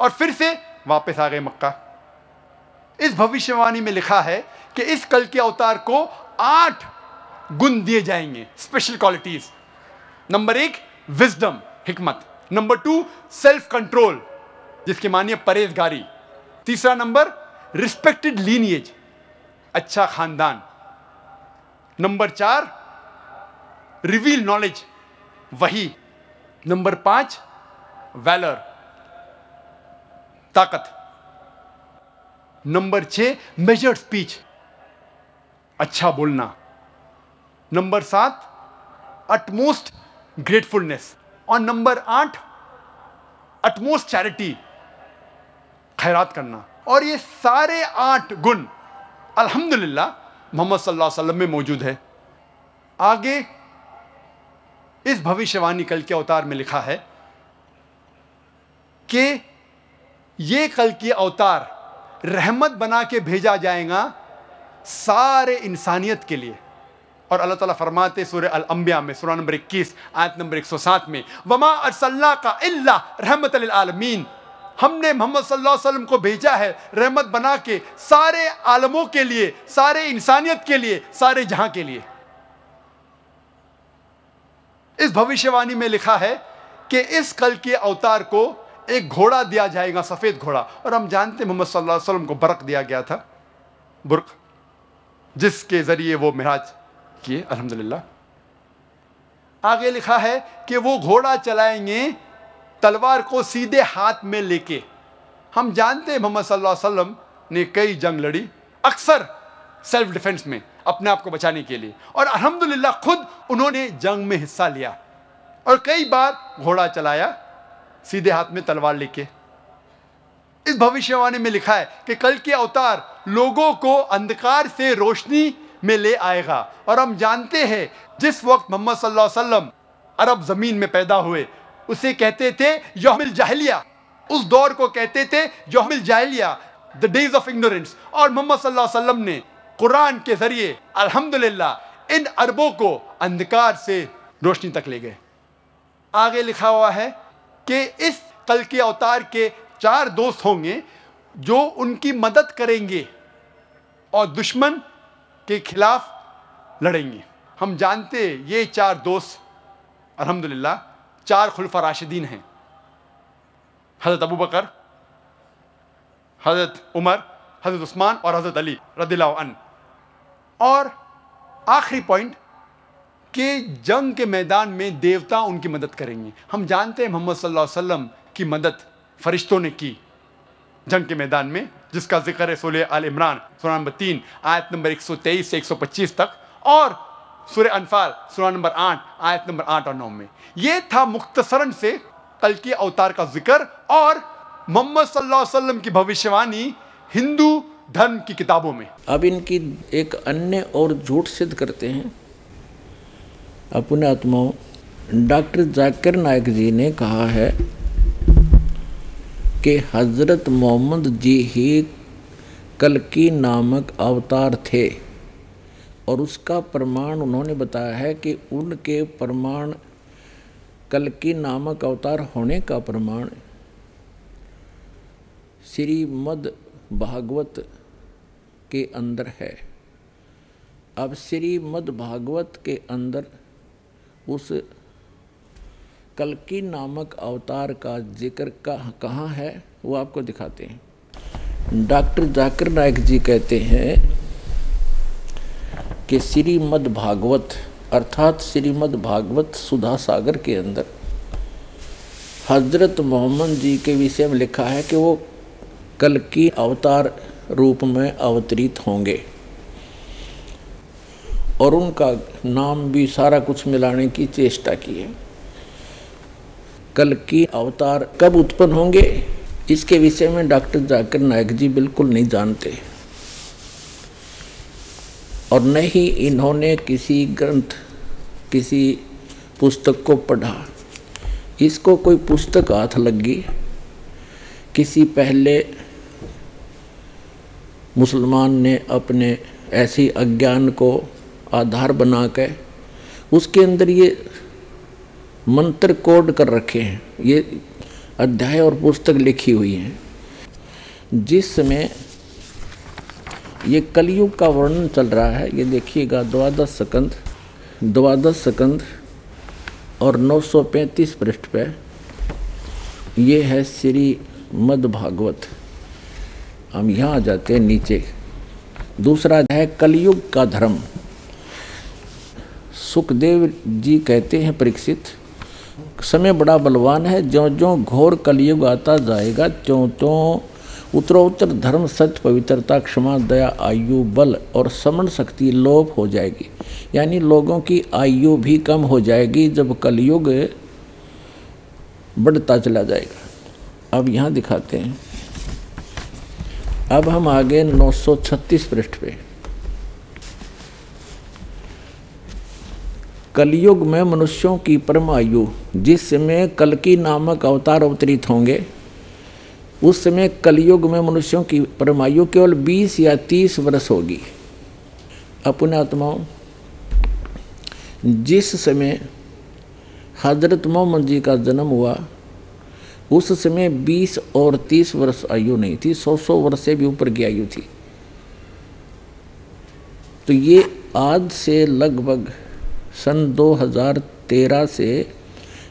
और फिर से वापस आ गए मक्का। इस भविष्यवाणी में लिखा है कि इस कल्कि के अवतार को 8 गुण दिए जाएंगे, स्पेशल क्वालिटीज। नंबर 1 विजडम, हिकमत। नंबर 2 सेल्फ कंट्रोल, जिसके मानिए परहेजगारी। तीसरा नंबर रिस्पेक्टेड लीनिएज, अच्छा खानदान। नंबर 4 रिवील नॉलेज, वही। नंबर 5 वैलर, ताकत। नंबर 6 मेजर्ड स्पीच, अच्छा बोलना। Number 7 utmost gratefulness. और नंबर 8 अटमोस्ट चैरिटी, खैरात करना। और ये सारे 8 गुण अल्हम्दुलिल्लाह मोहम्मद सल्लल्लाहु अलैहि वसल्लम में मौजूद है। आगे इस भविष्यवाणी कल्कि अवतार में लिखा है कि ये कल्कि अवतार रहमत बना के भेजा जाएगा सारे इंसानियत के लिए। और अल्लाह ताला फरमाते सूरह अल-अंबिया में, सूरह नंबर 21 आयत नंबर 107 में, वमा अरसलना का इल्ला रहमतल लिल आलमीन, हमने मोहम्मद सल्लल्लाहु अलैहि वसल्लम को भेजा है रहमत बना के सारे आलमों के लिए, सारे इंसानियत के लिए, सारे जहां के लिए। इस भविष्यवाणी में लिखा है कि इस कल्कि अवतार को एक घोड़ा दिया जाएगा, सफेद घोड़ा। और हम जानते मोहम्मद सल्लल्लाहु अलैहि वसल्लम को बरक दिया गया था, बुर्क, जिसके जरिए वो मिराज किए अल्हम्दुलिल्लाह। आगे लिखा है कि वो घोड़ा चलाएंगे तलवार को सीधे हाथ में लेके। हम जानते हैं मोहम्मद सल्लल्लाहु अलैहि वसल्लम ने कई जंग लड़ी, अक्सर सेल्फ डिफेंस में, अपने आप को बचाने के लिए। और अल्हम्दुलिल्लाह खुद उन्होंने जंग में हिस्सा लिया और कई बार घोड़ा चलाया सीधे हाथ में तलवार लेके। इस भविष्यवाणी में लिखा है कि कल्कि अवतार लोगों को अंधकार से रोशनी में ले आएगा। और हम जानते हैं जिस वक्त मोहम्मद सल्लल्लाहु अलैहि वसल्लम अरब ज़मीन में पैदा हुए उसे कहते थे यौमिल जाहिलिया, उस दौर को कहते थे यौमिल जाहिलिया, द डेज ऑफ इग्नोरेंस। और मोहम्मद सल्लल्लाहु अलैहि वसल्लम ने कुरान के जरिए अल्हम्दुलिल्लाह इन अरबों को अंधकार से रोशनी तक ले गए। आगे लिखा हुआ है कि इस कल्कि अवतार के 4 दोस्त होंगे जो उनकी मदद करेंगे और दुश्मन के खिलाफ लड़ेंगे। हम जानते ये 4 दोस्त अल्हम्दुलिल्लाह 4 खुलफा राशिदीन हैं, हज़रत अबू बकर, हज़रत उमर, हज़रत उस्मान और हज़रत अली रदिल्लाहु अन्हु। और आखिरी पॉइंट कि जंग के मैदान में देवता उनकी मदद करेंगे। हम जानते हैं मोहम्मद सल्लल्लाहु अलैहि वसल्लम की मदद फरिश्तों ने की जंग के मैदान में, जिसका जिक्र है सूरह आल इमरान सूरह नंबर 3 आयत नंबर 123 से 125 तक, और सूरह अनफाल सूरह नंबर 8 आयत नंबर 8 और 9 में। ये था मुख्तसरन से कल्कि अवतार का जिक्र और मोहम्मद सल्लल्लाहु अलैहि वसल्लम की भविष्यवाणी हिंदू धर्म की किताबों में। अब इनकी एक अन्य और झूठ सिद्ध करते हैं अपने आत्माओं। डॉक्टर जाकिर नाइक जी ने कहा है कि हजरत मोहम्मद जी ही कल्कि नामक अवतार थे और उसका प्रमाण उन्होंने बताया है कि उनके प्रमाण कल्कि नामक अवतार होने का प्रमाण श्रीमद् भागवत के अंदर है। अब श्रीमद् भागवत के अंदर उस कल्कि नामक अवतार का जिक्र कहाँ है वो आपको दिखाते हैं। डॉक्टर जाकिर नाइक जी कहते हैं कि श्रीमद् भागवत अर्थात श्रीमद् भागवत सुधा सागर के अंदर हजरत मोहम्मद जी के विषय में लिखा है कि वो कल्कि अवतार रूप में अवतरित होंगे और उनका नाम भी सारा कुछ मिलाने की चेष्टा की है। कल्कि अवतार कब उत्पन्न होंगे इसके विषय में डॉक्टर जाकिर नाइक जी बिल्कुल नहीं जानते और न ही इन्होंने किसी ग्रंथ, किसी पुस्तक को पढ़ा। इसको कोई पुस्तक हाथ लगी किसी पहले मुसलमान ने अपने ऐसी अज्ञान को आधार बना के उसके अंदर ये मंत्र कोड कर रखे हैं, ये अध्याय और पुस्तक लिखी हुई है, जिसमें ये कलयुग का वर्णन चल रहा है। ये देखिएगा, द्वादश स्कंध और 935 पृष्ठ पे ये है श्रीमद् भागवत। हम यहाँ आ जाते हैं नीचे। दूसरा है कलयुग का धर्म। सुखदेव जी कहते हैं परीक्षित, समय बड़ा बलवान है, ज्यों ज्यों घोर कलयुग आता जाएगा त्यों त्यों उत्तरोत्तर धर्म सत्य पवित्रता क्षमा दया आयु बल और समण शक्ति लोप हो जाएगी। यानी लोगों की आयु भी कम हो जाएगी जब कलयुग बढ़ता चला जाएगा। अब यहाँ दिखाते हैं, अब हम आगे 936 पृष्ठ पे। कलयुग में मनुष्यों की परम आयु, जिसमें कल्कि नामक अवतार अवतरित होंगे, उस समय कलयुग में मनुष्यों की परम आयु केवल 20 या 30 वर्ष होगी। अपने आत्माओं, जिस समय हजरत मोहम्मद जी का जन्म हुआ उस समय 20 और 30 वर्ष आयु नहीं थी, 100 वर्ष से भी ऊपर की आयु थी। तो ये आज से लगभग सन 2013 से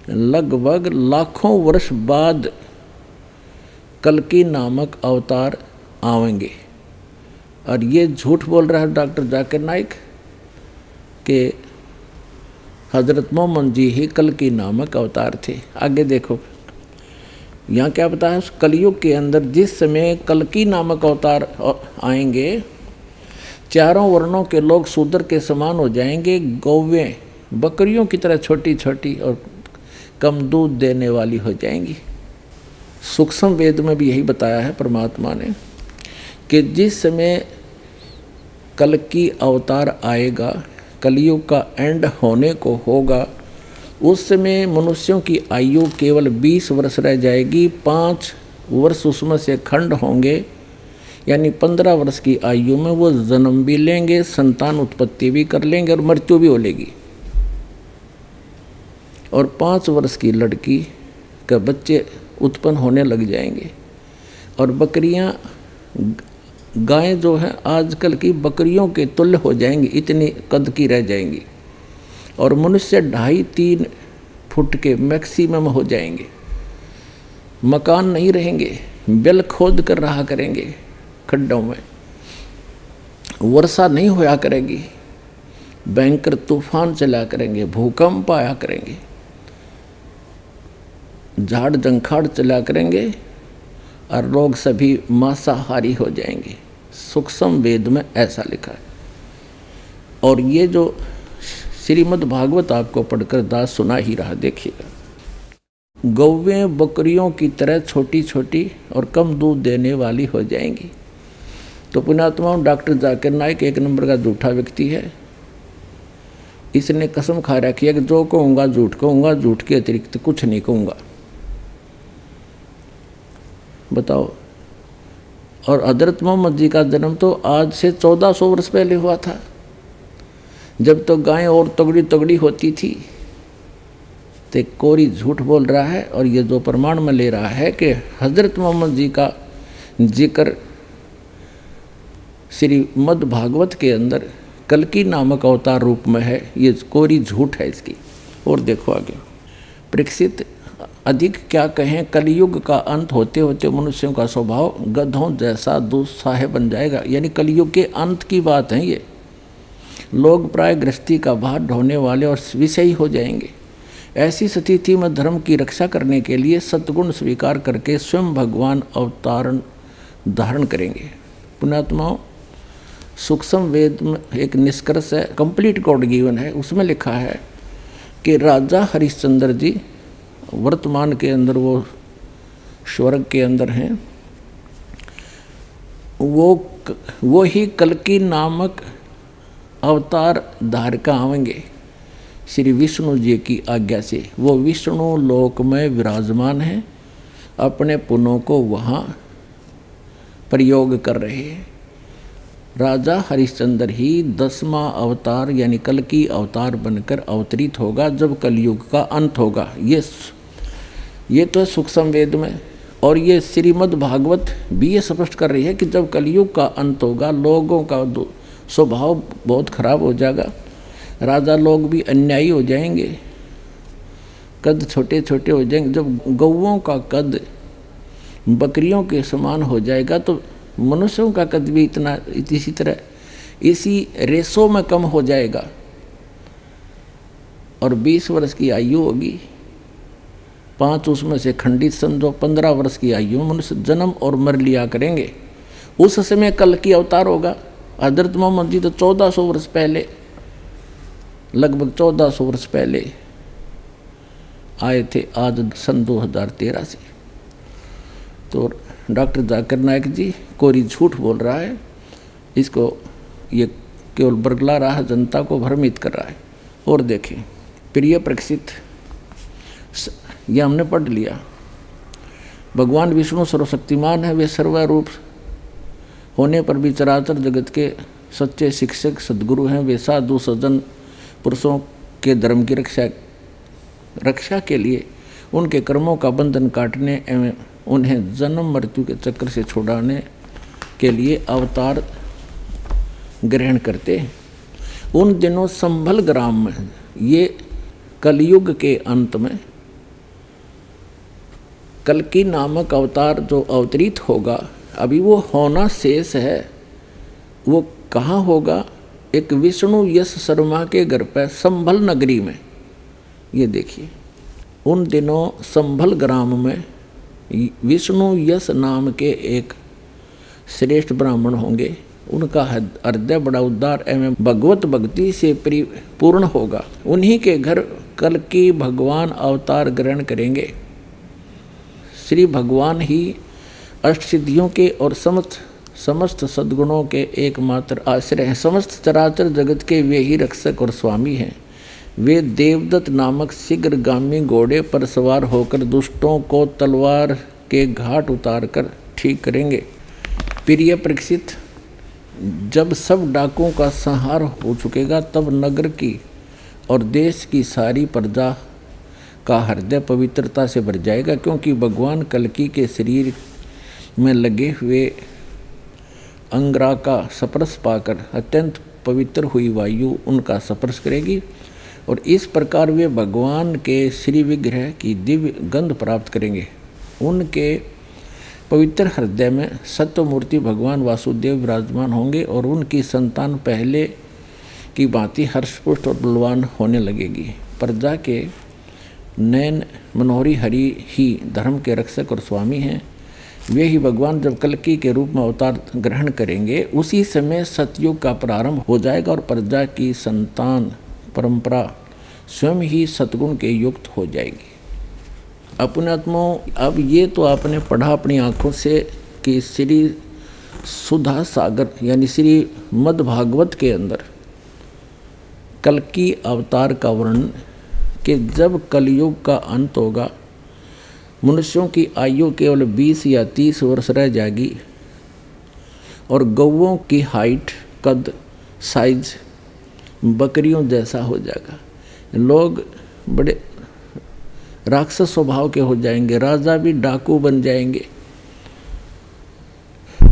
लगभग लाखों वर्ष बाद कल्कि नामक अवतार आएंगे। और ये झूठ बोल रहा है डॉक्टर जाकिर नाइक के हजरत मोहम्मद जी ही कल्कि नामक अवतार थे। आगे देखो, यहाँ क्या पता है, कलयुग के अंदर जिस समय कल्कि नामक अवतार आएंगे, चारों वर्णों के लोग शूद्र के समान हो जाएंगे, गौवें बकरियों की तरह छोटी छोटी और कम दूध देने वाली हो जाएंगी। सूक्ष्म वेद में भी यही बताया है परमात्मा ने कि जिस समय कल्कि अवतार आएगा, कलयुग का एंड होने को होगा, उस समय मनुष्यों की आयु केवल 20 वर्ष रह जाएगी। 5 वर्ष उसमें से खंड होंगे, यानी 15 वर्ष की आयु में वो जन्म भी लेंगे, संतान उत्पत्ति भी कर लेंगे और मृत्यु भी हो लेगी। और 5 वर्ष की लड़की के बच्चे उत्पन्न होने लग जाएंगे। और बकरियां, गायें जो हैं आजकल की बकरियों के तुल्य हो जाएंगी, इतनी कद की रह जाएंगी। और मनुष्य 2.5-3 फुट के मैक्सिमम हो जाएंगे। मकान नहीं रहेंगे, बैल खोद कर रहा करेंगे खड्डों में। वर्षा नहीं होया करेगी, भयंकर तूफान चला करेंगे, भूकंप आया करेंगे, झाड़ जंखाड़ चला करेंगे और लोग सभी मांसाहारी हो जाएंगे। सूक्ष्म वेद में ऐसा लिखा है। और ये जो श्रीमद् भागवत आपको पढ़कर दास सुना ही रहा, देखिएगा, गौवें बकरियों की तरह छोटी छोटी और कम दूध देने वाली हो जाएंगी। तो पुण्यात्माओं, डॉक्टर जाकिर नाइक एक नंबर का झूठा व्यक्ति है। इसने कसम खा रखी है कि जो कहूँगा झूठ कहूँगा, झूठ के अतिरिक्त कुछ नहीं कहूँगा। बताओ। और हजरत मोहम्मद जी का जन्म तो आज से 1400 वर्ष पहले हुआ था, जब तो गायें और तगड़ी तगड़ी होती थी। तो कोरी झूठ बोल रहा है। और ये जो प्रमाण में ले रहा है कि हजरत मोहम्मद जी का जिक्र श्रीमद् भागवत के अंदर कल्कि नामक अवतार रूप में है, ये कोरी झूठ है इसकी। और देखो आगे, परीक्षित अधिक क्या कहें, कलयुग का अंत होते होते मनुष्यों का स्वभाव गधों जैसा दुस्साह बन जाएगा। यानी कलयुग के अंत की बात है ये। लोग प्राय गृहस्थी का भार ढोने वाले और विषयी हो जाएंगे। ऐसी स्थिति में धर्म की रक्षा करने के लिए सद्गुण स्वीकार करके स्वयं भगवान अवतारण धारण करेंगे। पुण्यात्माओं, सूक्ष्म वेद में एक निष्कर्ष है, कंप्लीट कोड गिवन है, उसमें लिखा है कि राजा हरिश्चंद्र जी वर्तमान के अंदर, वो स्वर्ग के अंदर हैं, वो ही कल्कि नामक अवतार धारक आएंगे श्री विष्णु जी की आज्ञा से। वो विष्णु लोक में विराजमान हैं, अपने पुनों को वहाँ प्रयोग कर रहे हैं। राजा हरिश्चंद्र ही 10वां अवतार यानी कल्कि अवतार बनकर अवतरित होगा जब कलयुग का अंत होगा। ये तो सूक्ष्म वेद में, और ये श्रीमद् भागवत भी ये स्पष्ट कर रही है कि जब कलयुग का अंत होगा लोगों का स्वभाव बहुत खराब हो जाएगा, राजा लोग भी अन्यायी हो जाएंगे, कद छोटे छोटे हो जाएंगे। जब गौओं का कद बकरियों के समान हो जाएगा तो मनुष्यों का कद भी इतना इसी तरह इसी रेशों में कम हो जाएगा और 20 वर्ष की आयु होगी, 5 उसमें से खंडित समझो, 15 वर्ष की आयु मनुष्य जन्म और मर लिया करेंगे। उस समय कल्कि अवतार होगा। हजरत मोहम्मद जी तो 1400 वर्ष पहले, लगभग 1400 वर्ष पहले आए थे, आज सन 2013 से। तो डॉक्टर जाकिर नाइक जी कोरी झूठ बोल रहा है, इसको ये केवल बरगला रहा है, जनता को भ्रमित कर रहा है। और देखें प्रिय प्रक्षित, ये हमने पढ़ लिया, भगवान विष्णु सर्वशक्तिमान है, वे सर्वरूप होने पर भी चराचर जगत के सच्चे शिक्षक सद्गुरु हैं, वे साधु सज्जन पुरुषों के धर्म की रक्षा के लिए उनके कर्मों का बंधन काटने एवं उन्हें जन्म मृत्यु के चक्र से छुड़ाने के लिए अवतार ग्रहण करते हैं। उन दिनों संभल ग्राम में, ये कलयुग के अंत में कल्कि नामक अवतार जो अवतरित होगा, अभी वो होना शेष है। वो कहाँ होगा? एक विष्णु यश शर्मा के घर पर संभल नगरी में। ये देखिए, उन दिनों संभल ग्राम में विष्णु यश नाम के एक श्रेष्ठ ब्राह्मण होंगे, उनका हृदय बड़ा उदार एवं भगवत भक्ति से पूर्ण होगा। उन्हीं के घर कल्कि भगवान अवतार ग्रहण करेंगे। श्री भगवान ही अष्टसिद्धियों के और समस्त सद्गुणों के एकमात्र आश्रय हैं। समस्त चराचर जगत के वे ही रक्षक और स्वामी हैं। वे देवदत्त नामक शीघ्रगामी घोड़े पर सवार होकर दुष्टों को तलवार के घाट उतारकर ठीक करेंगे। प्रिय परीक्षित, जब सब डाकुओं का संहार हो चुकेगा तब नगर की और देश की सारी प्रजा का हृदय पवित्रता से भर जाएगा, क्योंकि भगवान कल्कि के शरीर में लगे हुए अंगरा का स्पर्श पाकर अत्यंत पवित्र हुई वायु उनका स्पर्श करेगी और इस प्रकार वे भगवान के श्री विग्रह की दिव्य गंध प्राप्त करेंगे। उनके पवित्र हृदय में सत्वमूर्ति भगवान वासुदेव विराजमान होंगे और उनकी संतान पहले की भांति हर्षपुष्ट और बलवान होने लगेगी। प्रजा के नैन मनोहरी हरि ही धर्म के रक्षक और स्वामी हैं। वे ही भगवान जब कल्कि के रूप में अवतार ग्रहण करेंगे उसी समय सतयुग का प्रारंभ हो जाएगा और प्रजा की संतान परंपरा स्वयं ही सतगुण के युक्त हो जाएगी। अपनात्मों, अब ये तो आपने पढ़ा अपनी आँखों से कि श्री सुधा सागर यानी श्रीमद् भागवत के अंदर कल्कि अवतार का वर्णन कि जब कलयुग का अंत होगा मनुष्यों की आयु केवल 20 या 30 वर्ष रह जाएगी और गौओं की हाइट कद साइज बकरियों जैसा हो जाएगा। लोग बड़े राक्षस स्वभाव के हो जाएंगे, राजा भी डाकू बन जाएंगे।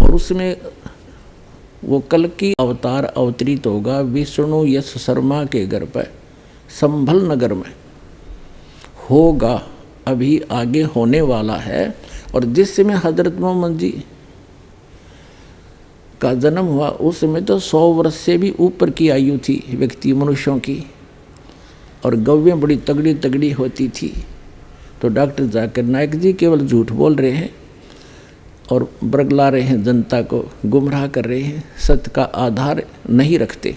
और उसमें वो कल्कि अवतार अवतरित होगा विष्णु यश शर्मा के घर पर संभल नगर में होगा, अभी आगे होने वाला है। और जिस समय हजरत मोहम्मद जी का जन्म हुआ उस समय तो 100 वर्ष से भी ऊपर की आयु थी व्यक्ति मनुष्यों की और गव्वें बड़ी तगड़ी तगड़ी होती थी। तो डॉक्टर जाकिर नाइक जी केवल झूठ बोल रहे हैं और बरगला रहे हैं, जनता को गुमराह कर रहे हैं, सत्य का आधार नहीं रखते।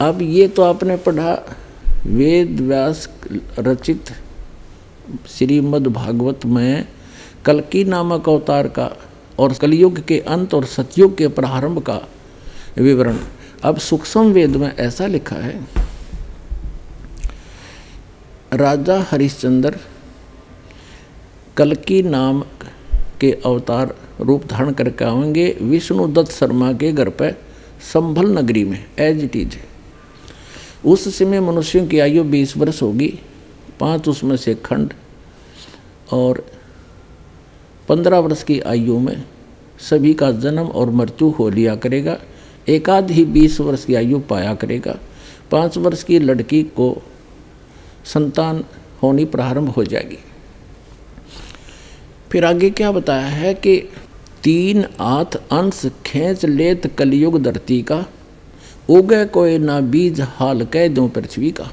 अब ये तो आपने पढ़ा वेद व्यास रचित श्रीमद् भागवत में कल्कि नामक अवतार का और कलयुग के अंत और सतयुग के प्रारंभ का विवरण। अब सूक्ष्म वेद में ऐसा लिखा है, राजा हरिश्चंद्र कल्कि नाम के अवतार रूप धारण करके आएंगे विष्णु दत्त शर्मा के घर पर संभल नगरी में एज इट इज है। उस समय मनुष्यों की आयु 20 वर्ष होगी, 5 उसमें से खंड और 15 वर्ष की आयु में सभी का जन्म और मृत्यु हो लिया करेगा। एकाध ही 20 वर्ष की आयु पाया करेगा। 5 वर्ष की लड़की को संतान होनी प्रारंभ हो जाएगी। फिर आगे क्या बताया है कि 3 हाथ अंश खींच लेत कलयुग धरती का, उगे कोई ना बीज हाल कह दूं पृथ्वी का।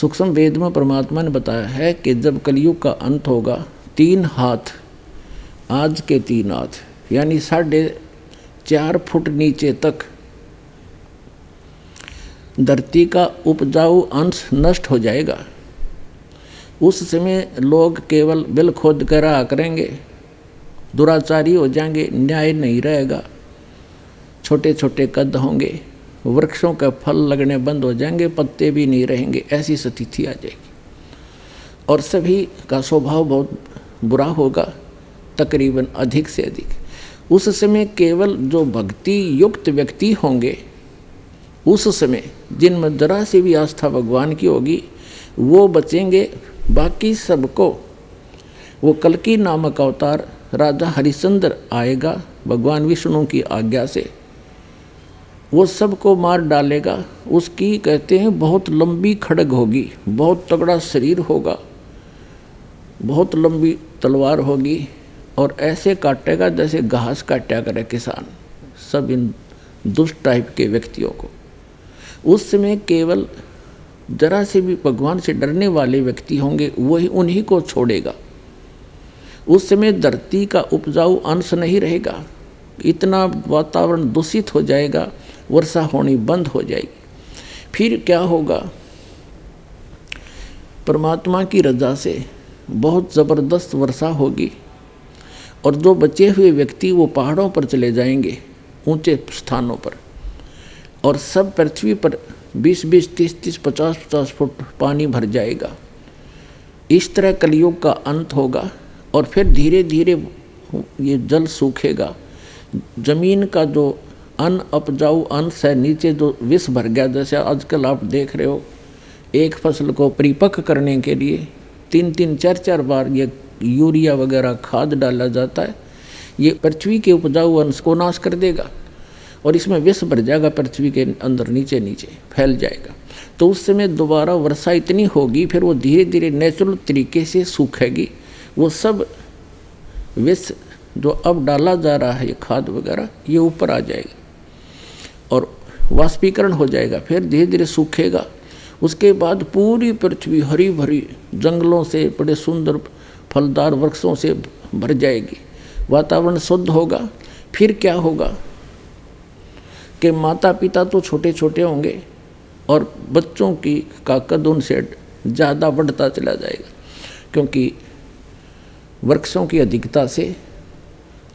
सूक्ष्म वेद में परमात्मा ने बताया है कि जब कलयुग का अंत होगा 3 हाथ, आज के 3 हाथ यानी 4.5 फुट नीचे तक धरती का उपजाऊ अंश नष्ट हो जाएगा। उस समय लोग केवल बिल खोद कर रहा करेंगे, दुराचारी हो जाएंगे, न्याय नहीं रहेगा, छोटे छोटे कद होंगे, वृक्षों के फल लगने बंद हो जाएंगे, पत्ते भी नहीं रहेंगे, ऐसी स्थिति आ जाएगी और सभी का स्वभाव बहुत बुरा होगा तकरीबन अधिक से अधिक। उस समय केवल जो भक्ति युक्त व्यक्ति होंगे, उस समय जिनमें जरा सी भी आस्था भगवान की होगी, वो बचेंगे। बाकी सबको वो कल्कि नामक अवतार राजा हरिश्चंद्र आएगा भगवान विष्णु की आज्ञा से, वो सबको मार डालेगा। उसकी कहते हैं बहुत लंबी खड्ग होगी, बहुत तगड़ा शरीर होगा, बहुत लंबी तलवार होगी और ऐसे काटेगा जैसे घास काटा करे किसान, सब इन दुष्ट टाइप के व्यक्तियों को। उस समय केवल जरा से भी भगवान से डरने वाले व्यक्ति होंगे, वही उन्हीं को छोड़ेगा। उस समय धरती का उपजाऊ अंश नहीं रहेगा, इतना वातावरण दूषित हो जाएगा, वर्षा होनी बंद हो जाएगी। फिर क्या होगा, परमात्मा की रजा से बहुत ज़बरदस्त वर्षा होगी और जो बचे हुए व्यक्ति वो पहाड़ों पर चले जाएंगे, ऊंचे स्थानों पर, और सब पृथ्वी पर 20-20, 30-30, 50-50 फुट पानी भर जाएगा। इस तरह कलयुग का अंत होगा और फिर धीरे धीरे ये जल सूखेगा। जमीन का जो अन उपजाऊ अंश है, नीचे जो विष भर गया, जैसे आजकल आप देख रहे हो एक फसल को परिपक्व करने के लिए 3-3, 4-4 बार ये यूरिया वगैरह खाद डाला जाता है, ये पृथ्वी के उपजाऊ अंश को नाश कर देगा और इसमें विष भर जाएगा, पृथ्वी के अंदर नीचे नीचे फैल जाएगा। तो उस समय दोबारा वर्षा इतनी होगी, फिर वो धीरे धीरे नेचुरल तरीके से सूखेगी। वो सब विष जो अब डाला जा रहा है, ये खाद वगैरह, ये ऊपर आ जाएगा और वाष्पीकरण हो जाएगा, फिर धीरे धीरे सूखेगा। उसके बाद पूरी पृथ्वी हरी भरी जंगलों से, बड़े सुंदर फलदार वृक्षों से भर जाएगी, वातावरण शुद्ध होगा। फिर क्या होगा कि माता पिता तो छोटे छोटे होंगे और बच्चों की का कद उनसे ज़्यादा बढ़ता चला जाएगा, क्योंकि वृक्षों की अधिकता से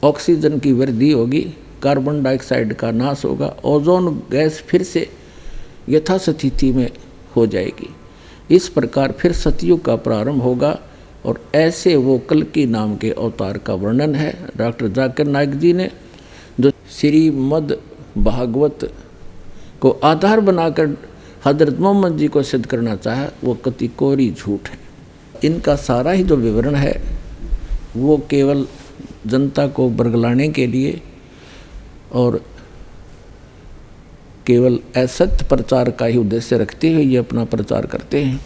ऑक्सीजन की वृद्धि होगी, कार्बन डाइऑक्साइड का नाश होगा, ओजोन गैस फिर से यथास्थिति में हो जाएगी। इस प्रकार फिर सतयुग का प्रारंभ होगा और ऐसे वो कल्कि नाम के अवतार का वर्णन है डॉक्टर जाकिर नाइक जी ने, जो श्रीमद् भागवत को आधार बनाकर हजरत मोहम्मद जी को सिद्ध करना चाहा, वो कति कोरी झूठ है। इनका सारा ही जो विवरण है वो केवल जनता को बरगलाने के लिए और केवल असत्य प्रचार का ही उद्देश्य रखते हुए ये अपना प्रचार करते हैं।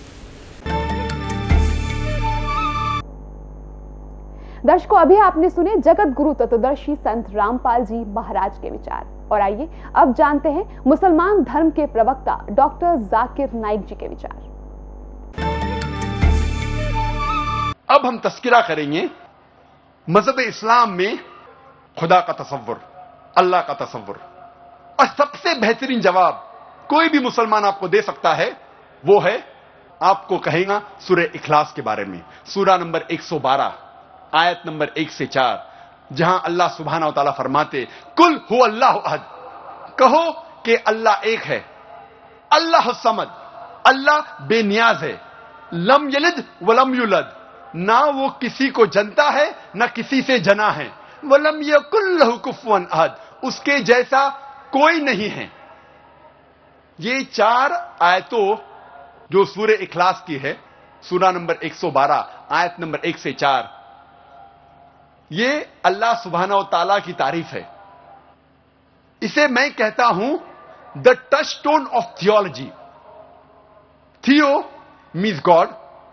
दर्शकों, अभी आपने सुने जगत गुरु तत्वदर्शी संत रामपाल जी महाराज के विचार, और आइए अब जानते हैं मुसलमान धर्म के प्रवक्ता डॉक्टर जाकिर नाइक जी के विचार। अब हम तस्किरा करेंगे मजहब इस्लाम में खुदा का तसव्वुर, अल्लाह का तसव्वुर, और सबसे बेहतरीन जवाब कोई भी मुसलमान आपको दे सकता है वो है, आपको कहेगा सूरह इखलास के बारे में, सूरा नंबर 112 आयत नंबर 1 से 4, जहां अल्लाह सुब्हानहू व तआला फरमाते कुल हुवल्लाहु अहद, कहो कि अल्लाह एक है, अल्लाह समद, अल्लाह बेनियाज है, लम यलिद वलम युलद, ना वो किसी को जनता है ना किसी से जना है, वलम यकुल्लहु कुफुवन अहद, उसके जैसा कोई नहीं है। ये चार आयतों जो सूरह इखलास की है, सूरा नंबर 112 आयत नंबर 1 से 4, ये अल्लाह सुब्हानहू तआला की तारीफ है। इसे मैं कहता हूं the touchstone of theology. Theo means God,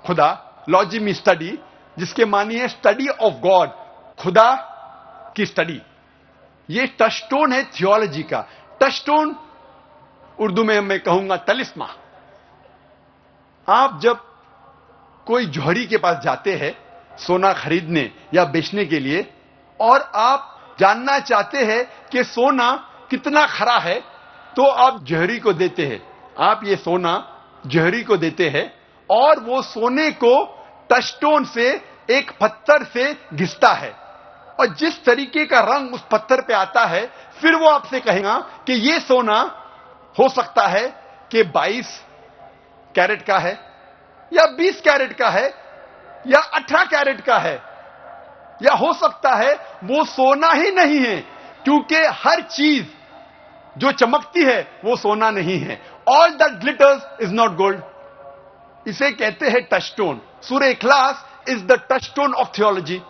खुदा, लॉजी मीन्स स्टडी, जिसके मानी है स्टडी ऑफ गॉड, खुदा की स्टडी। ये टचस्टोन है थियोलॉजी का। टचस्टोन उर्दू में मैं कहूंगा तलिस्मा। आप जब कोई जोहरी के पास जाते हैं सोना खरीदने या बेचने के लिए, और आप जानना चाहते हैं कि सोना कितना खरा है, तो आप जोहरी को देते हैं, आप ये सोना जोहरी को देते हैं, और वो सोने को टचस्टोन से, एक पत्थर से घिसता है, और जिस तरीके का रंग उस पत्थर पे आता है, फिर वो आपसे कहेगा कि ये सोना हो सकता है कि 22 कैरेट का है, या 20 कैरेट का है, या 18 कैरेट का है, या हो सकता है वो सोना ही नहीं है, क्योंकि हर चीज जो चमकती है वो सोना नहीं है। All that glitters is not gold. इसे कहते हैं टचस्टोन। सूरह इखलास is the touchstone of theology.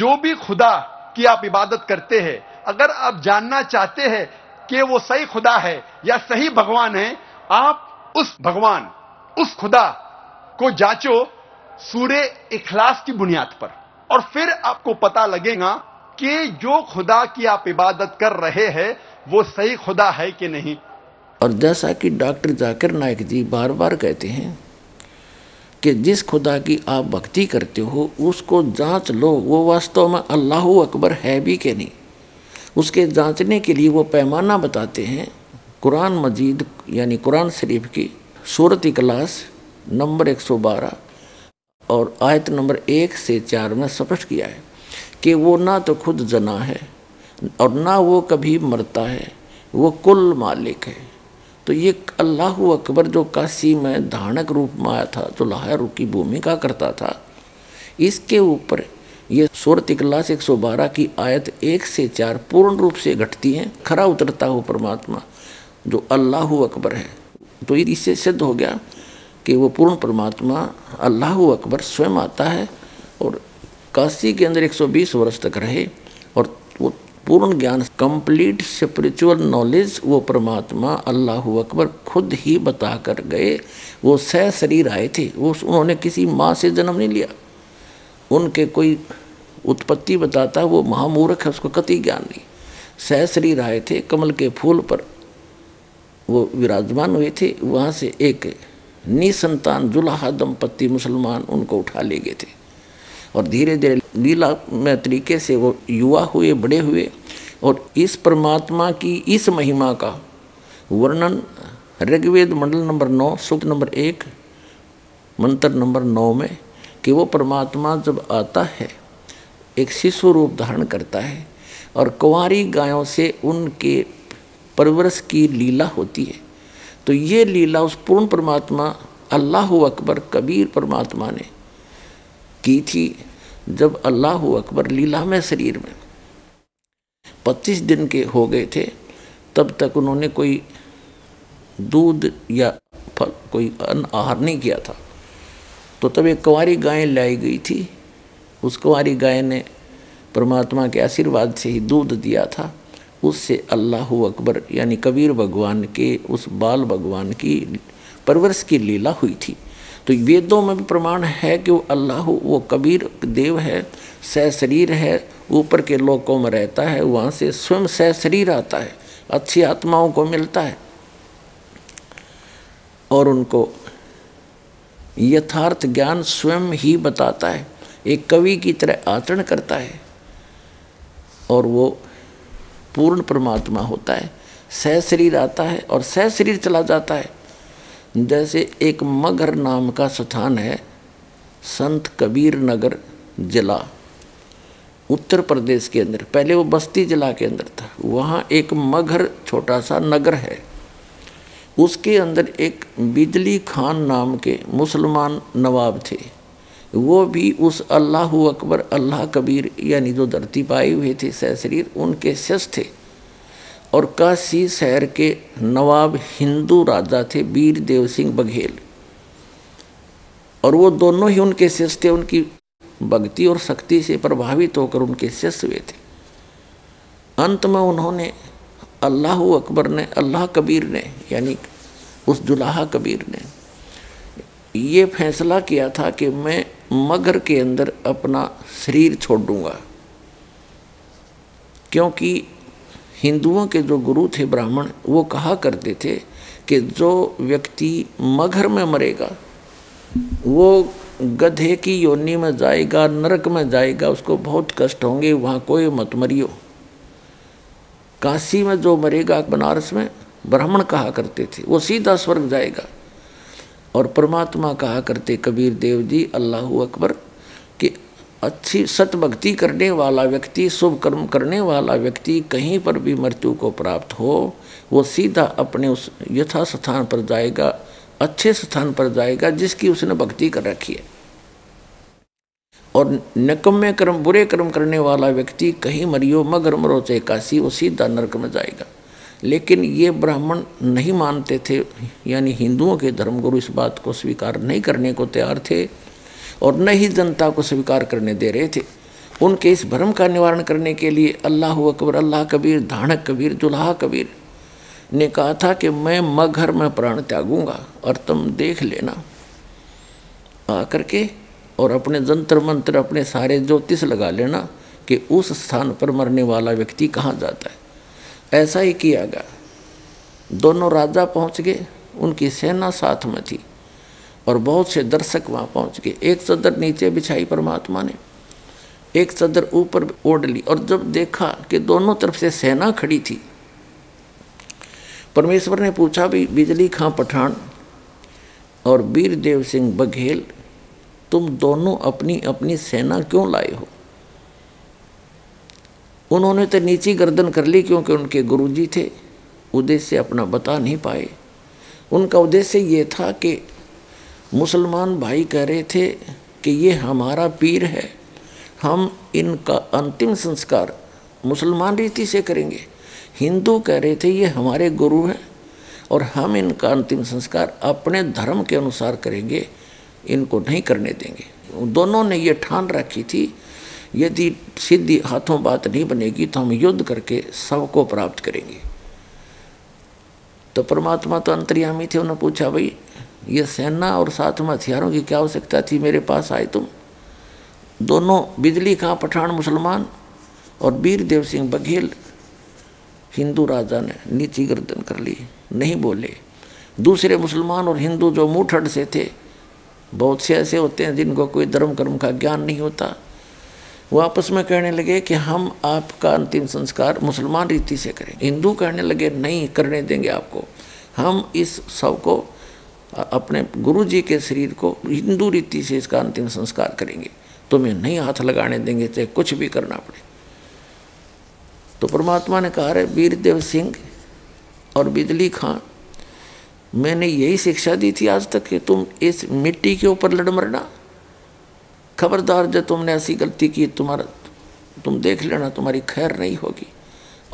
जो भी खुदा की आप इबादत करते हैं, अगर आप जानना चाहते हैं कि वो सही खुदा है या सही भगवान है, आप उस भगवान, उस खुदा को जांचो सूरह इखलास की बुनियाद पर, और फिर आपको पता लगेगा कि जो खुदा की आप इबादत कर रहे हैं वो सही खुदा है कि नहीं। और जैसा कि डॉक्टर जाकिर नाइक जी बार बार कहते हैं कि जिस खुदा की आप भक्ति करते हो उसको जांच लो, वो वास्तव में अल्लाहू अकबर है भी कि नहीं। उसके जांचने के लिए वो पैमाना बताते हैं कुरान मजीद, यानी कुरान शरीफ की सूरह इखलास नंबर 112 और आयत नंबर 1 से 4 में स्पष्ट किया है कि वो ना तो खुद जना है और ना वो कभी मरता है, वो कुल मालिक है। तो ये अल्लाहू अकबर जो काशी में धानक रूप में आया था, जो लाहौर की भूमिका करता था, इसके ऊपर ये सूरह इखलास 112 की आयत 1 से 4 पूर्ण रूप से घटती हैं। खरा उतरता हो परमात्मा जो अल्लाहू अकबर है। तो इससे सिद्ध हो गया कि वो पूर्ण परमात्मा अल्लाहू अकबर स्वयं आता है और काशी के अंदर 120 वर्ष तक रहे, और वो पूर्ण ज्ञान, कंप्लीट स्पिरिचुअल नॉलेज वो परमात्मा अल्लाहू अकबर खुद ही बता कर गए। वो सह शरीर आए थे, वो उन्होंने किसी माँ से जन्म नहीं लिया। उनके कोई उत्पत्ति बताता वो महामूर्ख है, उसको कतई ज्ञान नहीं। सह शरीर आए थे, कमल के फूल पर वो विराजमान हुए थे, वहाँ से एक निसंतान जुलाहा दंपत्ति मुसलमान उनको उठा ले गए थे, और धीरे धीरे लीला में तरीके से वो युवा हुए, बड़े हुए, और इस परमात्मा की इस महिमा का वर्णन ऋग्वेद मंडल नंबर 9 सूक्त नंबर 1 मंत्र नंबर 9 में, कि वो परमात्मा जब आता है एक शिशु रूप धारण करता है, और कुंवारी गायों से उनके परवरिश की लीला होती है। तो ये लीला उस पूर्ण परमात्मा अल्लाहू अकबर कबीर परमात्मा ने की थी, जब अल्लाहू अकबर लीला में शरीर में 25 दिन के हो गए थे। तब तक उन्होंने कोई दूध या फल, कोई अन्न आहार नहीं किया था। तो तब एक कुंवारी गाय लाई गई थी, उस कुंवारी गाय ने परमात्मा के आशीर्वाद से ही दूध दिया था। उससे अल्लाहू अकबर यानी कबीर भगवान के, उस बाल भगवान की परवरिश की लीला हुई थी। तो वेदों में भी प्रमाण है कि वो अल्लाह, वो कबीर देव है, सह शरीर है, ऊपर के लोकों में रहता है, वहाँ से स्वयं सह शरीर आता है, अच्छी आत्माओं को मिलता है, और उनको यथार्थ ज्ञान स्वयं ही बताता है। एक कवि की तरह आचरण करता है, और वो पूर्ण परमात्मा होता है। सह शरीर आता है और सह शरीर चला जाता है। जैसे एक मगर नाम का स्थान है संत कबीर नगर जिला उत्तर प्रदेश के अंदर, पहले वो बस्ती जिला के अंदर था। वहाँ एक मगर छोटा सा नगर है, उसके अंदर एक बिजली खान नाम के मुसलमान नवाब थे। वो भी उस अल्लाह अकबर अल्लाह कबीर यानी जो धरती पाए हुए थे सहशरीर उनके शिष्य थे। और काशी शहर के नवाब हिंदू राजा थे वीर देव सिंह बघेल, और वो दोनों ही उनके शिष्य थे। उनकी भक्ति और शक्ति से प्रभावित होकर उनके शिष्य हुए थे। अंत में उन्होंने अल्लाह अकबर ने अल्लाह कबीर ने यानी उस दुल्हा कबीर ने ये फैसला किया था कि मैं मगर के अंदर अपना शरीर छोड़ दूँगा, क्योंकि हिंदुओं के जो गुरु थे ब्राह्मण वो कहा करते थे कि जो व्यक्ति मगर में मरेगा वो गधे की योनि में जाएगा, नरक में जाएगा, उसको बहुत कष्ट होंगे, वहाँ कोई मत मरियो। काशी में जो मरेगा बनारस में ब्राह्मण कहा करते थे वो सीधा स्वर्ग जाएगा। और परमात्मा कहा करते कबीर देव जी अल्लाह अकबर कि अच्छी सतभक्ति करने वाला व्यक्ति, शुभ कर्म करने वाला व्यक्ति कहीं पर भी मृत्यु को प्राप्त हो वो सीधा अपने उस यथा स्थान पर जाएगा, अच्छे स्थान पर जाएगा जिसकी उसने भक्ति कर रखी है। और निकम्मे कर्म बुरे कर्म करने वाला व्यक्ति कहीं मरियो मगर मरो चाहे काशी वो सीधा नरक में जाएगा। लेकिन ये ब्राह्मण नहीं मानते थे, यानी हिंदुओं के धर्मगुरु इस बात को स्वीकार नहीं करने को तैयार थे और न ही जनता को स्वीकार करने दे रहे थे। उनके इस भ्रम का निवारण करने के लिए अल्लाह अकबर अल्लाह कबीर धाणक कबीर दुल्हा कबीर ने कहा था कि मैं मगर में प्राण त्यागूंगा और तुम देख लेना आ करके, और अपने जंतर मंत्र अपने सारे ज्योतिष लगा लेना कि उस स्थान पर मरने वाला व्यक्ति कहाँ जाता है। ऐसा ही किया गया। दोनों राजा पहुँच गए, उनकी सेना साथ में थी और बहुत से दर्शक वहाँ पहुँच गए। एक चादर नीचे बिछाई परमात्मा ने, एक चादर ऊपर ओढ़ ली, और जब देखा कि दोनों तरफ से सेना खड़ी थी, परमेश्वर ने पूछा भी बिजली खां पठान और वीर देव सिंह बघेल तुम दोनों अपनी अपनी सेना क्यों लाए हो। उन्होंने तो नीची गर्दन कर ली क्योंकि उनके गुरुजी थे, उद्देश्य अपना बता नहीं पाए। उनका उद्देश्य ये था कि मुसलमान भाई कह रहे थे कि ये हमारा पीर है, हम इनका अंतिम संस्कार मुसलमान रीति से करेंगे। हिंदू कह रहे थे ये हमारे गुरु हैं और हम इनका अंतिम संस्कार अपने धर्म के अनुसार करेंगे, इनको नहीं करने देंगे। दोनों ने ये ठान रखी थी यदि सीधी हाथों बात नहीं बनेगी तो हम युद्ध करके सबको प्राप्त करेंगे। तो परमात्मा तो अंतर्यामी थे, उन्होंने पूछा भाई ये सेना और साथ में हथियारों की क्या आवश्यकता थी, मेरे पास आए तुम दोनों बिजली खां पठान मुसलमान और वीर देव सिंह बघेल। हिंदू राजा ने नीची गर्दन कर ली, नहीं बोले। दूसरे मुसलमान और हिंदू जो मुठड़ से थे, बहुत से ऐसे होते हैं जिनको कोई धर्म कर्म का ज्ञान नहीं होता, वो आपस में कहने लगे कि हम आपका अंतिम संस्कार मुसलमान रीति से करें। हिंदू कहने लगे नहीं करने देंगे आपको, हम इस सब को अपने गुरुजी के शरीर को हिंदू रीति से इसका अंतिम संस्कार करेंगे, तुम्हें नहीं हाथ लगाने देंगे चाहे कुछ भी करना पड़े। तो परमात्मा ने कहा रे वीरदेव सिंह और बिजली खां, मैंने यही शिक्षा दी थी आज तक कि तुम इस मिट्टी के ऊपर लड़ मरना, खबरदार जब तुमने ऐसी गलती की तुम देख लेना तुम्हारी खैर नहीं होगी।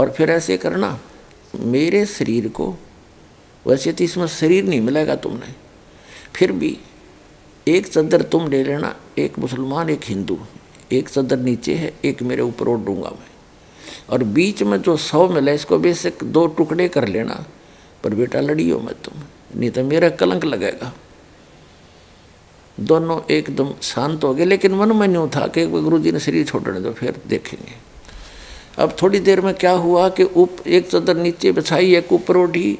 और फिर ऐसे करना मेरे शरीर को, वैसे तो इसमें शरीर नहीं मिलेगा तुमने, फिर भी एक चादर तुम ले लेना, एक मुसलमान एक हिंदू, एक चादर नीचे है एक मेरे ऊपर ओढ़ दूँगा मैं, और बीच में जो 100 मिले इसको बेशक 2 टुकड़े कर लेना, पर बेटा लड़ियो मत तुम नहीं तो मेरा कलंक लगेगा। दोनों एकदम शांत हो गए, लेकिन मन में न्यूं था कि गुरुजी ने शरीर छोड़ने दो फिर देखेंगे। अब थोड़ी देर में क्या हुआ कि एक चादर नीचे बिछाई एक ऊपर ओढ़ी,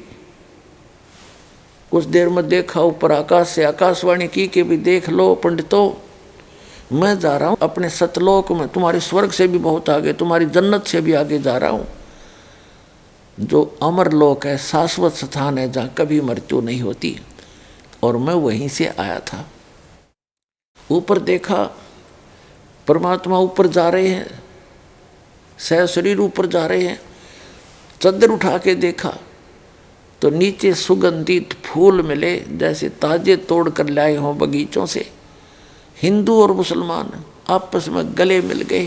कुछ देर में देखा ऊपर आकाश से आकाशवाणी की कि भी देख लो पंडितों, मैं जा रहा हूँ अपने सतलोक में, तुम्हारे स्वर्ग से भी बहुत आगे तुम्हारी जन्नत से भी आगे जा रहा हूँ, जो अमर लोक है शाश्वत स्थान है जहाँ कभी मृत्यु नहीं होती, और मैं वहीं से आया था। ऊपर देखा परमात्मा ऊपर जा रहे हैं, सहशरीर ऊपर जा रहे हैं। चादर उठा के देखा तो नीचे सुगंधित फूल मिले जैसे ताजे तोड़ कर लाए हों बगीचों से, हिंदू और मुसलमान आपस में गले मिल गए,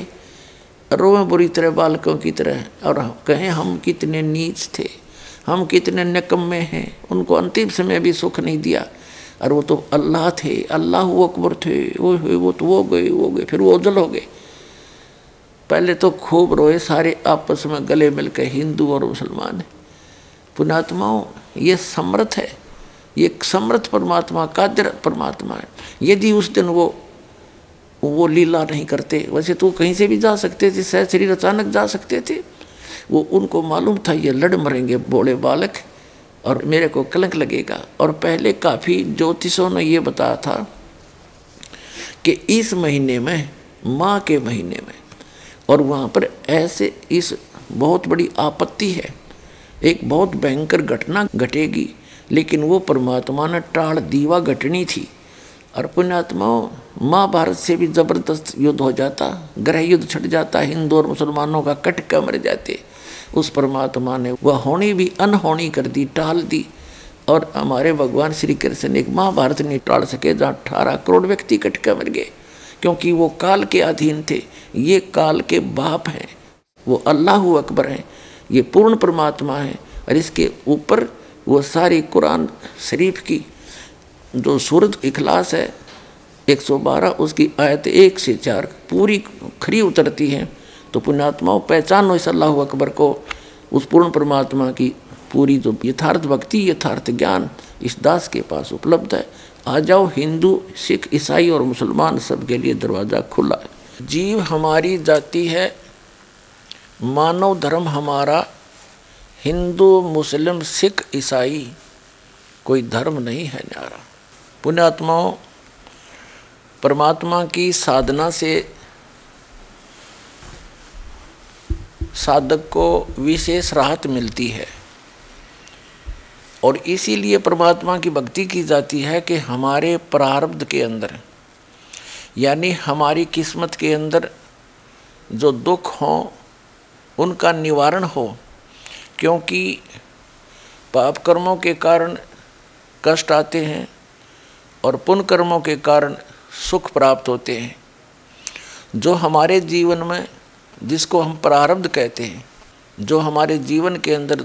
रोए बुरी तरह बालकों की तरह, और कहें हम कितने नीच थे, हम कितने निकम्मे हैं, उनको अंतिम समय भी सुख नहीं दिया। और वो तो अल्लाह थे, अल्लाह अकबर थे, वो तो वो गए, फिर वो उजल हो गए। पहले तो खूब रोए सारे आपस में गले मिलकर हिंदू और मुसलमान। पुण्यात्माओं, ये समर्थ है, ये समर्थ परमात्मा, कादिर परमात्मा है। यदि उस दिन वो लीला नहीं करते, वैसे तो कहीं से भी जा सकते थे, सह शरीर अचानक जा सकते थे, वो उनको मालूम था ये लड़ मरेंगे बोले बालक और मेरे को कलंक लगेगा। और पहले काफ़ी ज्योतिषों ने ये बताया था कि इस महीने में, माँ के महीने में, और वहाँ पर ऐसे इस बहुत बड़ी आपत्ति है, एक बहुत भयंकर घटना घटेगी, लेकिन वो परमात्मा ने टाल दीवा घटनी थी। और पुण्यात्माओं, महाभारत से भी ज़बरदस्त युद्ध हो जाता, गृह युद्ध छिड़ जाता, हिंदू और मुसलमानों का कटका मर जाते। उस परमात्मा ने वह होनी भी अनहोनी कर दी, टाल दी। और हमारे भगवान श्री कृष्ण एक महाभारत नहीं टाल सके जहाँ 18 करोड़ व्यक्ति कटका मर गए, क्योंकि वो काल के अधीन थे। ये काल के बाप हैं, वो अल्लाह अकबर हैं, ये पूर्ण परमात्मा हैं। और इसके ऊपर वो सारी कुरान शरीफ की जो सूरह इखलास है 112 उसकी आयत 1 से 4 पूरी खरी उतरती है। तो पुण्यात्माओं, पहचानो इस अल्लाह अकबर को, उस पूर्ण परमात्मा की पूरी जो यथार्थ भक्ति, यथार्थ ज्ञान इस दास के पास उपलब्ध है। आ जाओ, हिंदू, सिख, ईसाई और मुसलमान सबके लिए दरवाज़ा खुला है। जीव हमारी जाति है, मानव धर्म हमारा, हिंदू मुस्लिम सिख ईसाई कोई धर्म नहीं है न्यारा। पुण्यात्माओं, परमात्मा की साधना से साधक को विशेष राहत मिलती है, और इसीलिए परमात्मा की भक्ति की जाती है कि हमारे प्रारब्ध के अंदर, यानी हमारी किस्मत के अंदर जो दुख हों उनका निवारण हो। क्योंकि पाप कर्मों के कारण कष्ट आते हैं और पुण्य कर्मों के कारण सुख प्राप्त होते हैं। जो हमारे जीवन में, जिसको हम प्रारब्ध कहते हैं, जो हमारे जीवन के अंदर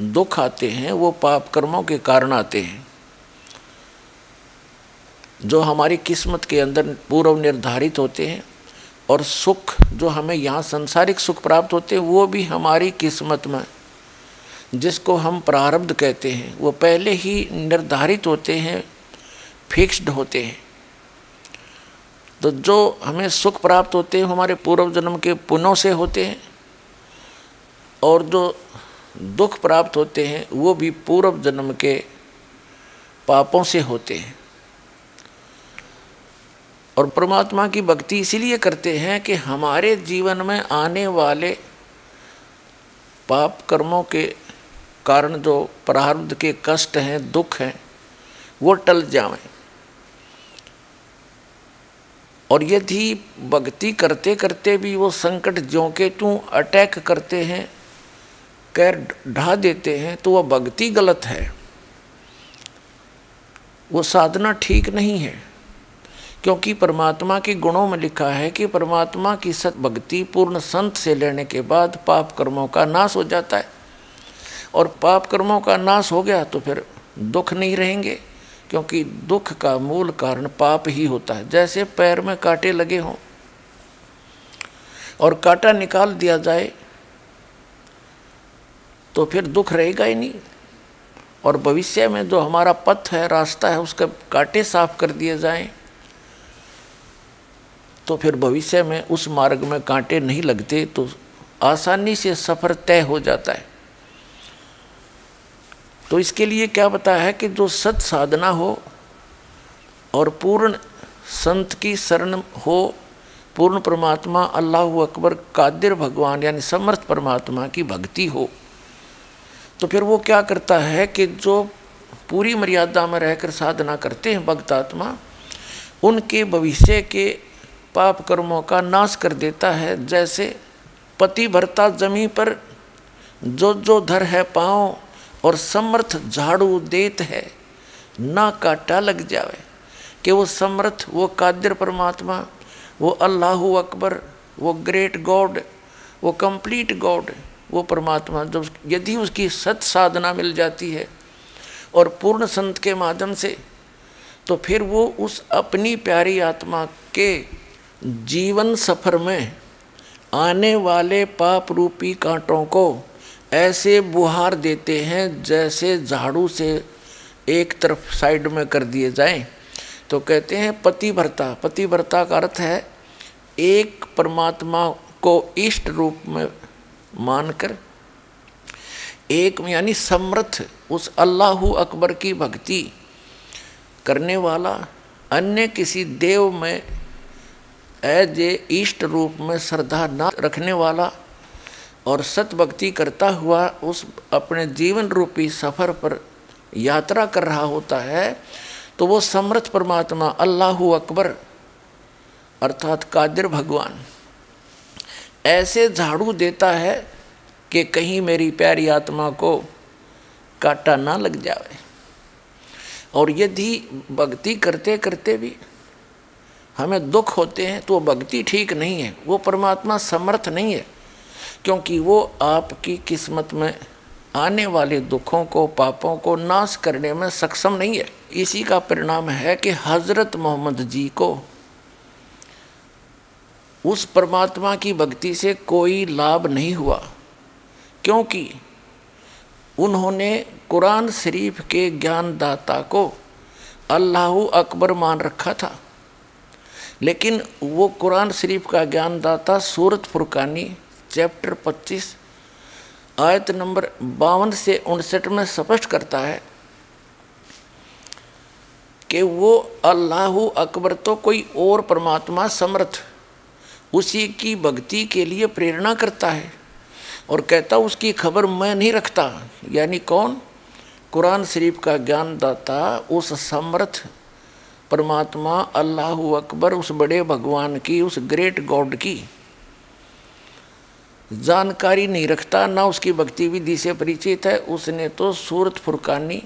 दुख आते हैं वो पाप कर्मों के कारण आते हैं। जो हमारी किस्मत के अंदर पूर्व निर्धारित होते हैं, और सुख जो हमें यहाँ संसारिक सुख प्राप्त होते हैं वो भी हमारी किस्मत में, जिसको हम प्रारब्ध कहते हैं, वो पहले ही निर्धारित होते हैं, फिक्स्ड होते हैं। तो जो हमें सुख प्राप्त होते हैं हमारे पूर्व जन्म के पुण्यों से होते हैं, और जो दुख प्राप्त होते हैं वो भी पूर्व जन्म के पापों से होते हैं। और परमात्मा की भक्ति इसीलिए करते हैं कि हमारे जीवन में आने वाले पाप कर्मों के कारण जो प्रारब्ध के कष्ट हैं, दुख हैं, वो टल जाएं। और यदि भक्ति करते करते भी वो संकट ज्यों के त्यों अटैक करते हैं, कैर ढा देते हैं, तो वह भक्ति गलत है, वो साधना ठीक नहीं है। क्योंकि परमात्मा के गुणों में लिखा है कि परमात्मा की सत भक्ति पूर्ण संत से लेने के बाद पाप कर्मों का नाश हो जाता है, और पाप कर्मों का नाश हो गया तो फिर दुख नहीं रहेंगे, क्योंकि दुख का मूल कारण पाप ही होता है। जैसे पैर में कांटे लगे हों और कांटा निकाल दिया जाए तो फिर दुख रहेगा ही नहीं, और भविष्य में जो हमारा पथ है, रास्ता है, उसके कांटे साफ कर दिए जाएं तो फिर भविष्य में उस मार्ग में कांटे नहीं लगते, तो आसानी से सफ़र तय हो जाता है। तो इसके लिए क्या बताया है कि जो सत साधना हो और पूर्ण संत की शरण हो, पूर्ण परमात्मा अल्लाह अकबर कादिर भगवान यानी समर्थ परमात्मा की भक्ति हो, तो फिर वो क्या करता है कि जो पूरी मर्यादा में रहकर साधना करते हैं भक्तात्मा, उनके भविष्य के पाप कर्मों का नाश कर देता है। जैसे पति भरता जमी पर जो जो धर है पाँव, और समर्थ झाड़ू देत है ना काटा लग जावे। कि वो समर्थ, वो कादिर परमात्मा, वो अल्लाह अकबर, वो ग्रेट गॉड, वो कंप्लीट गॉड, वो परमात्मा जब यदि उसकी सत साधना मिल जाती है और पूर्ण संत के माध्यम से, तो फिर वो उस अपनी प्यारी आत्मा के जीवन सफर में आने वाले पाप रूपी कांटों को ऐसे बुहार देते हैं जैसे झाड़ू से एक तरफ साइड में कर दिए जाएं। तो कहते हैं पतिव्रता, पतिव्रता का अर्थ है एक परमात्मा को इष्ट रूप में मानकर एक यानी समर्थ उस अल्लाह अकबर की भक्ति करने वाला अन्य किसी देव में एज ए इष्ट रूप में श्रद्धा ना रखने वाला और सतभक्ति करता हुआ उस अपने जीवन रूपी सफ़र पर यात्रा कर रहा होता है, तो वो समर्थ परमात्मा अल्लाह अकबर अर्थात कादिर भगवान ऐसे झाड़ू देता है कि कहीं मेरी प्यारी आत्मा को काटा ना लग जाए। और यदि भक्ति करते करते भी हमें दुख होते हैं तो वो भक्ति ठीक नहीं है, वो परमात्मा समर्थ नहीं है, क्योंकि वो आपकी किस्मत में आने वाले दुखों को, पापों को नाश करने में सक्षम नहीं है। इसी का परिणाम है कि हजरत मोहम्मद जी को उस परमात्मा की भक्ति से कोई लाभ नहीं हुआ, क्योंकि उन्होंने कुरान शरीफ के ज्ञानदाता को अल्लाह अकबर मान रखा था, लेकिन वो कुरान शरीफ का ज्ञानदाता सूरत फुरकानी चैप्टर 25 आयत नंबर 52 से 59 में स्पष्ट करता है कि वो अल्लाह अकबर तो कोई और परमात्मा समर्थ उसी की भक्ति के लिए प्रेरणा करता है और कहता उसकी खबर मैं नहीं रखता। यानी कौन? कुरान शरीफ का ज्ञानदाता, उस समर्थ परमात्मा अल्लाह अकबर, उस बड़े भगवान की, उस ग्रेट गॉड की जानकारी नहीं रखता, ना उसकी भक्ति विधि से परिचित है। उसने तो सूरत फुरकानी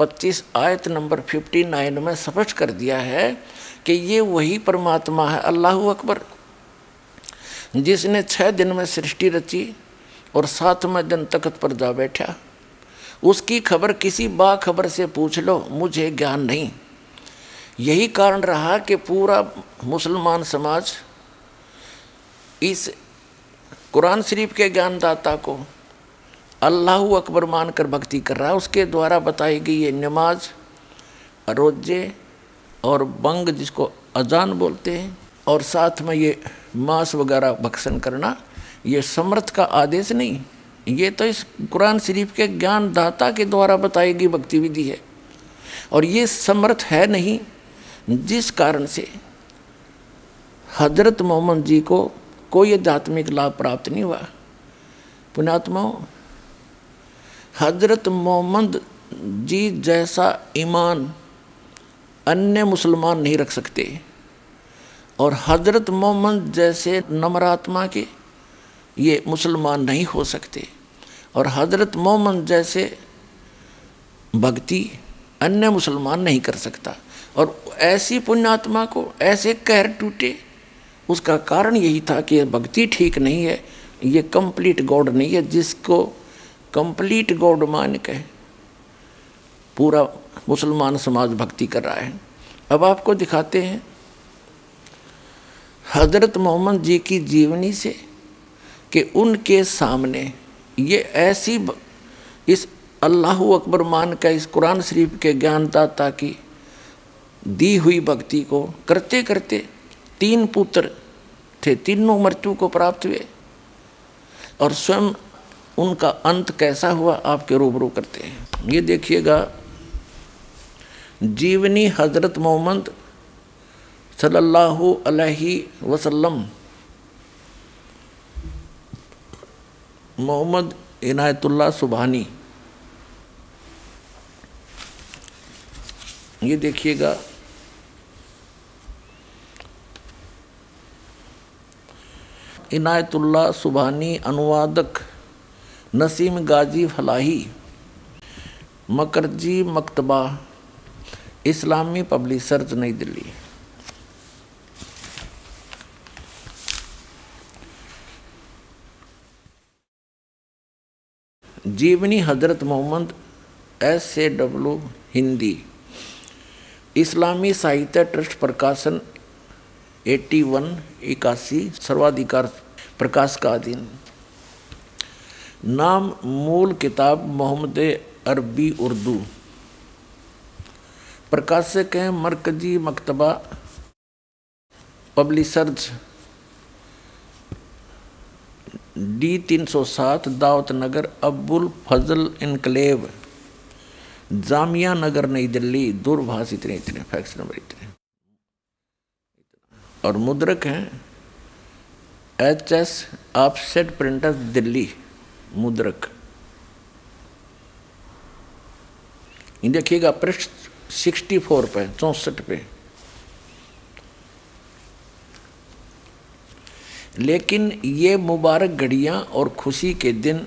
25 आयत नंबर 59 में स्पष्ट कर दिया है कि ये वही परमात्मा है अल्लाह अकबर जिसने 6 दिन में सृष्टि रची और 7वें दिन तख्त पर जा बैठा। उसकी खबर किसी बाखबर से पूछ लो, मुझे ज्ञान नहीं। यही कारण रहा कि पूरा मुसलमान समाज इस कुरान शरीफ के ज्ञानदाता को अल्लाह अकबर मानकर भक्ति कर रहा है। उसके द्वारा बताई गई ये नमाज, रोजे और बंग जिसको अजान बोलते हैं, और साथ में ये मांस वगैरह भक्षण करना, ये समर्थ का आदेश नहीं, ये तो इस कुरान शरीफ के ज्ञानदाता के द्वारा बताई गई भक्ति विधि है। और ये समर्थ है नहीं, जिस कारण से हजरत मोहम्मद जी को कोई आध्यात्मिक लाभ प्राप्त नहीं हुआ। पुण्यात्माओं, हजरत मोहम्मद जी जैसा ईमान अन्य मुसलमान नहीं रख सकते, और हजरत मोहम्मद जैसे नम्रात्मा के ये मुसलमान नहीं हो सकते, और हजरत मोहम्मद जैसे भक्ति अन्य मुसलमान नहीं कर सकता। और ऐसी पुण्यात्मा को ऐसे कहर टूटे, उसका कारण यही था कि भक्ति ठीक नहीं है, ये कंप्लीट गॉड नहीं है। जिसको कंप्लीट गॉड मान के पूरा मुसलमान समाज भक्ति कर रहा है। अब आपको दिखाते हैं हजरत मोहम्मद जी की जीवनी से कि उनके सामने ये ऐसी इस अल्लाह अकबर मान का इस कुरान शरीफ के ज्ञानदाता की दी हुई भक्ति को करते करते 3 पुत्र थे, तीनों मृत्यु को प्राप्त हुए, और स्वयं उनका अंत कैसा हुआ आपके रूबरू करते हैं। ये देखिएगा जीवनी हजरत मोहम्मद सल्लल्लाहु अलैहि वसल्लम। मोहम्मद इनायतुल्लाह सुबहानी। ये देखिएगा इनायतुल्लाह सुबहानी, अनुवादक नसीम गाजी फलाही, मकरजी मकतबा, इस्लामी पब्लिशर्स, नई दिल्ली। जीवनी हजरत मोहम्मद S.A.W. हिंदी, इस्लामी साहित्य ट्रस्ट प्रकाशन 81-81 सर्वाधिकार प्रकाश का अधीन। नाम मूल किताब मोहम्मद अरबी उर्दू, प्रकाशक हैं मरकजी मकतबा पब्लिशर्स D 307 दावत नगर अब्बुल फजल इनकलेव जामिया नगर नई दिल्ली। दूरभाष इतने फैक्स नंबर इतने। और मुद्रक हैं HS ऑफसेट प्रिंटर्स दिल्ली मुद्रक। देखिएगा पृष्ठ 64 पे 64 पे। लेकिन ये मुबारक घड़ियाँ और खुशी के दिन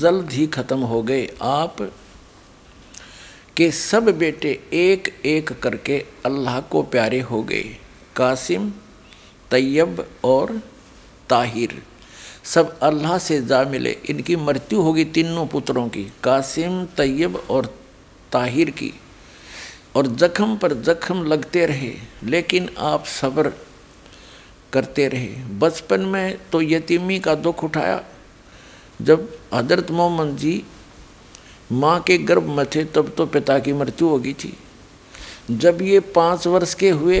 जल्द ही ख़त्म हो गए। आप के सब बेटे एक एक करके अल्लाह को प्यारे हो गए। कासिम, तैयब और ताहिर सब अल्लाह से जा मिले। इनकी मृत्यु होगी तीनों पुत्रों की, कासिम, तैयब और ताहिर की, और जख्म पर जख्म लगते रहे, लेकिन आप सब्र करते रहे। बचपन में तो यतीमी का दुख उठाया। जब हजरत मोहम्मद जी माँ के गर्भ में थे तब तो पिता की मृत्यु हो गई थी। जब ये 5 वर्ष के हुए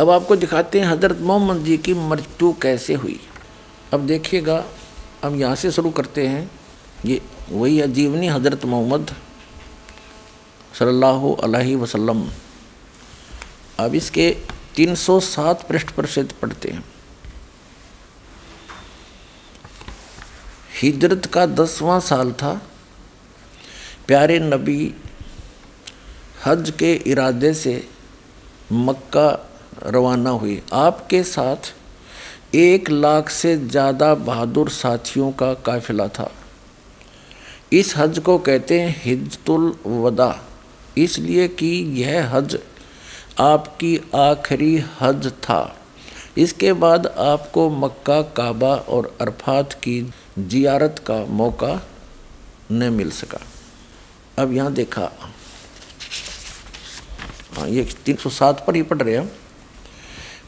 अब आपको दिखाते हैं हजरत मोहम्मद जी की मृत्यु कैसे हुई। अब देखिएगा, हम यहाँ से शुरू करते हैं। ये वही है जीवनी हजरत मोहम्मद सल्लल्लाहु अलैहि वसल्लम। अब इसके 307 पृष्ठ पर से पढ़ते हैं। हिजरत का 10वां साल था। प्यारे नबी हज के इरादे से मक्का रवाना हुए। आपके साथ 1 लाख से ज़्यादा बहादुर साथियों का काफिला था। इस हज को कहते हैं हिजतुल वदा, इसलिए कि यह हज आपकी आखिरी हज था। इसके बाद आपको मक्का, काबा और अरफात की जियारत का मौका न मिल सका। अब यहाँ देखा, ये 307 पर ही पढ़ रहे हैं।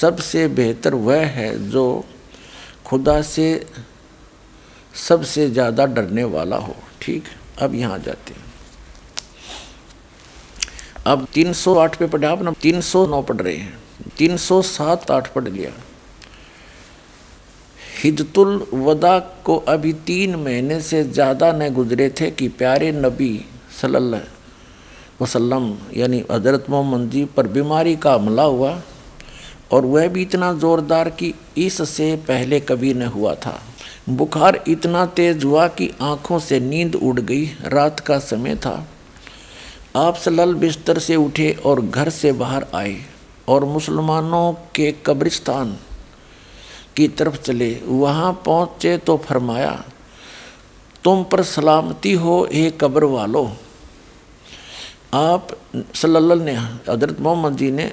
सबसे बेहतर वह है जो खुदा से सबसे ज़्यादा डरने वाला हो। ठीक, अब यहाँ जाते हैं। अब 308 पे पढ़े आप ना, 309 पढ़ रहे हैं। 307-8 पढ़ लिया। हिजतुल वदा को अभी 3 महीने से ज़्यादा न गुजरे थे कि प्यारे नबी सल्लल्लाहु वसल्लम यानी हजरत मोहम्मद जी पर बीमारी का हमला हुआ, और वह भी इतना ज़ोरदार कि इससे पहले कभी न हुआ था। बुखार इतना तेज़ हुआ कि आँखों से नींद उड़ गई। रात का समय था। आप सलल बिस्तर से उठे और घर से बाहर आए और मुसलमानों के कब्रिस्तान की तरफ चले। वहाँ पहुँचे तो फरमाया, तुम पर सलामती हो हे कब्र वालों। आप सल्लल्लाहु अलैहि वसल्लम ने हजरत मोहम्मद जी ने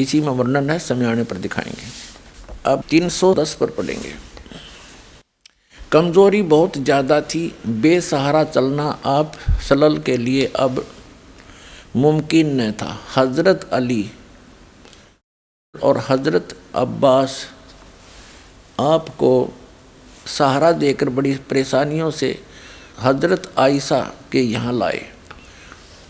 इसी में वर्णन है, समयाने पर दिखाएंगे। अब 310 पर पढ़ेंगे। कमज़ोरी बहुत ज़्यादा थी। बेसहारा चलना आप सलल के लिए अब मुमकिन नहीं था। हज़रत अली और हज़रत अब्बास आपको सहारा देकर बड़ी परेशानियों से हज़रत आयशा के यहाँ लाए।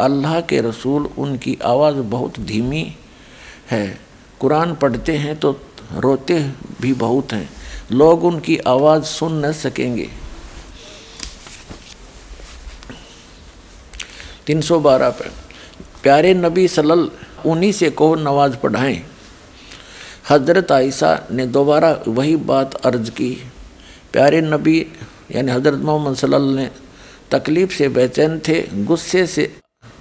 अल्लाह के रसूल, उनकी आवाज़ बहुत धीमी है, कुरान पढ़ते हैं तो रोते भी बहुत हैं, लोग उनकी आवाज़ सुन न सकेंगे। 312 पर प्यारे नबी सल्लल्लाहु उन्हीं से कहो नमाज पढ़ाएं। हजरत आयशा ने दोबारा वही बात अर्ज की। प्यारे नबी यानी हजरत मोहम्मद सल्लल्लाहु ने तकलीफ़ से बेचैन थे। गुस्से से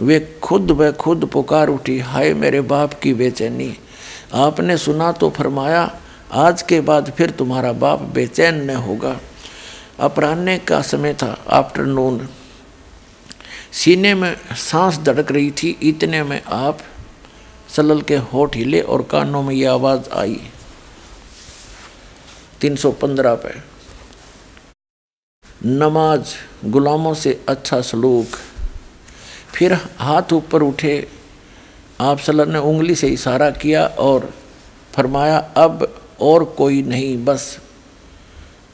वे खुद ब खुद पुकार उठी, हाय मेरे बाप की बेचैनी। आपने सुना तो फरमाया आज के बाद फिर तुम्हारा बाप बेचैन न होगा। अपराह्न का समय था, आफ्टरनून। सीने में सांस धड़क रही थी। इतने में आप सलल के होठ हिले और कानों में ये आवाज़ आई 315 पे, नमाज, गुलामों से अच्छा सलूक। फिर हाथ ऊपर उठे, आप सल्लल्लाहु अलैहि वसल्लम ने उंगली से इशारा किया और फरमाया अब और कोई नहीं, बस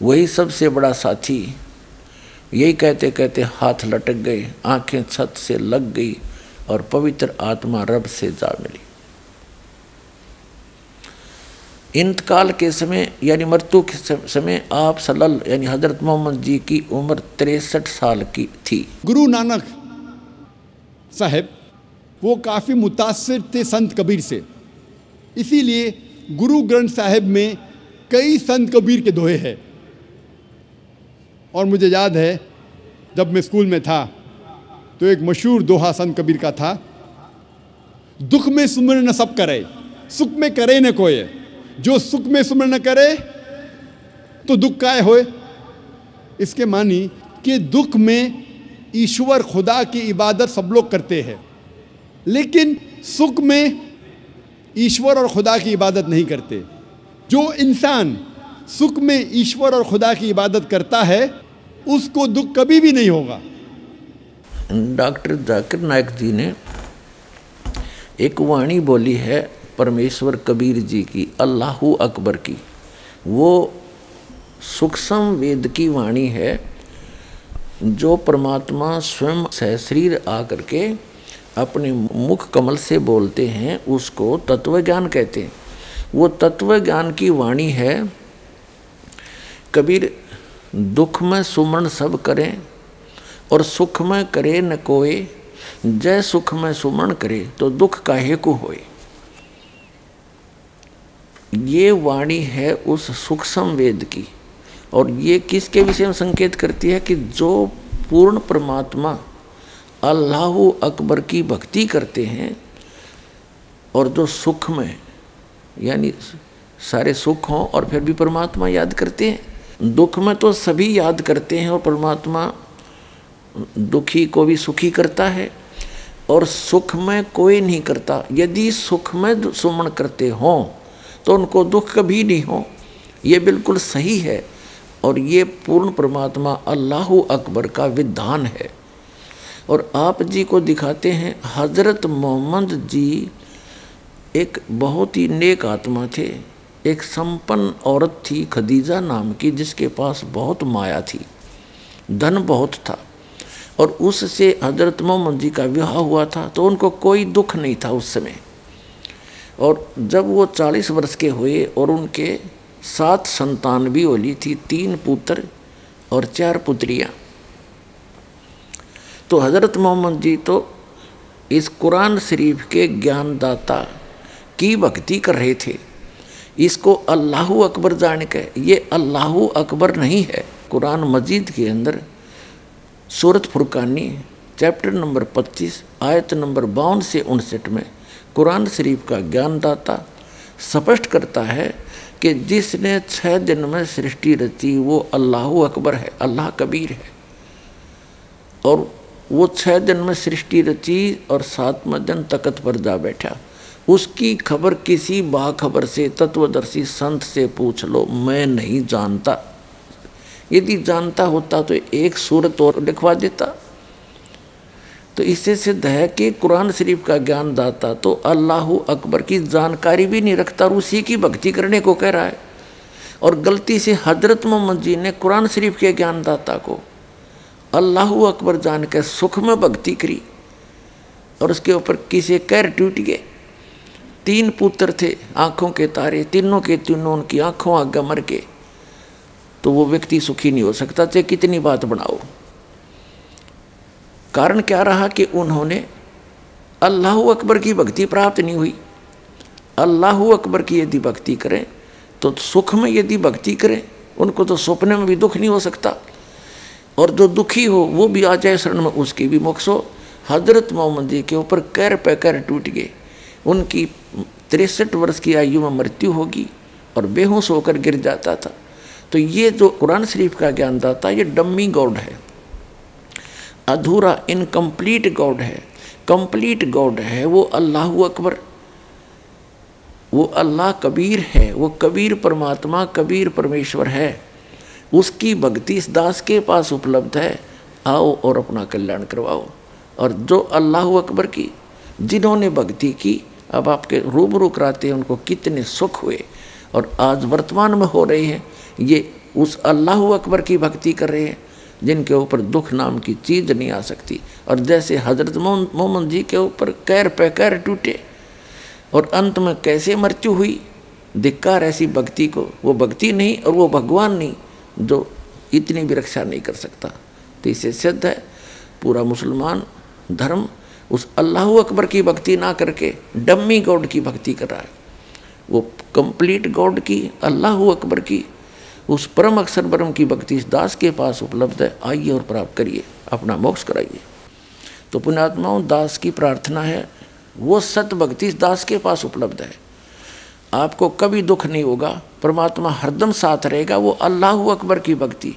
वही सबसे बड़ा साथी। यही कहते कहते हाथ लटक गए, आंखें छत से लग गई और पवित्र आत्मा रब से जा मिली। इंतकाल के समय यानी मृत्यु के समय आप सल्लल्लाहु यानी हजरत मोहम्मद जी की उम्र 63 साल की थी। गुरु नानक साहब वो काफ़ी मुतासिर थे संत कबीर से, इसीलिए गुरु ग्रंथ साहिब में कई संत कबीर के दोहे हैं। और मुझे याद है जब मैं स्कूल में था तो एक मशहूर दोहा संत कबीर का था, दुख में सुमर न सब करे, सुख में करे न कोई, जो सुख में सुमर न करे तो दुख काय होए। इसके मानी कि दुख में ईश्वर खुदा की इबादत सब लोग करते हैं, लेकिन सुख में ईश्वर और खुदा की इबादत नहीं करते। जो इंसान सुख में ईश्वर और खुदा की इबादत करता है उसको दुख कभी भी नहीं होगा। डॉक्टर जाकिर नाइक जी ने एक वाणी बोली है परमेश्वर कबीर जी की, अल्लाहू अकबर की। वो सूक्ष्म वेद की वाणी है जो परमात्मा स्वयं सहशरीर आकर के अपने मुख कमल से बोलते हैं, उसको तत्वज्ञान कहते हैं। वो तत्वज्ञान की वाणी है। कबीर दुख में सुमरन सब करें और सुख में करे न कोई, जय सुख में सुमरन करे तो दुख काहे को होए। ये वाणी है उस सूक्ष्म वेद की। और ये किसके विषय में संकेत करती है कि जो पूर्ण परमात्मा अल्लाहू अकबर की भक्ति करते हैं और जो सुख में यानी सारे सुख हों और फिर भी परमात्मा याद करते हैं। दुख में तो सभी याद करते हैं और परमात्मा दुखी को भी सुखी करता है, और सुख में कोई नहीं करता। यदि सुख में सुमन करते हों तो उनको दुख कभी नहीं हो, ये बिल्कुल सही है और ये पूर्ण परमात्मा अल्लाहु अकबर का विधान है। और आप जी को दिखाते हैं हजरत मोहम्मद जी एक बहुत ही नेक आत्मा थे। एक संपन्न औरत थी खदीजा नाम की, जिसके पास बहुत माया थी, धन बहुत था, और उससे हजरत मोहम्मद जी का विवाह हुआ था। तो उनको कोई दुख नहीं था उस समय। और जब वो 40 वर्ष के हुए और उनके 7 संतान भी होली थी, 3 पुत्र और 4 पुत्रियाँ। तो हजरत मोहम्मद जी तो इस कुरान शरीफ के ज्ञानदाता की भक्ति कर रहे थे। इसको अल्लाहु अकबर जान के, ये अल्लाहु अकबर नहीं है। कुरान मजीद के अंदर सूरत फुरकानी चैप्टर नंबर 25 आयत नंबर 52 से 59 में कुरान शरीफ का ज्ञानदाता स्पष्ट करता है कि जिसने 6 दिन में सृष्टि रची वो अल्लाहु अकबर है, अल्लाह कबीर है। और वो 6 दिन में सृष्टि रची और 7वां दिन तख्त पर जा बैठा। उसकी खबर किसी बाखबर से तत्वदर्शी संत से पूछ लो, मैं नहीं जानता। यदि जानता होता तो एक सूरत और लिखवा देता। तो इससे सिद्ध है कि कुरान शरीफ का ज्ञानदाता तो अल्लाहु अकबर की जानकारी भी नहीं रखता और उसी की भक्ति करने को कह रहा है। और गलती से हजरत मोहम्मद जी ने कुरान शरीफ के ज्ञानदाता को अल्लाहु अकबर जान के सुख में भक्ति करी और उसके ऊपर किसे कैर टूट गए। 3 पुत्र थे, आँखों के तारे, तीनों के तीनों उनकी आँखों आगे मर के। तो वो व्यक्ति सुखी नहीं हो सकता चाहे कितनी बात बनाओ। कारण क्या रहा कि उन्होंने अल्लाहु अकबर की भक्ति प्राप्त नहीं हुई। अल्लाहु अकबर की यदि भक्ति करें तो सुख में, यदि भक्ति करें उनको तो सपने में भी दुख नहीं हो सकता। और जो दुखी हो वो भी आ जाए शरण में, उसकी भी मोक्ष हो। हजरत मोहम्मद जी के ऊपर कैर पे कैर टूट गए। उनकी 63 वर्ष की आयु में मृत्यु होगी और बेहोश होकर गिर जाता था। तो ये जो कुरान शरीफ का ज्ञानदाता, ये डम्मी गॉड है, अधूरा इनकम्प्लीट गॉड है। कंप्लीट गॉड है वो अल्लाहु अकबर, वो अल्लाह कबीर है, वो कबीर परमात्मा, कबीर परमेश्वर है। उसकी भक्ति इस दास के पास उपलब्ध है। आओ और अपना कल्याण करवाओ। और जो अल्लाहु अकबर की, जिन्होंने भक्ति की, अब आपके रूबरू कराते हैं उनको कितने सुख हुए और आज वर्तमान में हो रहे हैं। ये उस अल्लाहु अकबर की भक्ति कर रहे हैं जिनके ऊपर दुख नाम की चीज़ नहीं आ सकती। और जैसे हजरत मोहम्मद जी के ऊपर कैर पे कैर टूटे और अंत में कैसे मृत्यु हुई। धिक्कार ऐसी भक्ति को, वो भक्ति नहीं और वो भगवान नहीं जो इतनी भी रक्षा नहीं कर सकता। तो इसे सिद्ध है पूरा मुसलमान धर्म उस अल्लाहु अकबर की भक्ति ना करके डम्मी गॉड की भक्ति कर रहा है। वो कंप्लीट गॉड की, अल्लाहु अकबर की, उस परम अक्षर ब्रह्म की भक्ति इस दास के पास उपलब्ध है। आइए और प्राप्त करिए, अपना मोक्ष कराइए। तो पुण्यात्माओं, दास की प्रार्थना है वो सत भक्ति इस दास के पास उपलब्ध है। आपको कभी दुख नहीं होगा, परमात्मा हरदम साथ रहेगा। वो अल्लाहु अकबर की भक्ति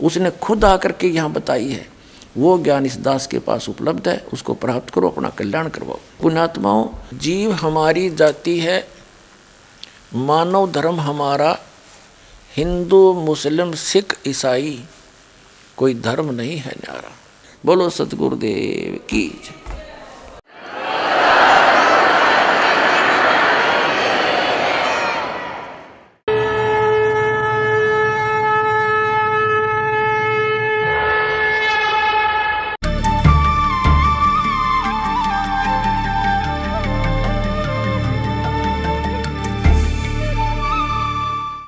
उसने खुद आकर के यहाँ बताई है। वो ज्ञान इस दास के पास उपलब्ध है, उसको प्राप्त करो, अपना कल्याण करवाओ। पुण्यात्माओं, जीव हमारी जाति है, मानव धर्म हमारा हिंदू मुस्लिम सिख ईसाई कोई धर्म नहीं है न्यारा। बोलो सतगुरुदेव की।